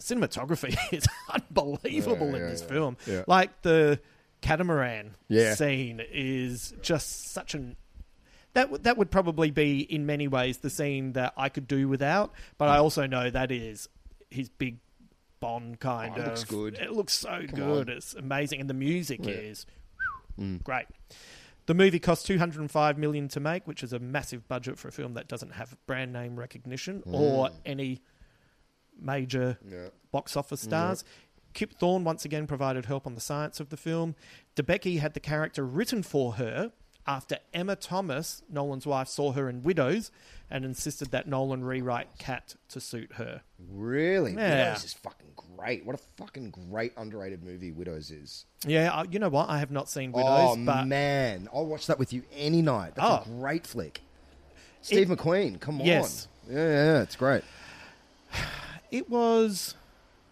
cinematography is unbelievable yeah, in yeah, this yeah. film. Yeah. Like the catamaran yeah. scene is just such an... That, w- that would probably be, in many ways, the scene that I could do without, but I also know that is his big Bond kind oh, it of... It looks good. It looks so Come good. On. It's amazing. And the music yeah. is whew, mm. great. The movie cost two hundred five million dollars to make, which is a massive budget for a film that doesn't have brand name recognition mm. or any major yeah. box office stars. Yeah. Kip Thorne once again provided help on the science of the film. Debicki had the character written for her after Emma Thomas, Nolan's wife, saw her in Widows and insisted that Nolan rewrite Kat to suit her. Really? Yeah. Widows is fucking great. What a fucking great underrated movie Widows is. Yeah, uh, you know what? I have not seen Widows. Oh, but... man. I'll watch that with you any night. That's oh. a great flick. Steve it... McQueen, come on. Yes. Yeah, yeah, it's great. It was...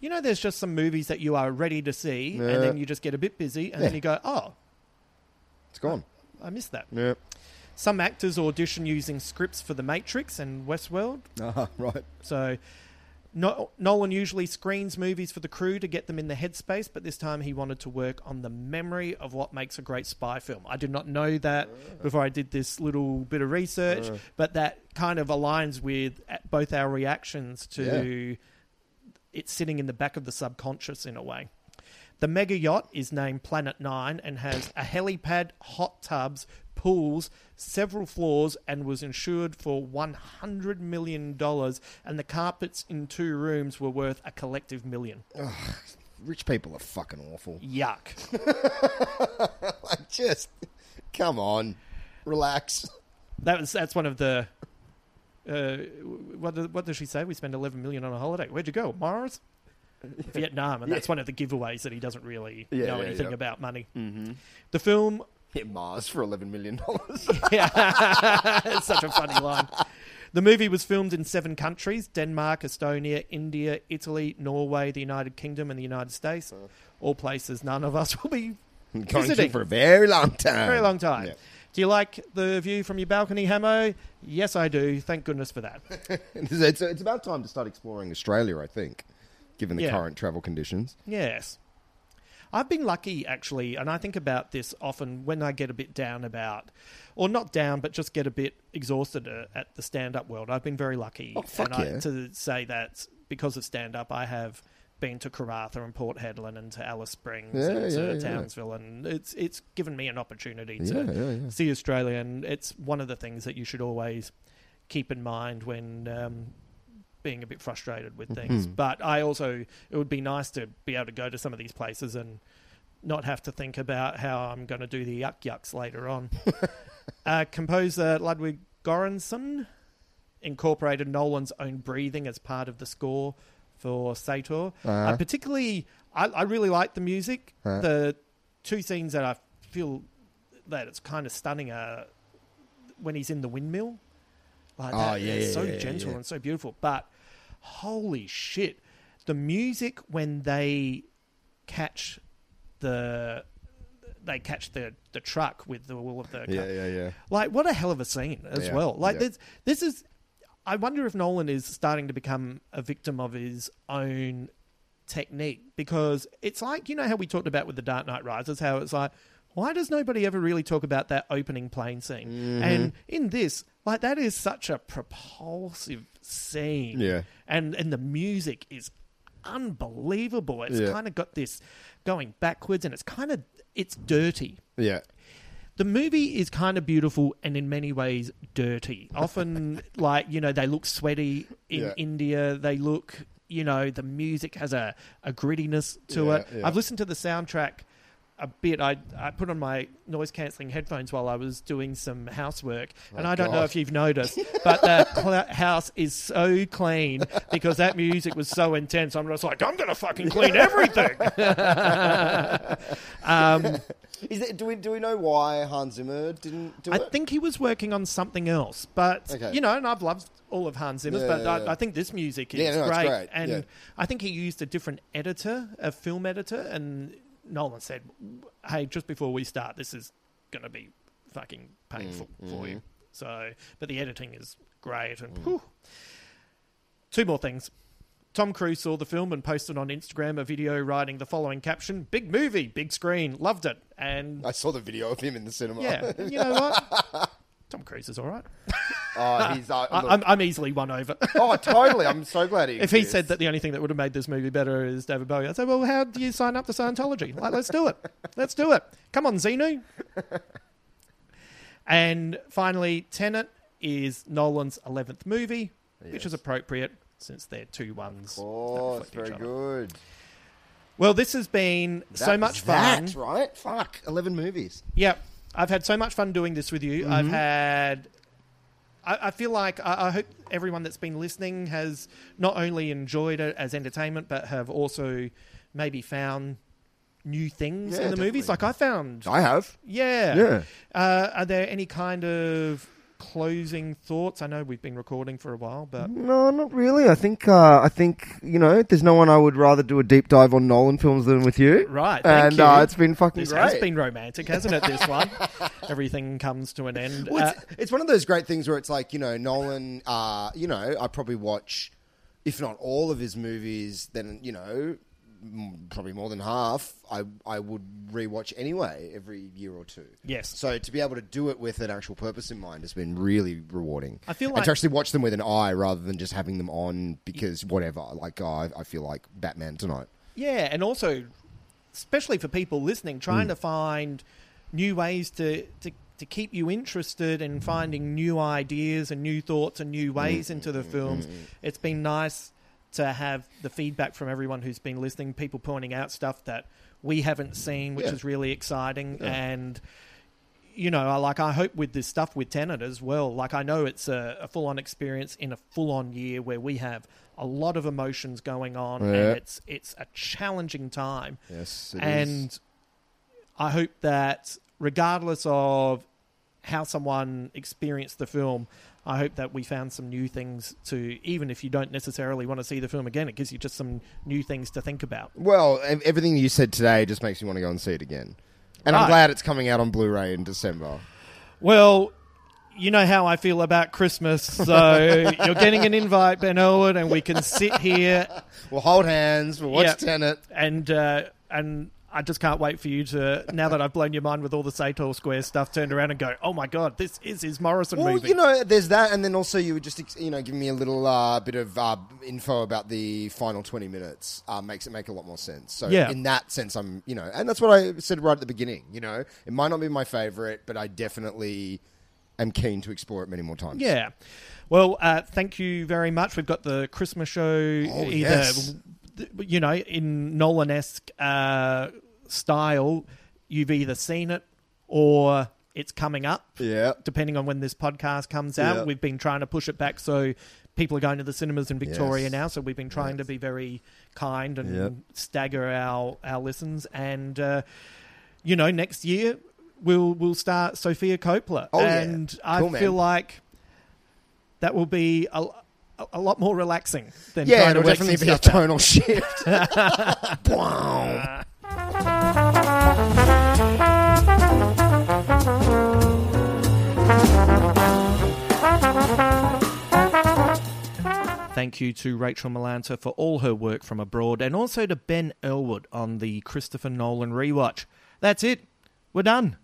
You know, there's just some movies that you are ready to see yeah. and then you just get a bit busy and yeah. then you go, oh. It's gone. I, I missed that. Yeah. Some actors audition using scripts for The Matrix and Westworld. Ah, uh, right. So no, Nolan usually screens movies for the crew to get them in the headspace, but this time he wanted to work on the memory of what makes a great spy film. I did not know that uh. before I did this little bit of research, uh. but that kind of aligns with both our reactions to... Yeah. It's sitting in the back of the subconscious in a way. The mega yacht is named Planet Nine and has a helipad, hot tubs, pools, several floors, and was insured for one hundred million dollars. And the carpets in two rooms were worth a collective million. Ugh, rich people are fucking awful. Yuck. Like, just come on, relax. That was that's one of the. Uh, what, what does she say? We spend eleven million dollars on a holiday. Where'd you go? Mars? Vietnam. And yeah. that's one of the giveaways that he doesn't really yeah, know yeah, anything yeah. about money. Mm-hmm. The film... Hit Mars for eleven million dollars. Yeah. It's such a funny line. The movie was filmed in seven countries. Denmark, Estonia, India, Italy, Norway, the United Kingdom and the United States. Uh, All places none of us will be going visiting. To for a very long time. Very long time. Yeah. Do you like the view from your balcony, Hamo? Yes, I do. Thank goodness for that. it's, it's about time to start exploring Australia, I think, given the yeah. current travel conditions. Yes. I've been lucky, actually, and I think about this often when I get a bit down about, or not down, but just get a bit exhausted at the stand-up world. I've been very lucky oh, fuck and yeah. I, to say that because of stand-up, I have been to Karratha and Port Hedland and to Alice Springs yeah, and to yeah, Townsville yeah. and it's it's given me an opportunity to yeah, yeah, yeah. see Australia, and it's one of the things that you should always keep in mind when um, being a bit frustrated with things. Mm-hmm. But I also, it would be nice to be able to go to some of these places and not have to think about how I'm going to do the yuck yucks later on. uh, composer Ludwig Göransson incorporated Nolan's own breathing as part of the score for Sator. Uh-huh. Uh, particularly, I, I really like the music. Uh-huh. The two scenes that I feel that it's kind of stunning are when he's in the windmill. Like oh, that. Yeah, it's yeah, so yeah, gentle yeah. and so beautiful. But holy shit, the music when they catch the they catch the, the truck with the wheel of the car. Yeah, yeah, yeah. Like, what a hell of a scene as yeah, well. Like, yeah. this is... I wonder if Nolan is starting to become a victim of his own technique, because it's like, you know how we talked about with The Dark Knight Rises, how it's like, why does nobody ever really talk about that opening plane scene? Mm-hmm. And in this, like, that is such a propulsive scene. Yeah. And, and the music is unbelievable. It's yeah. kind of got this going backwards and it's kind of, it's dirty. Yeah. The movie is kind of beautiful and in many ways dirty. Often, like, you know, they look sweaty in yeah. India. They look, you know, the music has a, a grittiness to yeah, it. Yeah. I've listened to the soundtrack a bit. I, I put on my noise-cancelling headphones while I was doing some housework. Oh, and I don't God. know if you've noticed, but the cl- house is so clean because that music was so intense. I'm just like, I'm going to fucking clean everything. um... Is it, do we do we know why Hans Zimmer didn't do I it? I think he was working on something else, but okay. you know, and I've loved all of Hans Zimmer's, yeah, but yeah, I, yeah. I think this music is yeah, no, great. great, and yeah. I think he used a different editor, a film editor, and Nolan said, "Hey, just before we start, this is going to be fucking painful mm, for mm. you." So, but the editing is great, and mm. whew. Two more things. Tom Cruise saw the film and posted on Instagram a video writing the following caption: "Big movie, big screen, loved it." And I saw the video of him in the cinema. Yeah, and you know what? Tom Cruise is all right. Oh, he's, uh, I'm, I'm easily won over. Oh, totally. I'm so glad he exists. If he said that the only thing that would have made this movie better is David Bowie, I'd say, well, how do you sign up to Scientology? Like, let's do it. Let's do it. Come on, Xenu. And finally, Tenet is Nolan's eleventh movie, yes. which is appropriate since they're two ones. Oh, that's very good. Well, this has been that, so much fun. That, right? Fuck, eleven movies. Yep. I've had so much fun doing this with you. Mm-hmm. I've had... I feel like I hope everyone that's been listening has not only enjoyed it as entertainment, but have also maybe found new things yeah, in the definitely. movies. Like I found. I have. Yeah. Yeah. Uh, are there any kind of closing thoughts? I know we've been recording for a while, but no, not really. I think uh, I think you know, there's no one I would rather do a deep dive on Nolan films than with you. Right. Thank and you. Uh, it's been fucking this great. This has been romantic, hasn't it? This one, everything comes to an end. Well, it's, uh, it's one of those great things where it's like, you know, Nolan. Uh, you know, I probably watch, if not all of his movies, then you know, probably more than half, I I would rewatch anyway every year or two. Yes. So to be able to do it with an actual purpose in mind has been really rewarding. I feel like... And to actually watch them with an eye rather than just having them on because whatever. Like, oh, I feel like Batman tonight. Yeah, and also, especially for people listening, trying mm. to find new ways to, to, to keep you interested in finding new ideas and new thoughts and new ways mm. into the films. Mm. It's been nice... to have the feedback from everyone who's been listening, people pointing out stuff that we haven't seen, which yeah. is really exciting. Yeah. And, you know, I like I hope with this stuff with Tenet as well, like I know it's a, a full-on experience in a full-on year where we have a lot of emotions going on yeah. and it's it's a challenging time. Yes, it and is. I hope that regardless of how someone experienced the film, I hope that we found some new things to, even if you don't necessarily want to see the film again, it gives you just some new things to think about. Well, everything you said today just makes me want to go and see it again. And right. I'm glad it's coming out on Blu-ray in December. Well, you know how I feel about Christmas, so you're getting an invite, Ben Elwood, and we can sit here. We'll hold hands, we'll watch yep. Tenet. And, uh, and... I just can't wait for you to, now that I've blown your mind with all the Sator Square stuff, turned around and go, oh my God, this is his Morrison well, movie. Well, you know, there's that. And then also you were just, you know, giving me a little uh, bit of uh, info about the final twenty minutes. Uh, makes it make a lot more sense. So yeah. in that sense, I'm, you know, and that's what I said right at the beginning, you know, it might not be my favorite, but I definitely am keen to explore it many more times. Yeah. Well, uh, thank you very much. We've got the Christmas show. Oh, either. Yes. You know, in Nolan-esque uh, style, you've either seen it or it's coming up, yeah. depending on when this podcast comes out. Yeah. We've been trying to push it back so people are going to the cinemas in Victoria yes. now, so we've been trying yes. to be very kind and yeah. stagger our, our listens. And, uh, you know, next year we'll we'll start Sophia Coppola. Oh, and yeah. cool, I man. feel like that will be... a. a lot more relaxing than yeah, it'll definitely be a tonal out. shift. Wow. Thank you to Rachel Melanta for all her work from abroad, and also to Ben Elwood on the Christopher Nolan rewatch. That's it. We're done.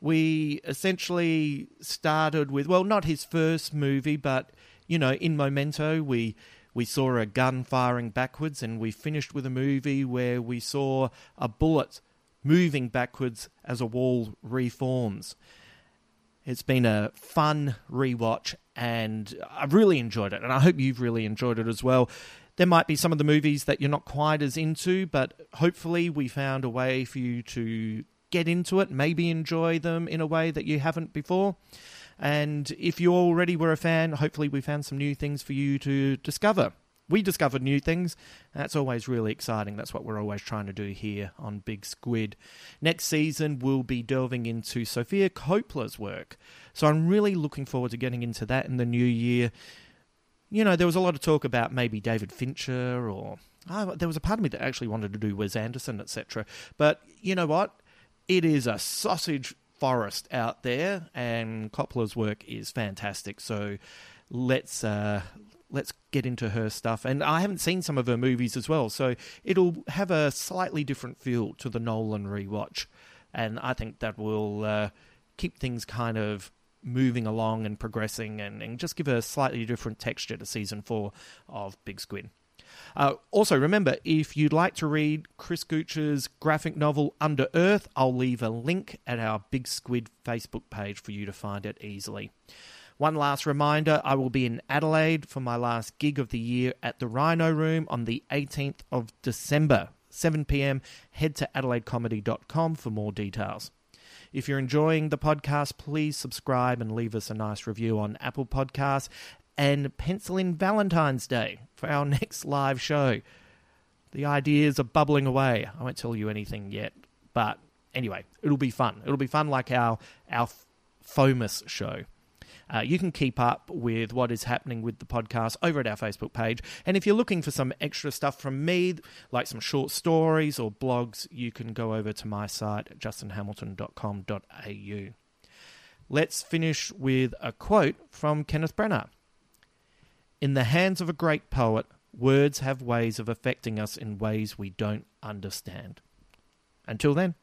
We essentially started with, well, not his first movie, but... You know, in Memento, we we saw a gun firing backwards, and we finished with a movie where we saw a bullet moving backwards as a wall reforms. It's been a fun rewatch, and I've really enjoyed it, and I hope you've really enjoyed it as well. There might be some of the movies that you're not quite as into, but hopefully we found a way for you to get into it, maybe enjoy them in a way that you haven't before. And if you already were a fan, hopefully we found some new things for you to discover. We discovered new things. That's always really exciting. That's what we're always trying to do here on Big Squid. Next season, we'll be delving into Sophia Coppola's work. So I'm really looking forward to getting into that in the new year. You know, there was a lot of talk about maybe David Fincher or... Oh, there was a part of me that actually wanted to do Wes Anderson, et cetera. But you know what? It is a sausage... forest out there, and Coppola's work is fantastic, so let's uh, let's get into her stuff. And I haven't seen some of her movies as well, so it'll have a slightly different feel to the Nolan rewatch. And I think that will uh, keep things kind of moving along and progressing, and, and just give a slightly different texture to season four of Big Squid. Uh, also, remember, if you'd like to read Chris Gooch's graphic novel Under Earth, I'll leave a link at our Big Squid Facebook page for you to find it easily. One last reminder, I will be in Adelaide for my last gig of the year at the Rhino Room on the eighteenth of December, seven p.m. Head to adelaide comedy dot com for more details. If you're enjoying the podcast, please subscribe and leave us a nice review on Apple Podcasts, and pencil in Valentine's Day for our next live show. The ideas are bubbling away. I won't tell you anything yet, but anyway, it'll be fun. It'll be fun like our, our FOMUS show. Uh, you can keep up with what is happening with the podcast over at our Facebook page. And if you're looking for some extra stuff from me, like some short stories or blogs, you can go over to my site at justin hamilton dot com dot a u. Let's finish with a quote from Kenneth Branagh. "In the hands of a great poet, words have ways of affecting us in ways we don't understand." Until then.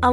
A